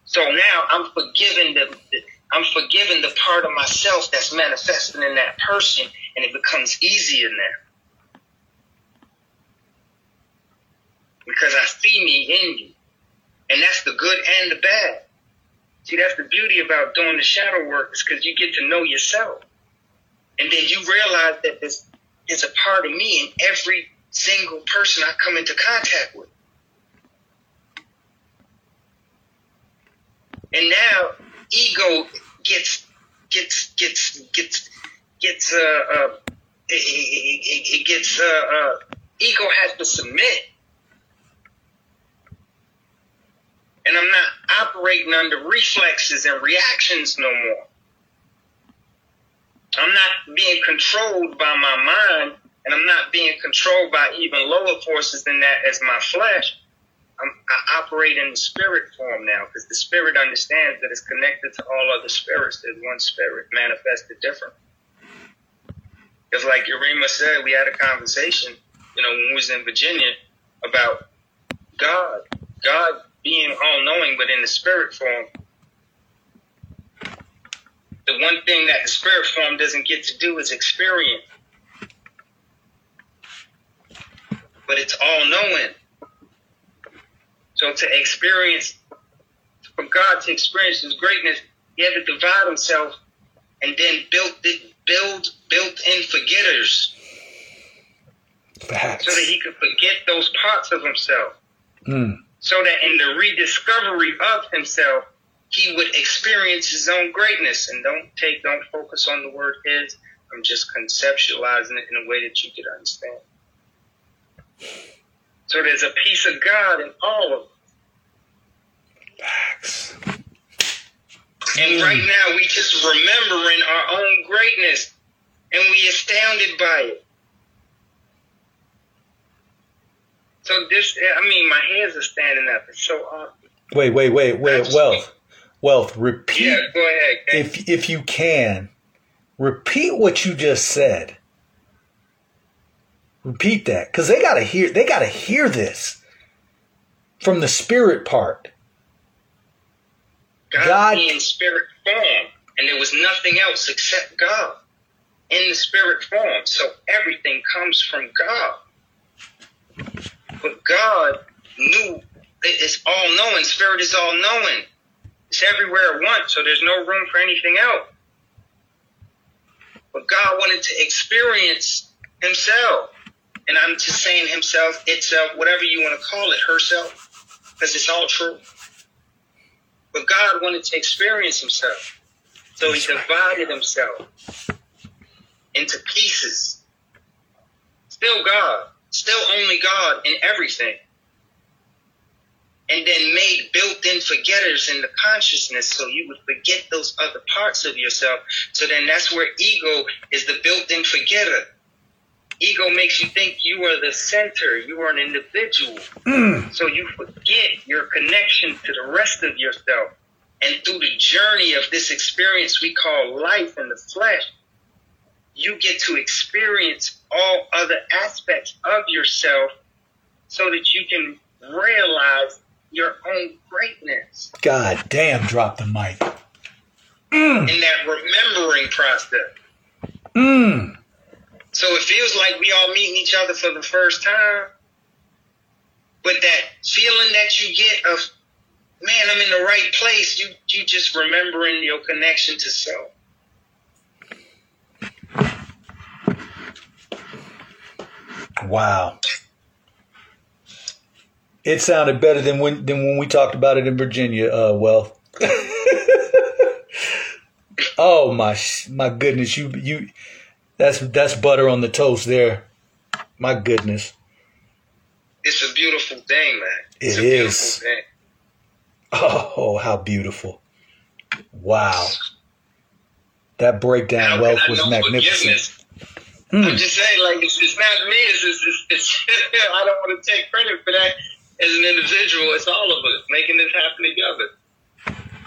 So now I'm forgiving the part of myself that's manifesting in that person, and it becomes easier now. Because I see me in you. And that's the good and the bad. See, that's the beauty about doing the shadow work, is because you get to know yourself. And then you realize that there's a part of me in every single person I come into contact with. And now ego ego has to submit. And I'm not operating under reflexes and reactions no more. I'm not being controlled by my mind, and I'm not being controlled by even lower forces than that as my flesh. I operate in the spirit form now, because the spirit understands that it's connected to all other spirits. There's one spirit manifested different. Because like Urima said, we had a conversation, when we was in Virginia, about God being all-knowing, but in the spirit form. The one thing that the spirit form doesn't get to do is experience. But it's all-knowing. So for God to experience his greatness, he had to divide himself and then built in forgetters. Facts. So that he could forget those parts of himself. So that in the rediscovery of himself, he would experience his own greatness. And don't focus on the word is. I'm just conceptualizing it in a way that you could understand. So there's a piece of God in all of us. Facts. And right now, we just remembering our own greatness, and we astounded by it. So this, my hands are standing up. It's so awesome. Wait. Wealth, repeat. Yeah, go ahead. If you can, repeat what you just said. Repeat that, because they gotta hear this from the spirit part. God being spirit form, and there was nothing else except God in the spirit form. So everything comes from God. But God knew, it's all knowing. Spirit is all knowing. It's everywhere at once, so there's no room for anything else. But God wanted to experience himself. And I'm just saying himself, itself, whatever you want to call it, herself, because it's all true. But God wanted to experience himself. So he divided himself into pieces. Still God. Still only God in everything. And then made built-in forgetters in the consciousness, so you would forget those other parts of yourself. So then that's where ego is the built-in forgetter. Ego makes you think you are the center, you are an individual. So you forget your connection to the rest of yourself. And through the journey of this experience we call life in the flesh, you get to experience all other aspects of yourself so that you can realize your own greatness. God damn, drop the mic. In that remembering process. So it feels like we all meeting each other for the first time. But that feeling that you get of, man, I'm in the right place, you just remembering your connection to self. Wow. It sounded better than when we talked about it in Virginia. Well, oh my goodness, you that's butter on the toast there. My goodness, it's a beautiful thing, man. It's a beautiful thing. Oh, how beautiful! Wow, that breakdown wealth was magnificent. I'm just saying, like it's not me. It's I don't want to take credit for that. As an individual, it's all of us making this happen together.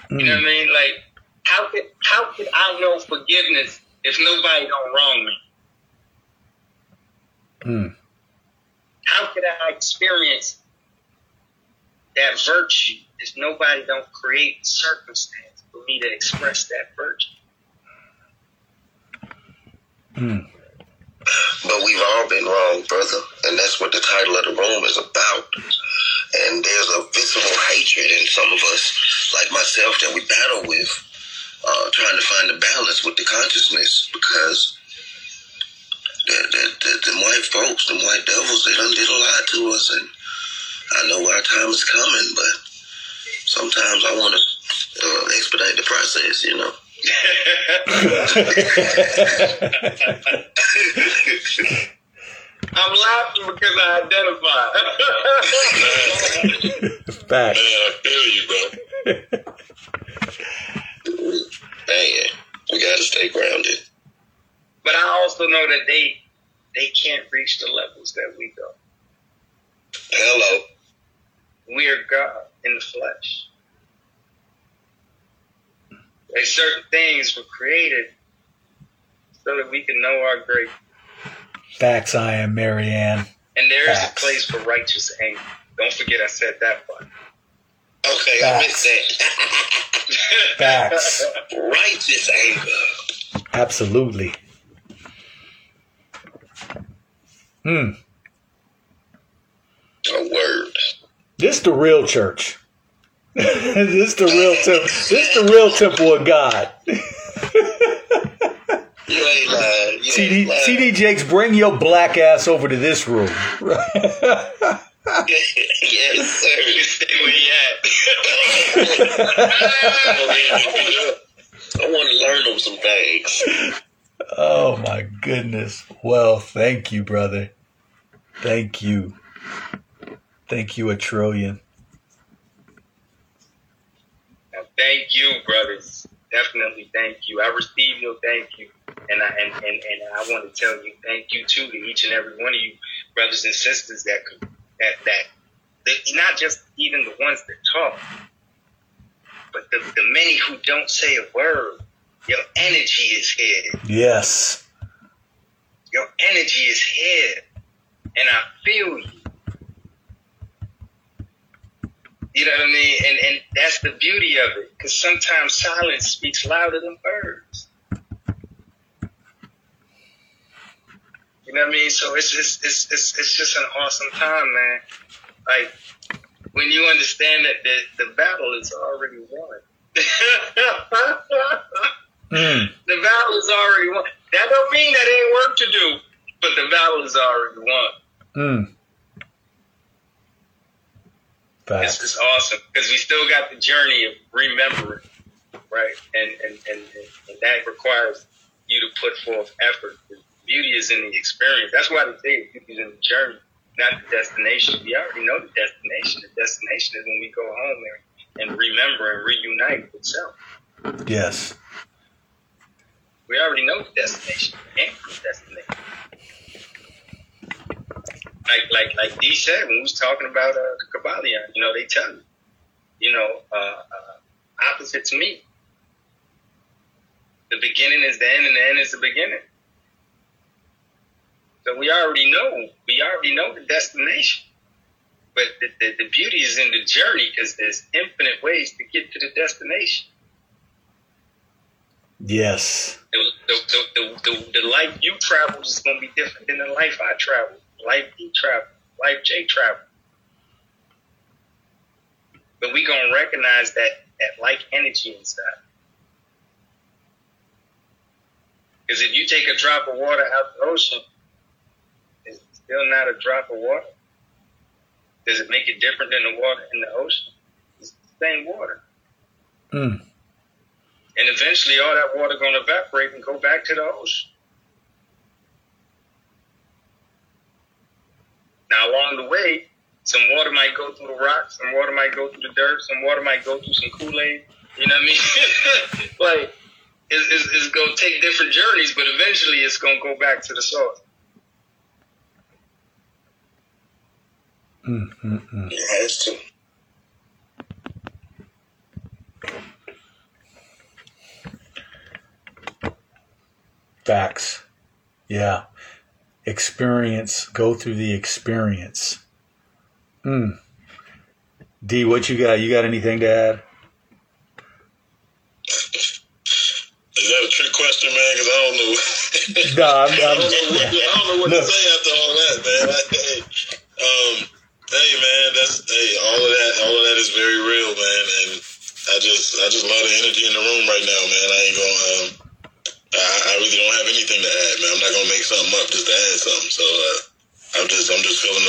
You know what I mean? Like, how could I know forgiveness if nobody don't wrong me? How could I experience that virtue if nobody don't create circumstance for me to express that virtue? But we've all been wrong, brother, and that's what the title of the room is about. And there's a visceral hatred in some of us, like myself, that we battle with, trying to find a balance with the consciousness, because the white folks, the white devils, they done lied to us, and I know our time is coming, but sometimes I want to expedite the process, you know. I'm laughing because I identify. Back. I feel you, bro. Man, we gotta stay grounded. But I also know that they can't reach the levels that we go. Hello. We're God in the flesh. And certain things were created so that we can know our great. Facts, I am Marianne. And there is a place for righteous anger. Don't forget I said that part. Okay, I missed that. Facts. Righteous anger. Absolutely. A word. This the real church. This the real temple. This the real temple of God. You ain't lying. CD Jakes, bring your black ass over to this room. Yes, sir. Stay where you at. I want to learn them some things. Oh my goodness. Well, thank you, brother. Thank you. Thank you a trillion. Thank you, brothers. Definitely thank you. I received your thank you. And I want to tell you thank you too to each and every one of you brothers and sisters that not just even the ones that talk, but the many who don't say a word. Your energy is here. Yes. Your energy is here. And I feel you. You know what I mean? And that's the beauty of it. Because sometimes silence speaks louder than words. You know what I mean? So it's just an awesome time, man. Like, when you understand that the battle is already won. The battle is already won. That don't mean that ain't work to do, but the battle is already won. This is awesome because we still got the journey of remembering, right? And that requires you to put forth effort. The beauty is in the experience. That's why they say beauty is in the journey, not the destination. We already know the destination. The destination is when we go home and remember and reunite with self. Yes. We already know the destination. And the destination. Like D said when we was talking about Kabbalion, you know, they tell you, you know, opposites meet. The beginning is the end, and the end is the beginning. So we already know the destination, but the beauty is in the journey because there's infinite ways to get to the destination. Yes. The life you traveled is going to be different than the life I traveled. Life D travel, life J travel. But we gonna recognize that like energy inside. Because if you take a drop of water out the ocean, it's still not a drop of water. Does it make it different than the water in the ocean? It's the same water. Mm. And eventually all that water going to evaporate and go back to the ocean. Now, along the way, some water might go through the rocks, some water might go through the dirt, some water might go through some Kool-Aid. You know what I mean? Like, it's going to take different journeys, but eventually it's going to go back to the source. Mm-hmm. It has to. Facts. Yeah. Experience. Go through the experience. Mm. D, what you got? You got anything to add? Is that a trick question, man? Because I don't know. I don't know what to say after all that, man. Hey man, all of that is very real, man, and I just love the energy in the room right now, man. I ain't gonna I really don't have anything to add, man. I'm not gonna make something up just to add something. So I'm just feeling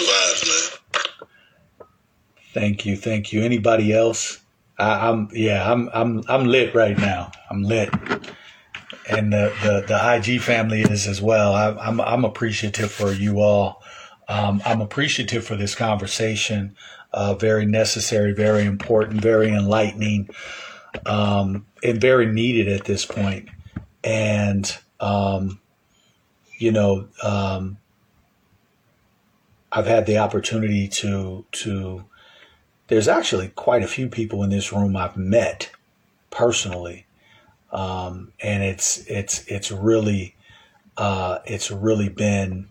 the vibes, man. Thank you. Anybody else? I'm lit right now. I'm lit, and the IG family is as well. I'm appreciative for you all. I'm appreciative for this conversation, very necessary, very important, very enlightening, and very needed at this point. And, I've had the opportunity to there's actually quite a few people in this room I've met personally. And it's really been,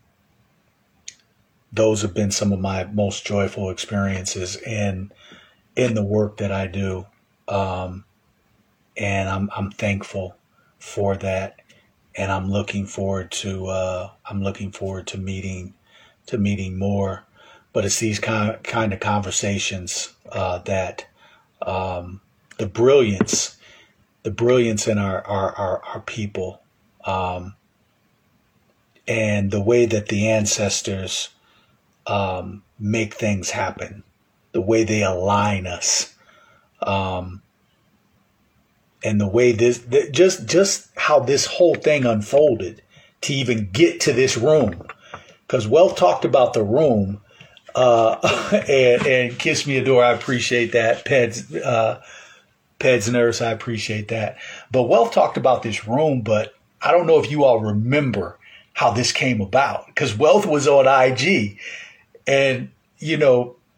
those have been some of my most joyful experiences in the work that I do. And I'm thankful for that. And I'm looking forward to, meeting more, but it's these kind of conversations, that the brilliance in our people, and the way that the ancestors, make things happen, the way they align us, and the way just how this whole thing unfolded to even get to this room. Because Wealth talked about the room, and Kiss Me Adore, I appreciate that. Peds Nurse, I appreciate that. But Wealth talked about this room, but I don't know if you all remember how this came about, because Wealth was on IG. And,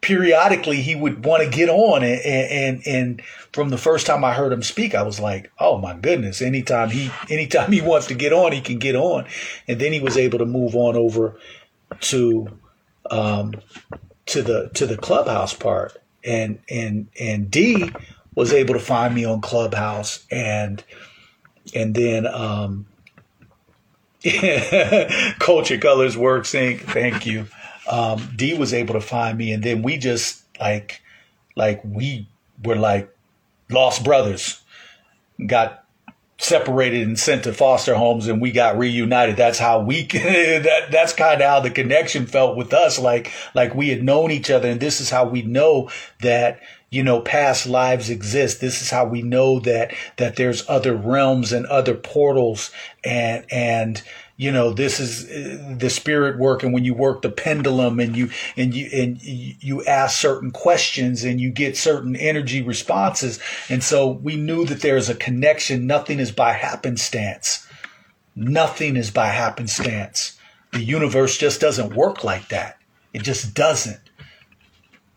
periodically he would want to get on. And from the first time I heard him speak, I was like, oh, my goodness, anytime he wants to get on, he can get on. And then he was able to move on over to the Clubhouse part. And D was able to find me on Clubhouse. And then Culture Colors Works Inc. Thank you. D was able to find me, and then we just we were like lost brothers, got separated and sent to foster homes, and we got reunited. That's how we that's kind of how the connection felt with us. Like we had known each other, and this is how we know that, past lives exist. This is how we know that there's other realms and other portals, and this is the spirit work. And when you work the pendulum and you ask certain questions and you get certain energy responses. And so we knew that there's a connection. Nothing is by happenstance. The universe just doesn't work like that. It just doesn't.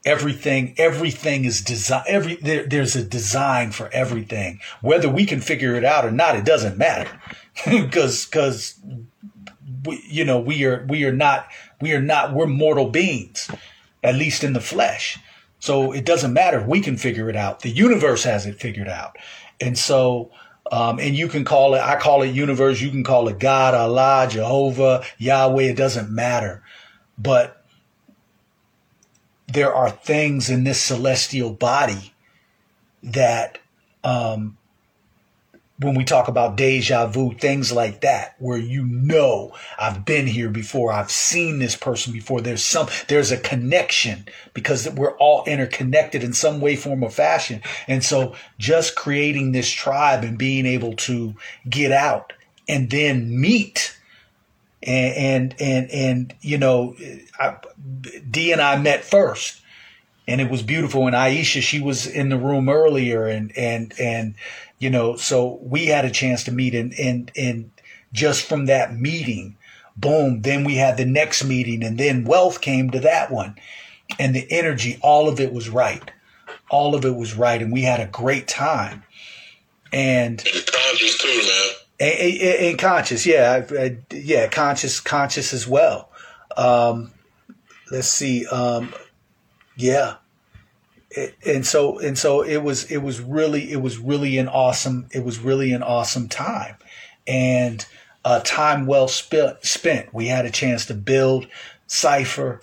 Everything is designed. There's a design for everything. Whether we can figure it out or not, it doesn't matter, because we're mortal beings, at least in the flesh. So it doesn't matter if we can figure it out. The universe has it figured out, and so. And you can call it. I call it universe. You can call it God, Allah, Jehovah, Yahweh. It doesn't matter, but. There are things in this celestial body that when we talk about deja vu, things like that, where I've been here before, I've seen this person before, there's a connection, because we're all interconnected in some way, form, or fashion. And so just creating this tribe and being able to get out and then meet, and you know, Dee and I met first. And it was beautiful. And Aisha, she was in the room earlier, and you know, so we had a chance to meet, and just from that meeting, boom, then we had the next meeting, and then Wealth came to that one, and the energy, all of it was right. All of it was right. And we had a great time. And conscious too, man. And conscious. Yeah. Yeah. Conscious as well. Let's see. Yeah. And so it was really an awesome time, and time well spent. We had a chance to build Cypher.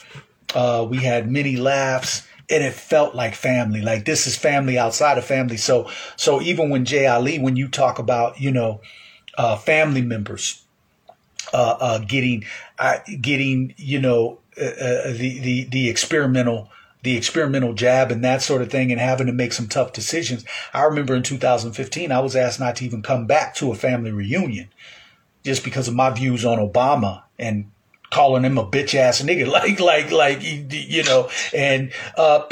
We had many laughs, and it felt like family. Like, this is family outside of family. So even when Jay Ali, when you talk about, you know, family members, getting, you know, the experimental jab and that sort of thing, and having to make some tough decisions. I remember in 2015, I was asked not to even come back to a family reunion just because of my views on Obama and calling him a bitch ass nigga, like, you know, and,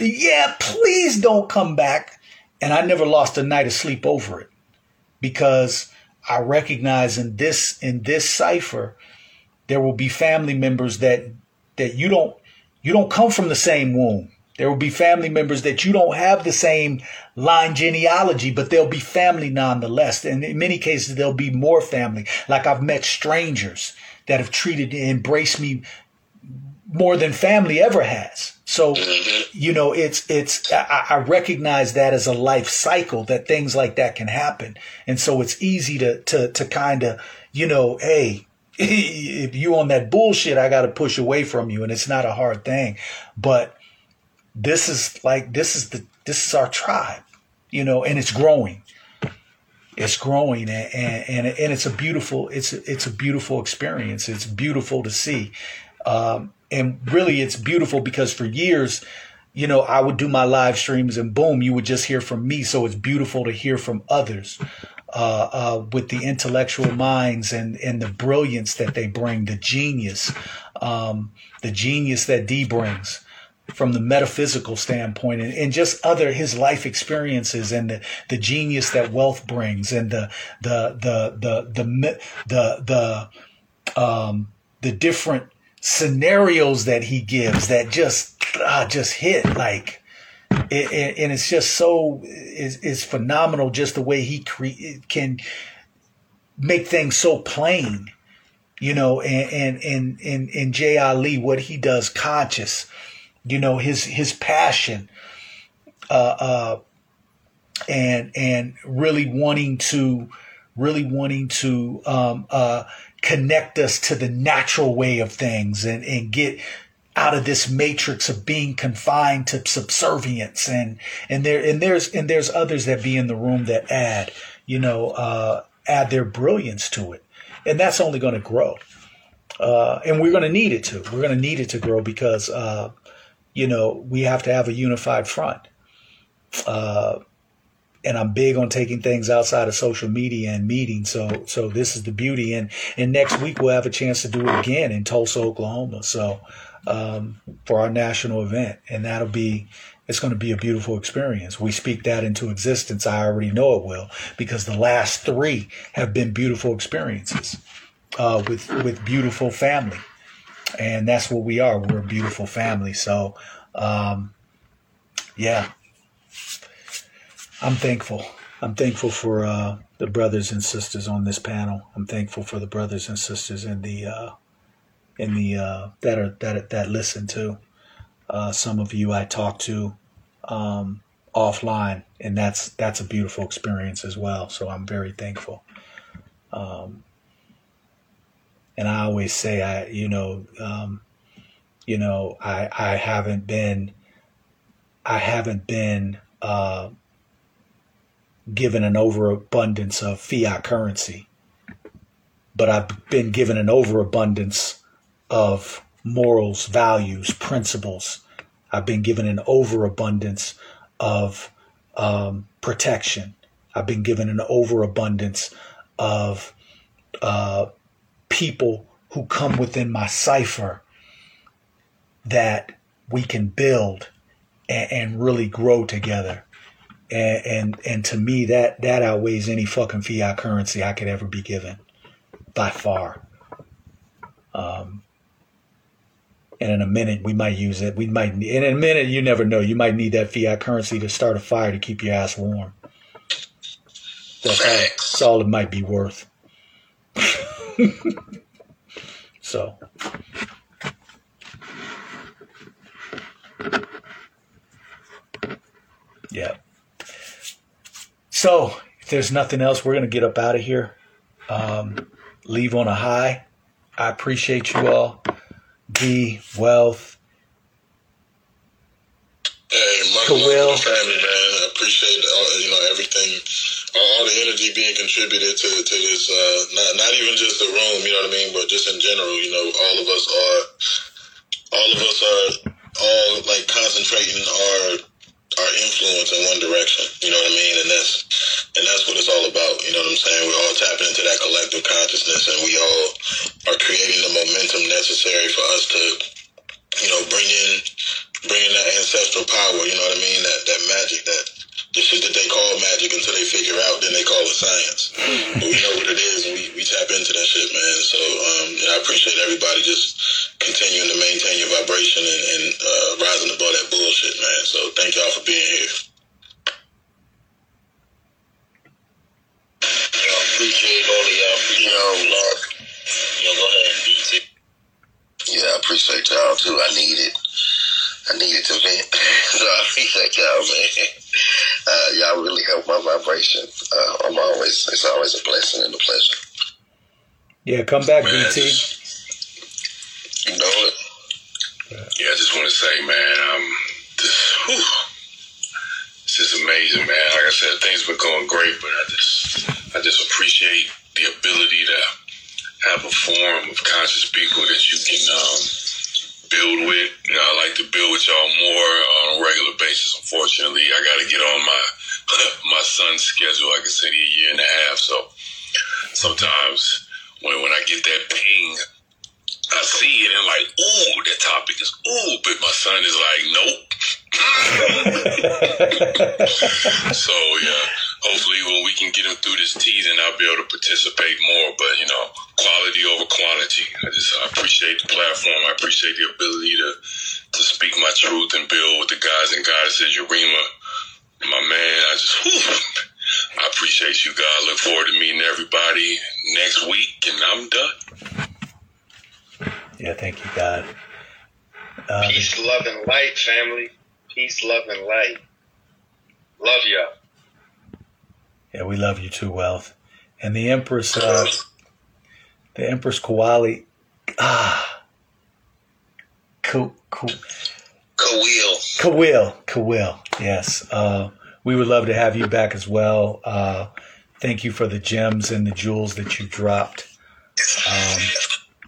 yeah, please don't come back. And I never lost a night of sleep over it, because I recognize in this cipher, there will be family members that you don't come from the same womb. There will be family members that you don't have the same line genealogy, but they'll be family nonetheless. And in many cases, there'll be more family. Like, I've met strangers that have treated and embraced me more than family ever has. So, you know, I recognize that as a life cycle, that things like that can happen. And so it's easy to kind of, you know, hey, if you on that bullshit, I got to push away from you. And it's not a hard thing, but this is our tribe, you know, and it's growing. It's growing, and it's a beautiful experience. It's beautiful to see. And really, it's beautiful because for years, you know, I would do my live streams and boom, you would just hear from me. So it's beautiful to hear from others. With the intellectual minds and the brilliance that they bring, the genius that Dee brings from the metaphysical standpoint, and just his life experiences, and the genius that Wealth brings, and the different scenarios that he gives that just hit like. And it's just so, it's phenomenal just the way he can make things so plain, you know, and Jay Ali, what he does, conscious, you know, his passion, and really wanting to connect us to the natural way of things, and get out of this matrix of being confined to subservience, and there's others that be in the room that add their brilliance to it. And that's only going to grow. And we're going to need it to. We're going to need it to grow because, you know, we have to have a unified front. And I'm big on taking things outside of social media and meetings. So this is the beauty. And next week we'll have a chance to do it again in Tulsa, Oklahoma. So, for our national event, and it's going to be a beautiful experience. We speak that into existence. I already know it will, because the last three have been beautiful experiences with beautiful family, and that's what we are. We're a beautiful family. So, yeah, I'm thankful. I'm thankful for the brothers and sisters on this panel. I'm thankful for the brothers and sisters that listen to, some of you I talk to, offline, and that's a beautiful experience as well. So I'm very thankful. And I always say, I haven't been given an overabundance of fiat currency, but I've been given an overabundance of morals, values, principles. I've been given an overabundance of protection. I've been given an overabundance of people who come within my cipher that we can build and really grow together. And to me, that outweighs any fucking fiat currency I could ever be given by far. And in a minute, we might use it. And in a minute, you never know. You might need that fiat currency to start a fire to keep your ass warm. That's all it might be worth. So. Yeah. So if there's nothing else, we're going to get up out of here. Leave on a high. I appreciate you all. Be wealth. Hey, Michael, Will. Family, man. I appreciate everything, all the energy being contributed to this. Not even just the room, you know what I mean, but just in general, all of us are like concentrating our influence in one direction, you know what I mean, and that's what it's all about, you know what I'm saying? We're all tapping into that collective consciousness, and we all are creating the momentum necessary for us to, bring in that ancestral power, you know what I mean, that magic, that the shit that they call magic until they figure out, then they call it science. But we know what it is, and we tap into that shit, man. So I appreciate everybody just continuing to maintain your vibration and rising above that bullshit, man. So thank y'all for being here. I appreciate all of y'all. Love. Go ahead and beat it. Yeah, I appreciate y'all too. I needed to vent. So I appreciate y'all, man. Y'all really help my vibration. It's always a blessing and a pleasure. Yeah, come back, man, BT. You know it. Yeah, I just want to say, man, it's just amazing, man. Like I said, things have been going great, but I just appreciate the ability to have a form of conscious people that you can build with. I like to build with y'all more on a regular basis. Unfortunately, I got to get on my son's schedule. Like I said, he's a year and a half. So sometimes when I get that ping, I see it and like, ooh, that topic is ooh, but my son is like, nope. So yeah, hopefully when we can get him through this teasing, I'll be able to participate more. But quality over quantity. I appreciate the platform. I appreciate the ability to speak my truth and build with the guys and goddesses. Urima, my man, I appreciate you guys. Look forward to meeting everybody next week, and I'm done. Yeah, thank you, God. Peace, love, and light, family. Peace, love, and light. Love y'all. Yeah, we love you too, Wealth. And the Empress, Kawali, Kawil, yes. We would love to have you back as well. Thank you for the gems and the jewels that you dropped.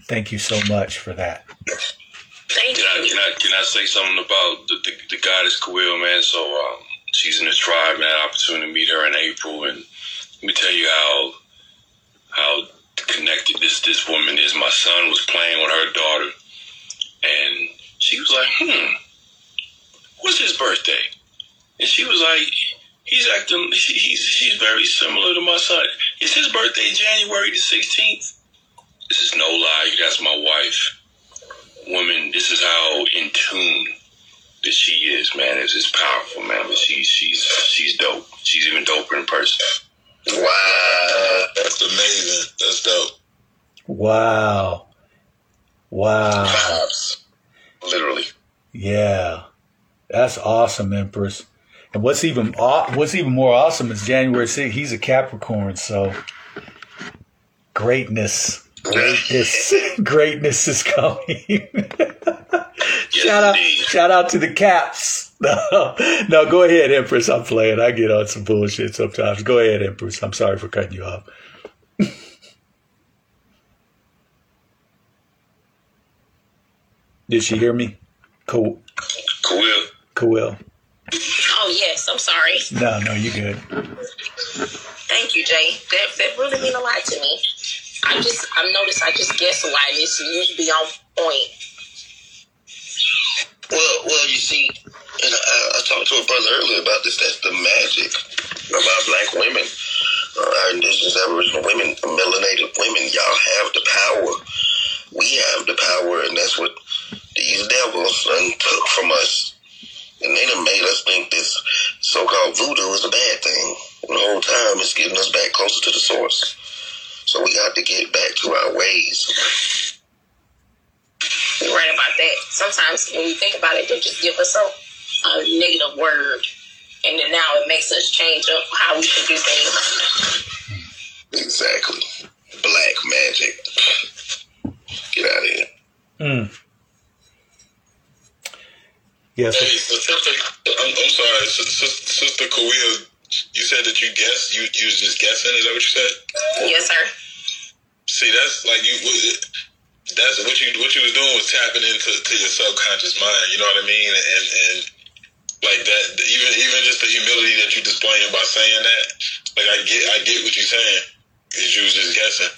Thank you so much for that. Can I say something about the goddess Kawil, man? So she's in the tribe, and I had an opportunity to meet her in April. And let me tell you how connected this woman is. My son was playing with her daughter, and she was like, what's his birthday? And she was like, she's very similar to my son. Is his birthday January the 16th? This is no lie. That's my wife. Woman, this is how in tune that she is, man. It's powerful, man. But she's dope. She's even doper in person. Wow, that's amazing. That's dope. Wow. Vibes. Literally. Yeah, that's awesome, Empress. And what's even more awesome is January 6th. He's a Capricorn, so greatness. Greatness is coming. Yes, shout out to the Caps. No, go ahead, Empress. I'm playing. I get on some bullshit sometimes. Go ahead, Empress. I'm sorry for cutting you off. Did she hear me? Kawil. Oh, yes. I'm sorry. No, you're good. Thank you, Jay. That really mean a lot to me. I've noticed I just guess a lot. It's usually on point. Well, you see, and I talked to a brother earlier about this. That's the magic about black women, our indigenous Aboriginal women, melanated women. Y'all have the power. We have the power, and that's what these devils took from us. And they done made us think this so-called voodoo is a bad thing. And the whole time it's getting us back closer to the source. So we got to get back to our ways. You're right about that. Sometimes when we think about it, they just give us a negative word. And then now it makes us change up how we should do things. Exactly. Black magic. Get out of here. Mm. Yes. Hey, I'm sorry, Sister Kawil, you said that you guessed, you was just guessing, is that what you said? Yes, sir. See, that's like what you was doing was tapping into your subconscious mind, you know what I mean? And like that, even just the humility that you displaying by saying that, like I get what you're saying, because you was just guessing.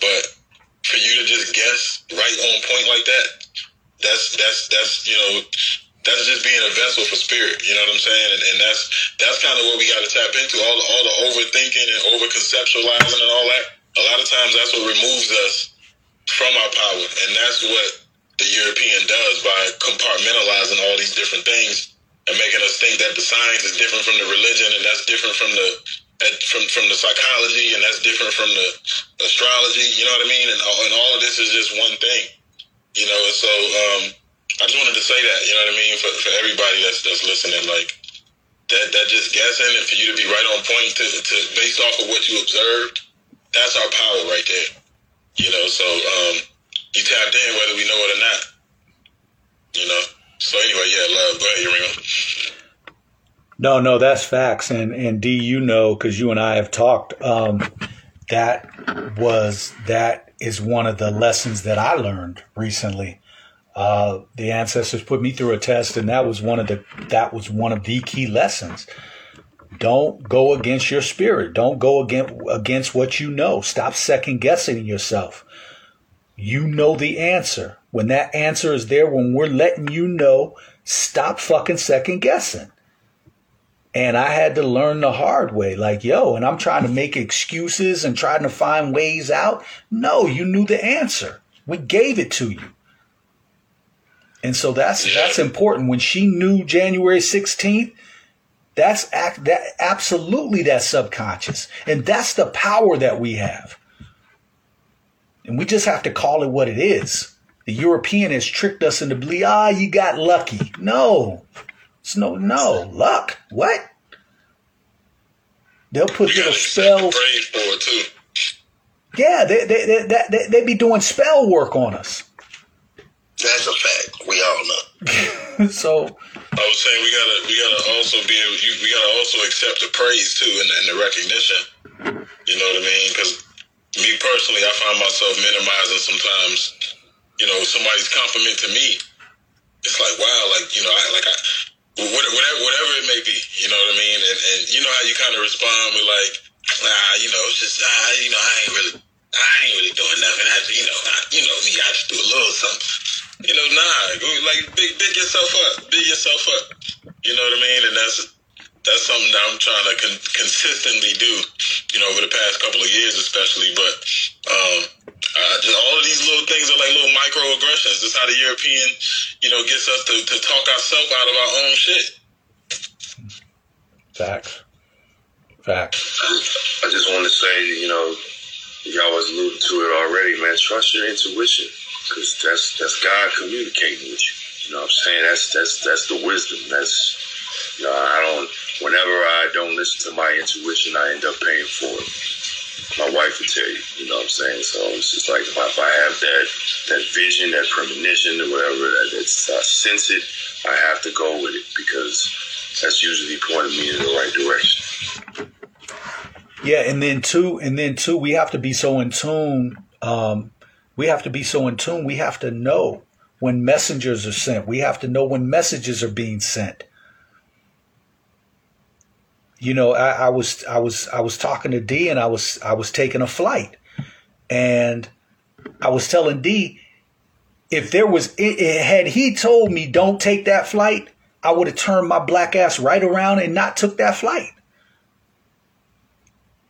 But for you to just guess right on point like that, that's you know, that's just being a vessel for spirit, you know what I'm saying? And that's kind of what we got to tap into, all the overthinking and over-conceptualizing and all that. A lot of times that's what removes us from our power, and that's what the European does by compartmentalizing all these different things and making us think that the science is different from the religion, and that's different from the psychology, and that's different from the astrology, you know what I mean? And all of this is just one thing, you know? So, I just wanted to say that, you know what I mean, for everybody that's listening, like that just guessing, and for you to be right on point to based off of what you observed, that's our power right there, you know. So you tapped in whether we know it or not, you know. So anyway, yeah, love. Go ahead, Urima. No, that's facts, and D, you know, because you and I have talked. That is one of the lessons that I learned recently. The ancestors put me through a test, and that was one of the key lessons. Don't go against your spirit. Don't go against what you know. Stop second guessing yourself. You know the answer. When that answer is there, when we're letting you know, stop fucking second guessing. And I had to learn the hard way, like, yo, and I'm trying to make excuses and trying to find ways out. No, you knew the answer. We gave it to you. And so that's important. When she knew January 16th, that's absolutely that subconscious. And that's the power that we have. And we just have to call it what it is. The European has tricked us into believing, you got lucky. No, it's no luck. What? They'll put little spells. Yeah, they be doing spell work on us. That's a fact. We all know. So I was saying we gotta also accept the praise too and the recognition. You know what I mean? Because me personally, I find myself minimizing sometimes. You know, somebody's compliment to me, it's like, wow, like, you know, whatever it may be. You know what I mean? And you know how you kind of respond with like, nah, you know, it's just you know, I ain't really doing nothing. I just do a little something. You know, big yourself up. Big yourself up. You know what I mean? And that's something that I'm trying to consistently do, you know, over the past couple of years especially. But just all of these little things are like little microaggressions. That's how the European, you know, gets us to talk ourselves out of our own shit. Facts. I just want to say, you know, y'all was alluding to it already, man. Trust your intuition. Because that's God communicating with you. You know what I'm saying? That's the wisdom. Whenever I don't listen to my intuition, I end up paying for it. my wife will tell you, you know what I'm saying? So it's just like, if I have that vision, that premonition or whatever, I sense it, I have to go with it because that's usually pointing me in the right direction. Yeah, and then we have to be so in tune. We have to know when messengers are sent. We have to know when messages are being sent. You know, I was talking to D, and I was taking a flight, and I was telling D, if there was, had he told me don't take that flight, I would have turned my black ass right around and not took that flight.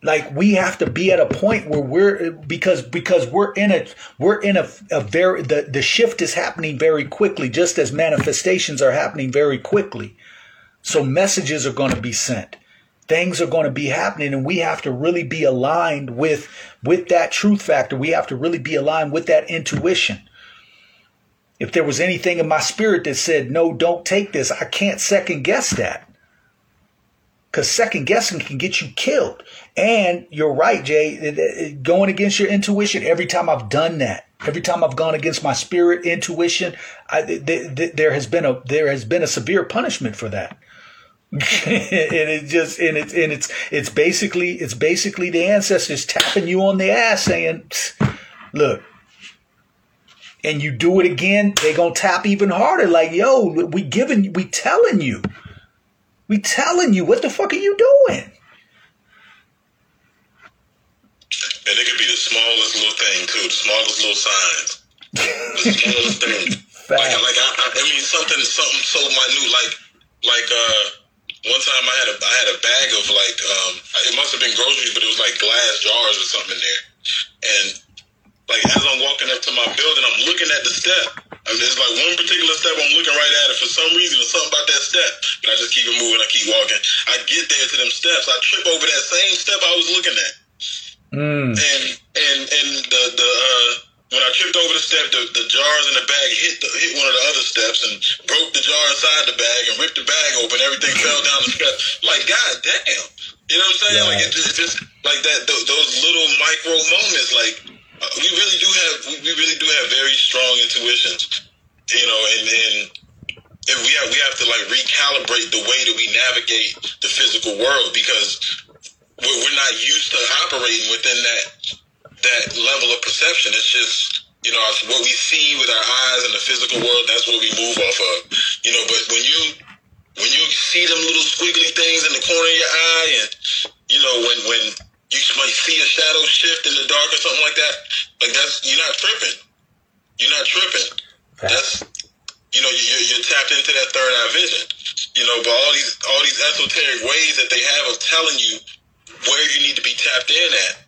Like, we have to be at a point where the shift is happening very quickly, just as manifestations are happening very quickly. So messages are going to be sent. Things are going to be happening, and we have to really be aligned with that truth factor. We have to really be aligned with that intuition. If there was anything in my spirit that said, no, don't take this, I can't second guess that. Because second guessing can get you killed. And you're right, Jay, going against your intuition. Every time I've done that, every time I've gone against my spirit, intuition, there has been a severe punishment for that. It's basically the ancestors tapping you on the ass saying, look, and you do it again, they gonna tap even harder. Like, yo, we telling you, what the fuck are you doing? And it could be the smallest little thing too, the smallest little signs, the smallest thing. I mean, something so minute, one time I had a bag of it must have been groceries, but it was like glass jars or something in there. And as I'm walking up to my building, I'm looking at the step. I mean, there's one particular step I'm looking right at it for some reason or something about that step. But I just keep it moving. I keep walking. I get there to them steps. I trip over that same step I was looking at. Mm. And the when I tripped over the step, the jars in the bag hit one of the other steps and broke the jar inside the bag and ripped the bag open. Everything fell down the step. Like, God damn. You know what I'm saying? Yeah. Those little micro moments. We really do have very strong intuitions. You know, and if we have to recalibrate the way that we navigate the physical world, because we're not used to operating within that level of perception. It's just, you know, what we see with our eyes in the physical world, that's what we move off of, you know. But when you see them little squiggly things in the corner of your eye, and you know, when you might see a shadow shift in the dark or something like that, that's, you're not tripping. That's, you know, you're tapped into that third eye vision, you know. But all these esoteric ways that they have of telling you where you need to be tapped in at,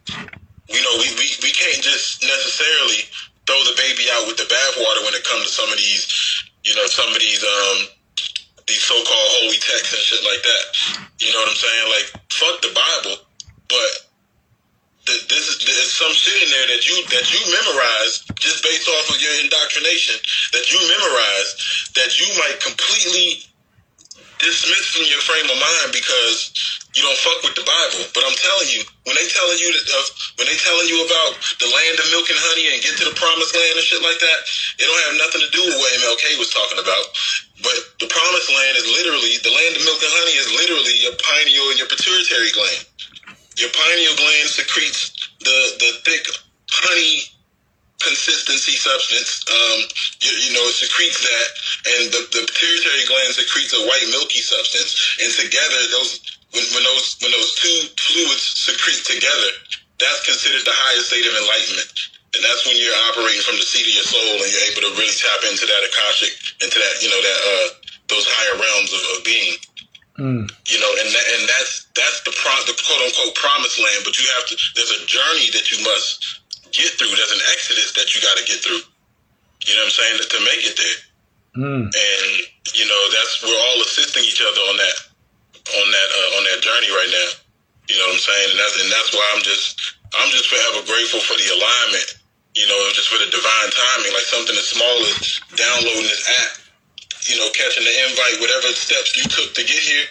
you know, we can't just necessarily throw the baby out with the bathwater when it comes to some of these so-called holy texts and shit like that. You know what I'm saying? Like, fuck the Bible, but there's some shit in there that you memorize just based off of your indoctrination, that you might completely dismiss from your frame of mind because you don't fuck with the Bible. But I'm telling you, when they telling you about the land of milk and honey and get to the promised land and shit like that, it don't have nothing to do with what MLK was talking about. But the promised land is literally, the land of milk and honey is literally your pineal and your pituitary gland. Your pineal gland secretes the thick honey consistency substance. It secretes that, and the pituitary gland secretes a white milky substance. And together, when those two fluids secrete together, that's considered the highest state of enlightenment. And that's when you're operating from the seat of your soul and you're able to really tap into that Akashic, into that, you know, that those higher realms of being. Mm. You know, and that's the quote unquote promised land. But you have to, there's a journey that you must get through. There's an exodus that you got to get through. You know what I'm saying? To make it there. Mm. And you know, that's, we're all assisting each other on that. On that journey right now, you know what I'm saying, and that's why I'm just forever grateful for the alignment, you know, just for the divine timing. Like something as small as downloading this app, you know, catching the invite, whatever steps you took to get here,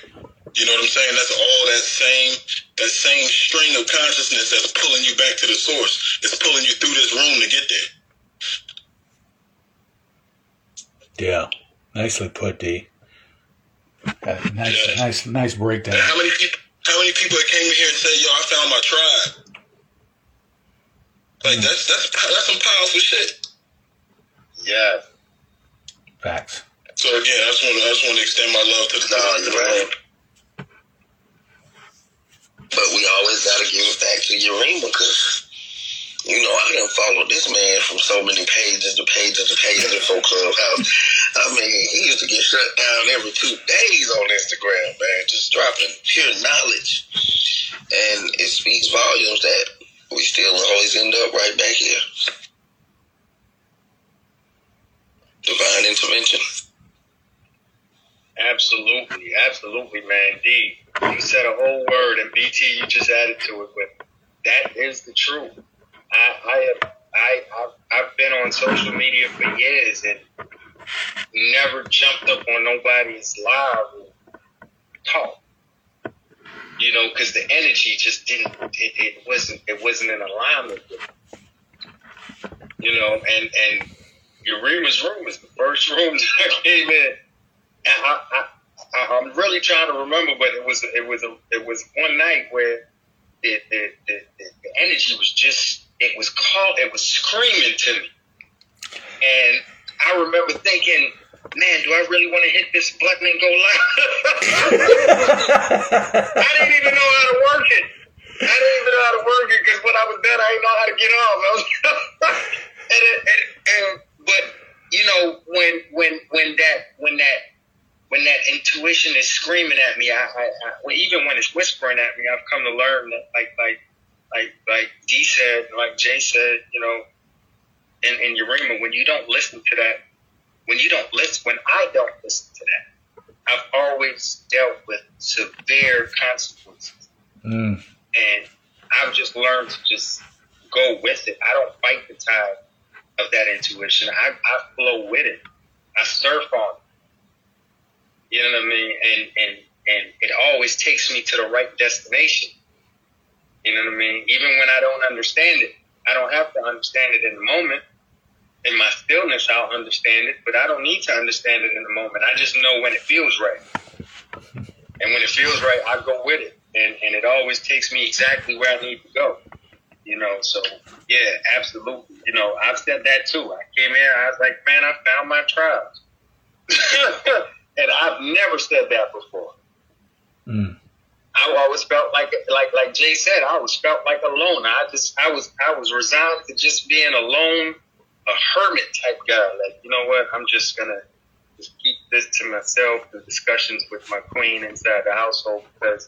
you know what I'm saying. That's all that same That same string of consciousness that's pulling you back to the source, it's pulling you through this room to get there. Yeah, nicely put, D. Nice breakdown. How many people that came in here and said, "Yo, I found my tribe"? Like that's some powerful shit. Yeah. Facts. So again, I just want to extend my love to the people. But we always got to get back to Urema because, you know, I done followed this man from so many pages to pages to pages for Clubhouse. I mean, he used to get shut down every 2 days on Instagram, man, just dropping pure knowledge. And it speaks volumes that we still always end up right back here. Divine intervention. Absolutely, absolutely, man. D, you said a whole word, and BT, you just added to it. But that is the truth. I've been on social media for years and never jumped up on nobody's live or talk. You know, because the energy just didn't. It wasn't in alignment with it. You know, and Urima's room is the first room that I came in. I'm really trying to remember, but it was one night where the energy was just it was screaming to me, and I remember thinking, man, do I really want to hit this button and go live? I didn't even know how to work it. I didn't even know how to work it because when I was dead, I didn't know how to get off. But. You know, when that intuition is screaming at me, I even when it's whispering at me, I've come to learn that, like D said, like Jay said, you know, in Urema, when I don't listen to that, I've always dealt with severe consequences, and I've just learned to just go with it. I don't fight the tide of that intuition. I flow with it. I surf on it. You know what I mean? And it always takes me to the right destination. You know what I mean? Even when I don't understand it. I don't have to understand it in the moment. In my stillness, I'll understand it, but I don't need to understand it in the moment. I just know when it feels right. And when it feels right, I go with it. And it always takes me exactly where I need to go. You know, so, yeah, absolutely. You know, I've said that, too. I came in, I was like, man, I found my tribes. And I've never said that before. Mm. I always felt like Jay said, I always felt like a loner. I was resigned to just being alone, a hermit type guy. Like, you know what, I'm just going to just keep this to myself, the discussions with my queen inside the household, because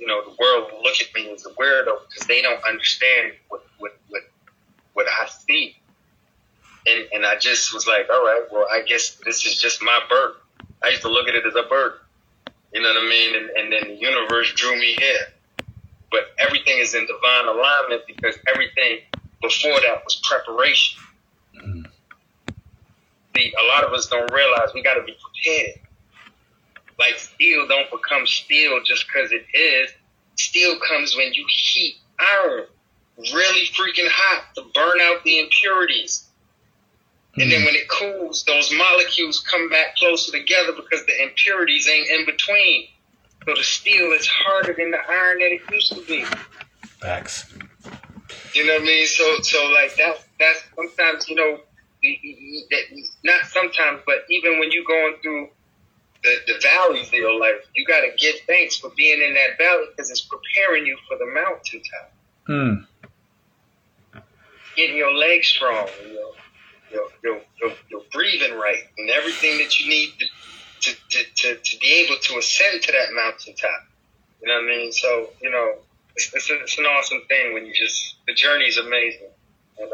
you know, the world will look at me as a weirdo because they don't understand what I see. And I just was like, all right, well, I guess this is just my bird. I used to look at it as a bird. You know what I mean? And then the universe drew me here. But everything is in divine alignment because everything before that was preparation. Mm-hmm. See, a lot of us don't realize we got to be prepared. Like steel don't become steel just because it is. Steel comes when you heat iron really freaking hot to burn out the impurities. Mm-hmm. And then when it cools, those molecules come back closer together because the impurities ain't in between. So the steel is harder than the iron that it used to be. Facts. You know what I mean? So like that's sometimes, you know, not sometimes, but even when you're going through the valleys of your life, you got to give thanks for being in that valley because it's preparing you for the mountaintop. Mm. Getting your legs strong, your breathing right, and everything that you need to be able to ascend to that mountaintop. You know what I mean? So, you know, it's an awesome thing when you just, the journey's amazing. And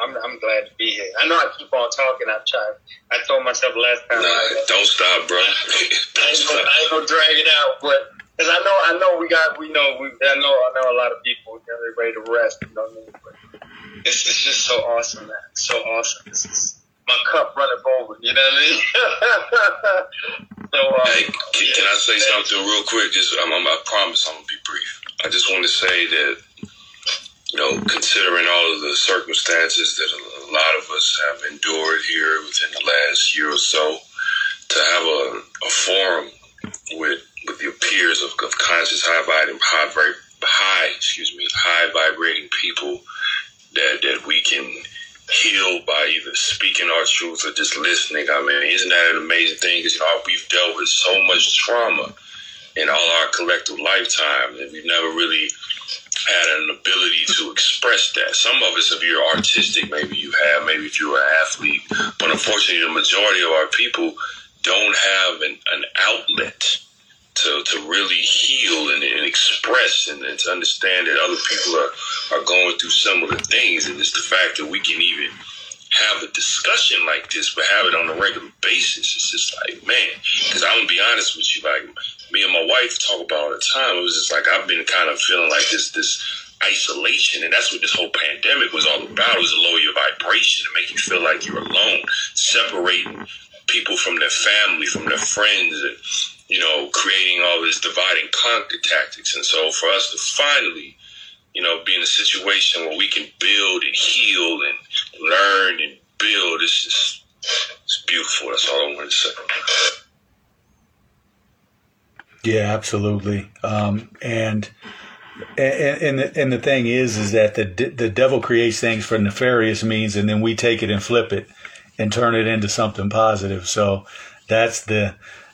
I'm glad to be here. I know I keep on talking. I've tried. I told myself last time. Nah, don't stop, bro. I ain't gonna drag it out, but because I know I know a lot of people they're ready to rest. You know what I mean? But it's just so awesome, man. It's so awesome. This is my cup running over. You know what I mean? So, hey, can I say something real quick? I promise I'm gonna be brief. I just want to say that, you know, considering all of the circumstances that a lot of us have endured here within the last year or so, to have a forum with your peers of conscious, high vibrating people that we can heal by either speaking our truth or just listening. I mean, isn't that an amazing thing? Because, you know, we've dealt with so much trauma in all our collective lifetime that we've never really had an ability to express that. Some of us, if you're artistic, maybe you have, maybe if you're an athlete, but unfortunately the majority of our people don't have an outlet to really heal and express and to understand that other people are going through similar things. And it's the fact that we can even have a discussion like this, but have it on a regular basis. It's just like, man, because I'm going to be honest with you, like me and my wife talk about all the time. It was just like, I've been kind of feeling like this isolation, and that's what this whole pandemic was all about. It was to lower your vibration and make you feel like you're alone, separating people from their family, from their friends, and, you know, creating all this divide and conquer tactics. And so for us to finally, you know, be in a situation where we can build and heal and learn and build, it's just, it's beautiful. That's all I wanted to say. Yeah, absolutely. And the thing is that the devil creates things for nefarious means, and then we take it and flip it and turn it into something positive. So that's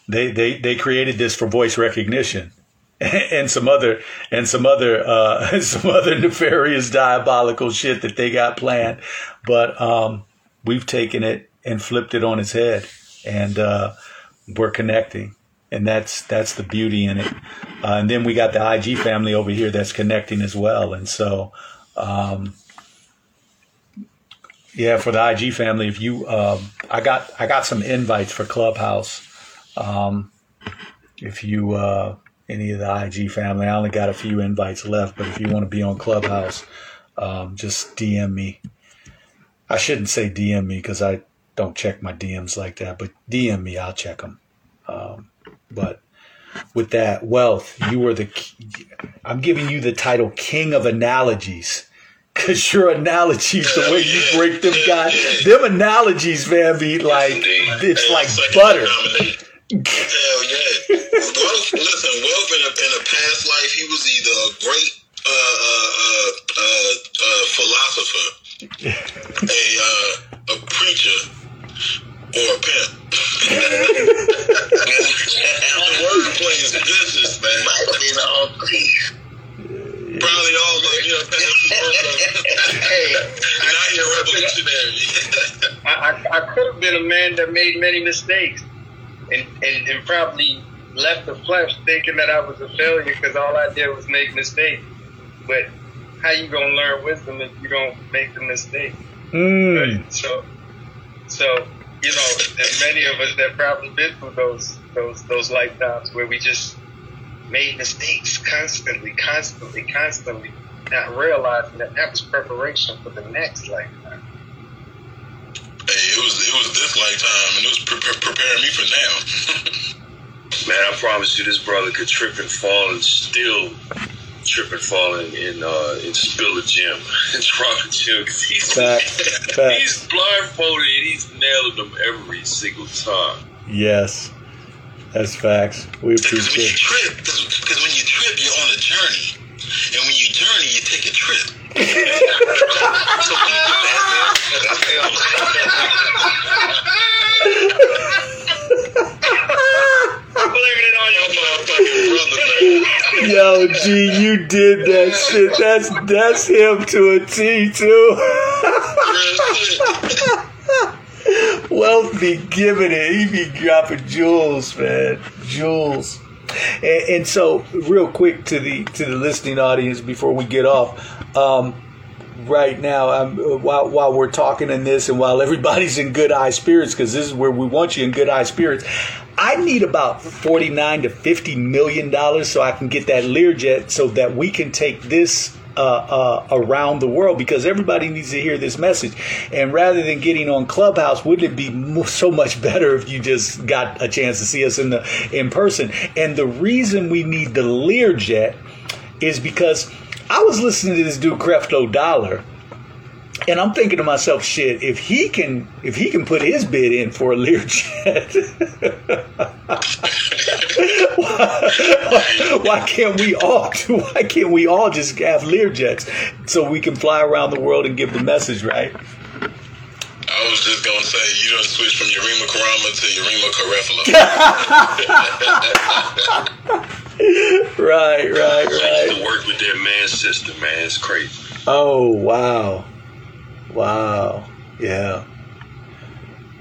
they created this for voice recognition and some other nefarious diabolical shit that they got planned. But we've taken it and flipped it on its head, and we're connecting. And that's the beauty in it. And then we got the IG family over here that's connecting as well. And so, yeah, for the IG family, if you, I got some invites for Clubhouse. If you, any of the IG family, I only got a few invites left, but if you want to be on Clubhouse, just DM me. I shouldn't say DM me because I don't check my DMs like that, but DM me, I'll check them. But with that, Wealth, you are I'm giving you the title King of Analogies, because your analogies, the way you break them, God, them analogies, man, be like, it's like butter. Hell yeah. Listen, Wealth in a past life, he was either a great philosopher, a preacher, or a pimp. On wordplay is vicious, man. Might be the whole thing. Probably all of you. Hey, now you're a revolutionary. I could have been a man that made many mistakes, and probably left the flesh thinking that I was a failure because all I did was make mistakes. But how you gonna learn wisdom if you don't make the mistake? Mm. So. You know, there's many of us that probably been through those lifetimes where we just made mistakes constantly, not realizing that was preparation for the next lifetime. Hey, it was this lifetime, and it was preparing me for now. Man, I promise you, this brother could trip and fall and still trip and fall and spill a gem and drop a gem, because he's blindfolded and he's nailed them every single time. Yes, that's facts. We appreciate it. Because when you trip, you're on a journey, and when you journey, you take a trip. So when you do that, yo, G, you did that shit. That's him to a T, too. Wealth be giving it. He be dropping jewels, man. Jewels. And so, real quick to the listening audience before we get off. Right now, while we're talking in this, and while everybody's in good high spirits, because this is where we want you in good high spirits, I need about $49 to $50 million so I can get that Learjet, so that we can take this around the world, because everybody needs to hear this message. And rather than getting on Clubhouse, wouldn't it be so much better if you just got a chance to see us in person? And the reason we need the Learjet is because I was listening to this dude Creflo Dollar, and I'm thinking to myself, shit, if he can put his bid in for a Learjet, why can't we all just have Learjets so we can fly around the world and give the message, right? I was just going to say, you done switched from Urima Karama to Urima Karefalo. Right. I used to work with their man system, man. It's crazy. Oh, wow. Yeah.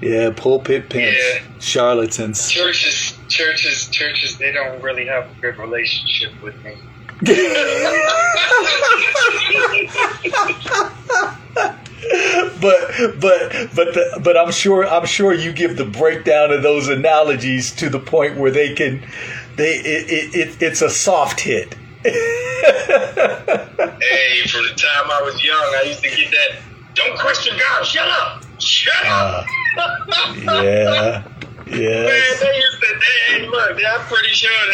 Yeah, pulpit pimps, charlatans. Churches, they don't really have a good relationship with me. But I'm sure you give the breakdown of those analogies to the point where it's a soft hit. Hey, from the time I was young, I used to get that. Don't question God. Shut up. Yeah. Man, I'm pretty sure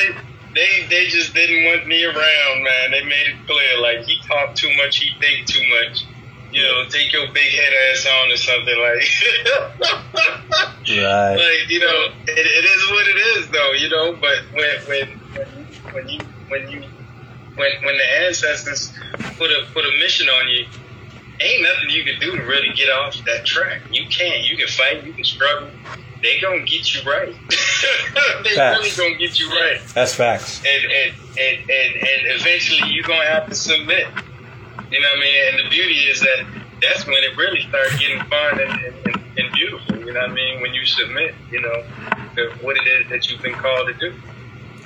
they just didn't want me around, man. They made it clear, like, he talked too much, he think too much. You know, take your big head ass on or something like. Right. Like, you know, it is what it is, though. You know, but when the ancestors put a mission on you, ain't nothing you can do to really get off that track. You can fight, you can struggle. They gonna get you right. They facts. Really gonna get you right. That's facts. And eventually you are gonna have to submit. You know what I mean? And the beauty is that's when it really starts getting fun and beautiful. You know what I mean? When you submit, you know, to what it is that you've been called to do.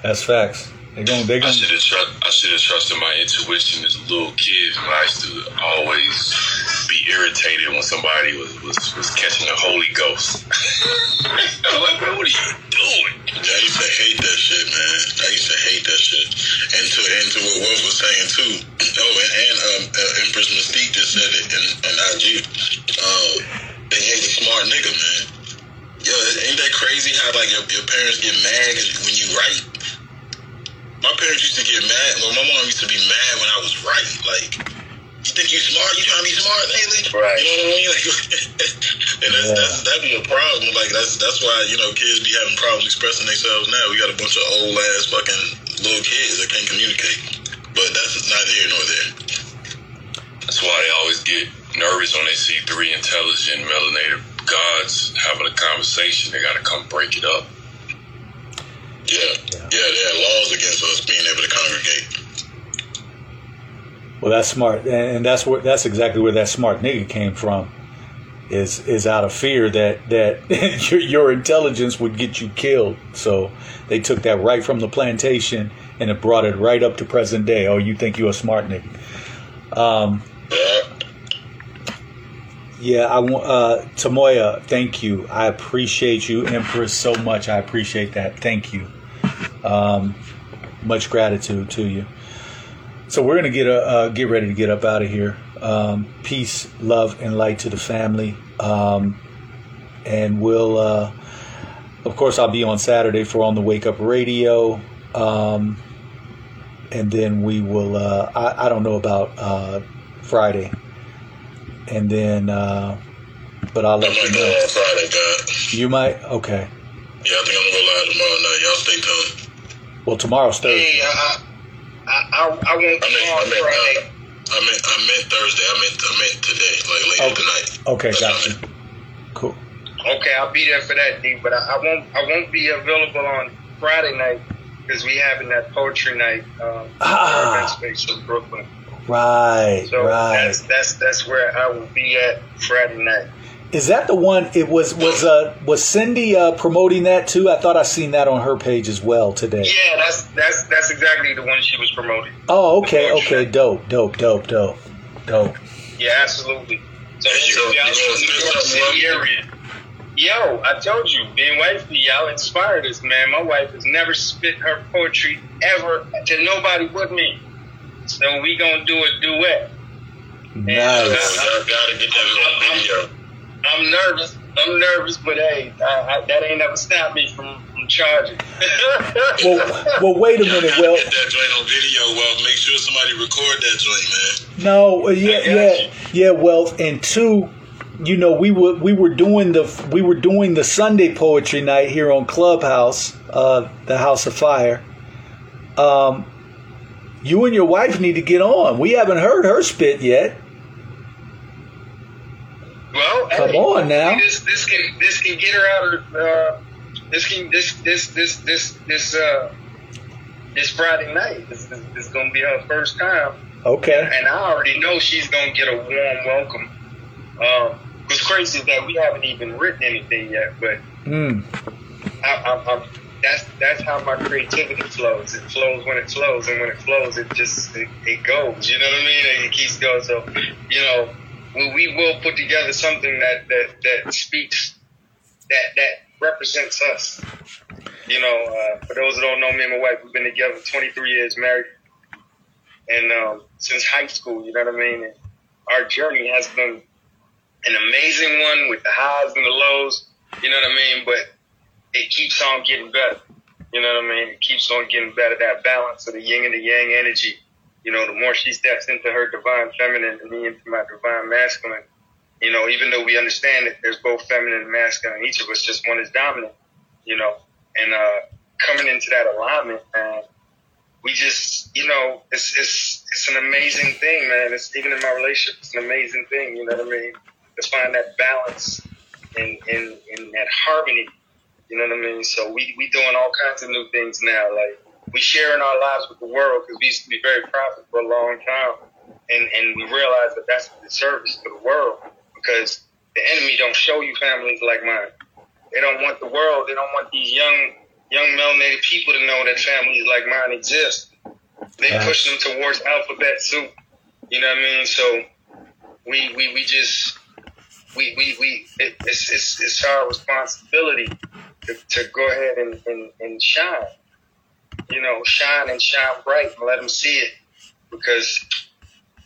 That's facts. I should have trusted my intuition as a little kid. I used to always be irritated when somebody was catching a Holy Ghost. I'm like, man, what are you doing? I used to hate that shit, man. And to what Wolf was saying, too. Oh, and Empress Mystique just said it in IG. They hate the smart nigga, man. Yo, ain't that crazy how, like, your parents get mad when you write? My parents used to get mad. Well, my mom used to be mad when I was right. Like, you think you smart? You trying to be smart lately? Right. You know what I mean? Like, and that's a problem. Like, that's why, you know, kids be having problems expressing themselves now. We got a bunch of old ass fucking little kids that can't communicate. But that's neither here nor there. That's why they always get nervous when they see three intelligent melanated gods having a conversation. They got to come break it up. Yeah, they had laws against us being able to congregate. Well, that's smart, and that's exactly where that smart nigga came from. Is out of fear that your intelligence would get you killed. So they took that right from the plantation and it brought it right up to present day. Oh, you think you're a smart nigga? Yeah, I want Tamoya. Thank you. I appreciate you, Empress, so much. I appreciate that. Thank you. Much gratitude to you. So we're gonna get ready to get up out of here. Peace, love, and light to the family. And we'll, of course, I'll be on Saturday for On the Wake Up Radio. And then we will. I don't know about Friday. And then, but I'll let you know. Go on Friday, God. You might? Okay. Yeah, I think I'm going to go live tomorrow night. Y'all stay tuned. Well, tomorrow's Thursday. Hey, I won't be on Friday. I meant Thursday. I meant today, like later tonight. Okay, gotcha. Cool. Okay, I'll be there for that, D, but I won't be available on Friday night because we having that poetry night in space in Brooklyn. Right, so right. That's where I will be at Friday night. Is that the one? It was Cindy promoting that too? I thought I seen that on her page as well today. Yeah, that's exactly the one she was promoting. Oh, okay, dope. Yeah, absolutely. So y'all in the area. Yo, I told you, being wifey, y'all inspired us, man. My wife has never spit her poetry ever to nobody but me. So we gonna do a duet. Nice. I'm nervous, but hey, that ain't never stopped me from I'm charging. well, wait a minute. Well, get that joint on video. Well, make sure somebody record that joint, man. No, yeah. Well, and two, you know, we were doing the Sunday poetry night here on Clubhouse, the House of Fire. You and your wife need to get on. We haven't heard her spit yet. Well, come on now. This can get her out of this Friday night. This is gonna be her first time. Okay. And I already know she's gonna get a warm welcome. What's crazy is that we haven't even written anything yet, but that's how my creativity flows. It flows when it flows, and when it flows, it goes. You know what I mean? It keeps going. So, you know. Well, we will put together something that speaks, that represents us. You know, for those that don't know, me and my wife, we've been together 23 years married, and since high school, you know what I mean? And our journey has been an amazing one with the highs and the lows, you know what I mean? But it keeps on getting better, you know what I mean? It keeps on getting better, that balance of the yin and the yang energy. You know, the more she steps into her divine feminine and me into my divine masculine, you know, even though we understand that there's both feminine and masculine, each of us, just one is dominant, you know, and coming into that alignment, man, we just, you know, it's an amazing thing, man. It's even in my relationship, it's an amazing thing, you know what I mean? To find that balance and that harmony, you know what I mean? So we doing all kinds of new things now, like, we sharing our lives with the world because we used to be very private for a long time. And we realized that that's the service to the world because the enemy don't show you families like mine. They don't want the world. They don't want these young melanated people to know that families like mine exist. They push them towards alphabet soup. You know what I mean? So it's our responsibility to go ahead and shine. You know, shine and shine bright and let them see it, because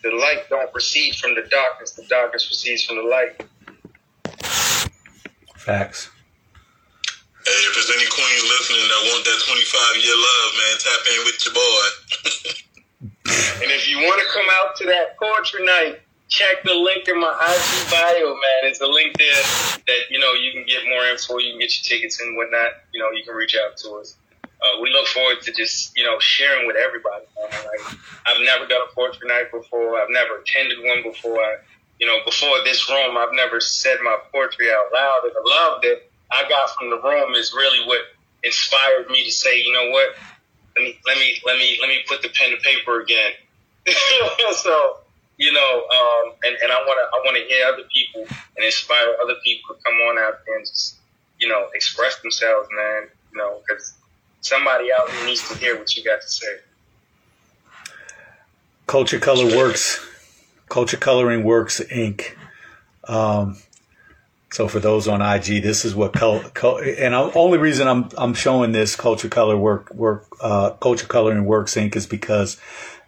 the light don't recede from the darkness. The darkness recedes from the light. Facts. Hey, if there's any queens listening that want that 25-year love, man, tap in with your boy. And if you want to come out to that poetry night, check the link in my IG bio, man. It's a link there that, you know, you can get more info, you can get your tickets and whatnot. You know, you can reach out to us. We look forward to just, you know, sharing with everybody. Man. Like, I've never done a poetry night before. I've never attended one before. Before this room, I've never said my poetry out loud. And the love that I got from the room is really what inspired me to say, you know what? Let me put the pen to paper again. So, you know, and I wanna hear other people and inspire other people to come on out there and just, you know, express themselves, man. You know, because somebody out there needs to hear what you got to say. Culture Coloring Works Inc. So for those on IG, this is what and the only reason I'm showing this Culture Coloring Works Inc. is because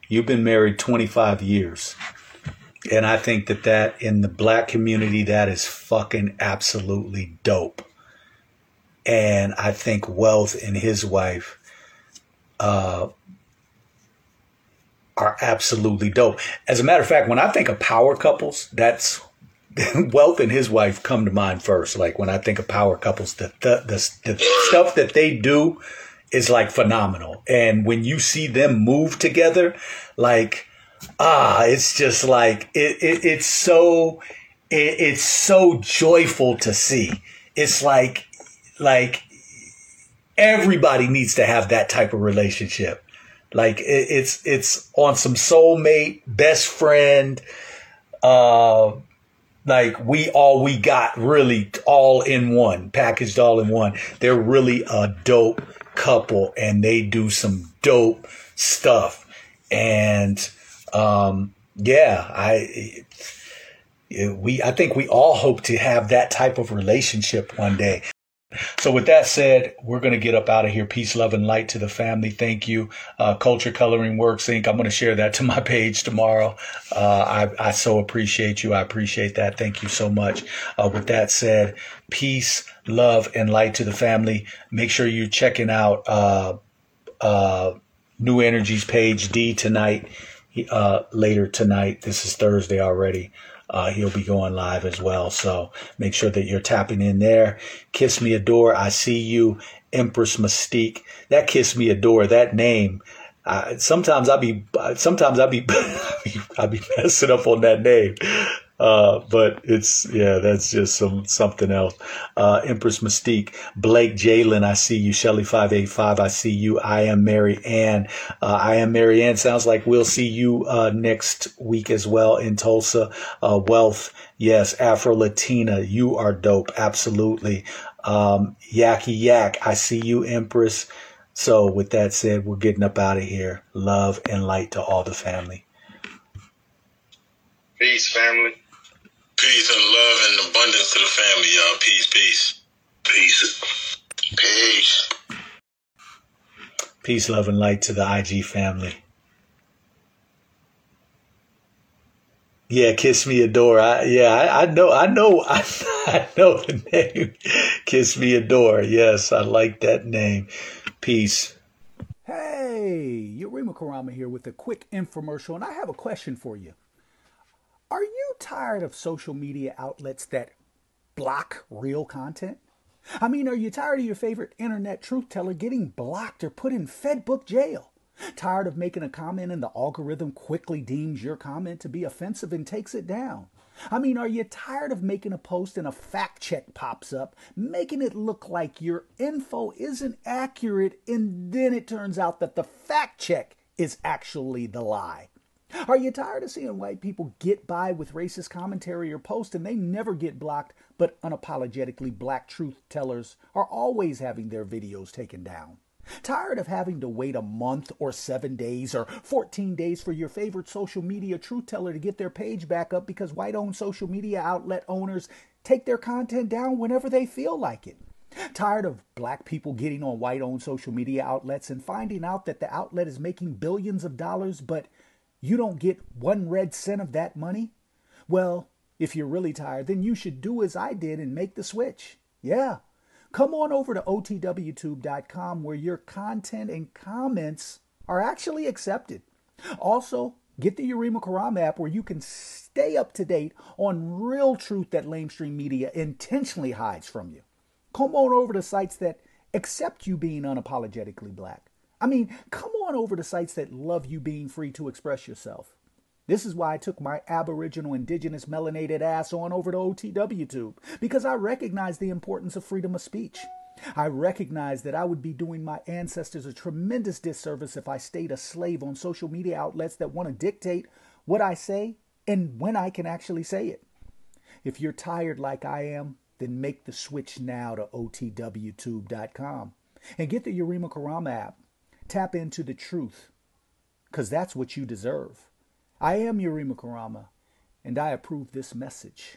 you've been married 25 years, and I think that in the Black community, that is fucking absolutely dope. And I think Wealth and his wife are absolutely dope. As a matter of fact, when I think of power couples, that's Wealth and his wife come to mind first. Like when I think of power couples, the stuff that they do is like phenomenal. And when you see them move together, like, it's just like it's so joyful to see. It's like. Like, everybody needs to have that type of relationship. Like, it's on some soulmate, best friend, like we got really all in one, packaged all in one. They're really a dope couple, and they do some dope stuff. And I think we all hope to have that type of relationship one day. So with that said, we're going to get up out of here. Peace, love, and light to the family. Thank you. Culture Coloring Works, Inc. I'm going to share that to my page tomorrow. I so appreciate you. I appreciate that. Thank you so much. With that said, peace, love, and light to the family. Make sure you're checking out New Energy's page D tonight, later tonight. This is Thursday already. He'll be going live as well. So make sure that you're tapping in there. Kiss Me Adore. I see you. Empress Mystique. That Kiss Me Adore, that name. Sometimes I'll be I'll be messing up on that name. But it's, yeah, that's just something else. Empress Mystique, Blake Jalen, I see you. Shelly 585, I see you. I Am Mary Ann. I Am Mary Ann sounds like we'll see you next week as well in Tulsa. Wealth, yes. Afro Latina, you are dope, absolutely. Yaki Yak, I see you, Empress. So with that said, we're getting up out of here. Love and light to all the family. Peace, family. Peace and love and abundance to the family, y'all. Peace, peace. Peace. Peace. Peace, love, and light to the IG family. Yeah, Kiss Me Adore. I know the name. Kiss Me Adore. Yes, I like that name. Peace. Hey, Urima Karama here with a quick infomercial, and I have a question for you. Are you tired of social media outlets that block real content? I mean, are you tired of your favorite internet truth teller getting blocked or put in Fedbook jail? Tired of making a comment and the algorithm quickly deems your comment to be offensive and takes it down? I mean, are you tired of making a post and a fact check pops up, making it look like your info isn't accurate, and then it turns out that the fact check is actually the lie? Are you tired of seeing white people get by with racist commentary or posts and they never get blocked, but unapologetically black truth tellers are always having their videos taken down? Tired of having to wait a month or 7 days or 14 days for your favorite social media truth teller to get their page back up because white-owned social media outlet owners take their content down whenever they feel like it? Tired of black people getting on white-owned social media outlets and finding out that the outlet is making billions of dollars, but you don't get 1 red cent of that money? Well, if you're really tired, then you should do as I did and make the switch. Yeah. Come on over to OTWTube.com where your content and comments are actually accepted. Also, get the Urima Karama app where you can stay up to date on real truth that lamestream media intentionally hides from you. Come on over to sites that accept you being unapologetically black. I mean, come on over to sites that love you being free to express yourself. This is why I took my Aboriginal, Indigenous, melanated ass on over to OTWTube, because I recognize the importance of freedom of speech. I recognize that I would be doing my ancestors a tremendous disservice if I stayed a slave on social media outlets that want to dictate what I say and when I can actually say it. If you're tired like I am, then make the switch now to OTWTube.com and get the Urima Karama app. Tap into the truth, because that's what you deserve. I am Urima Karama, and I approve this message.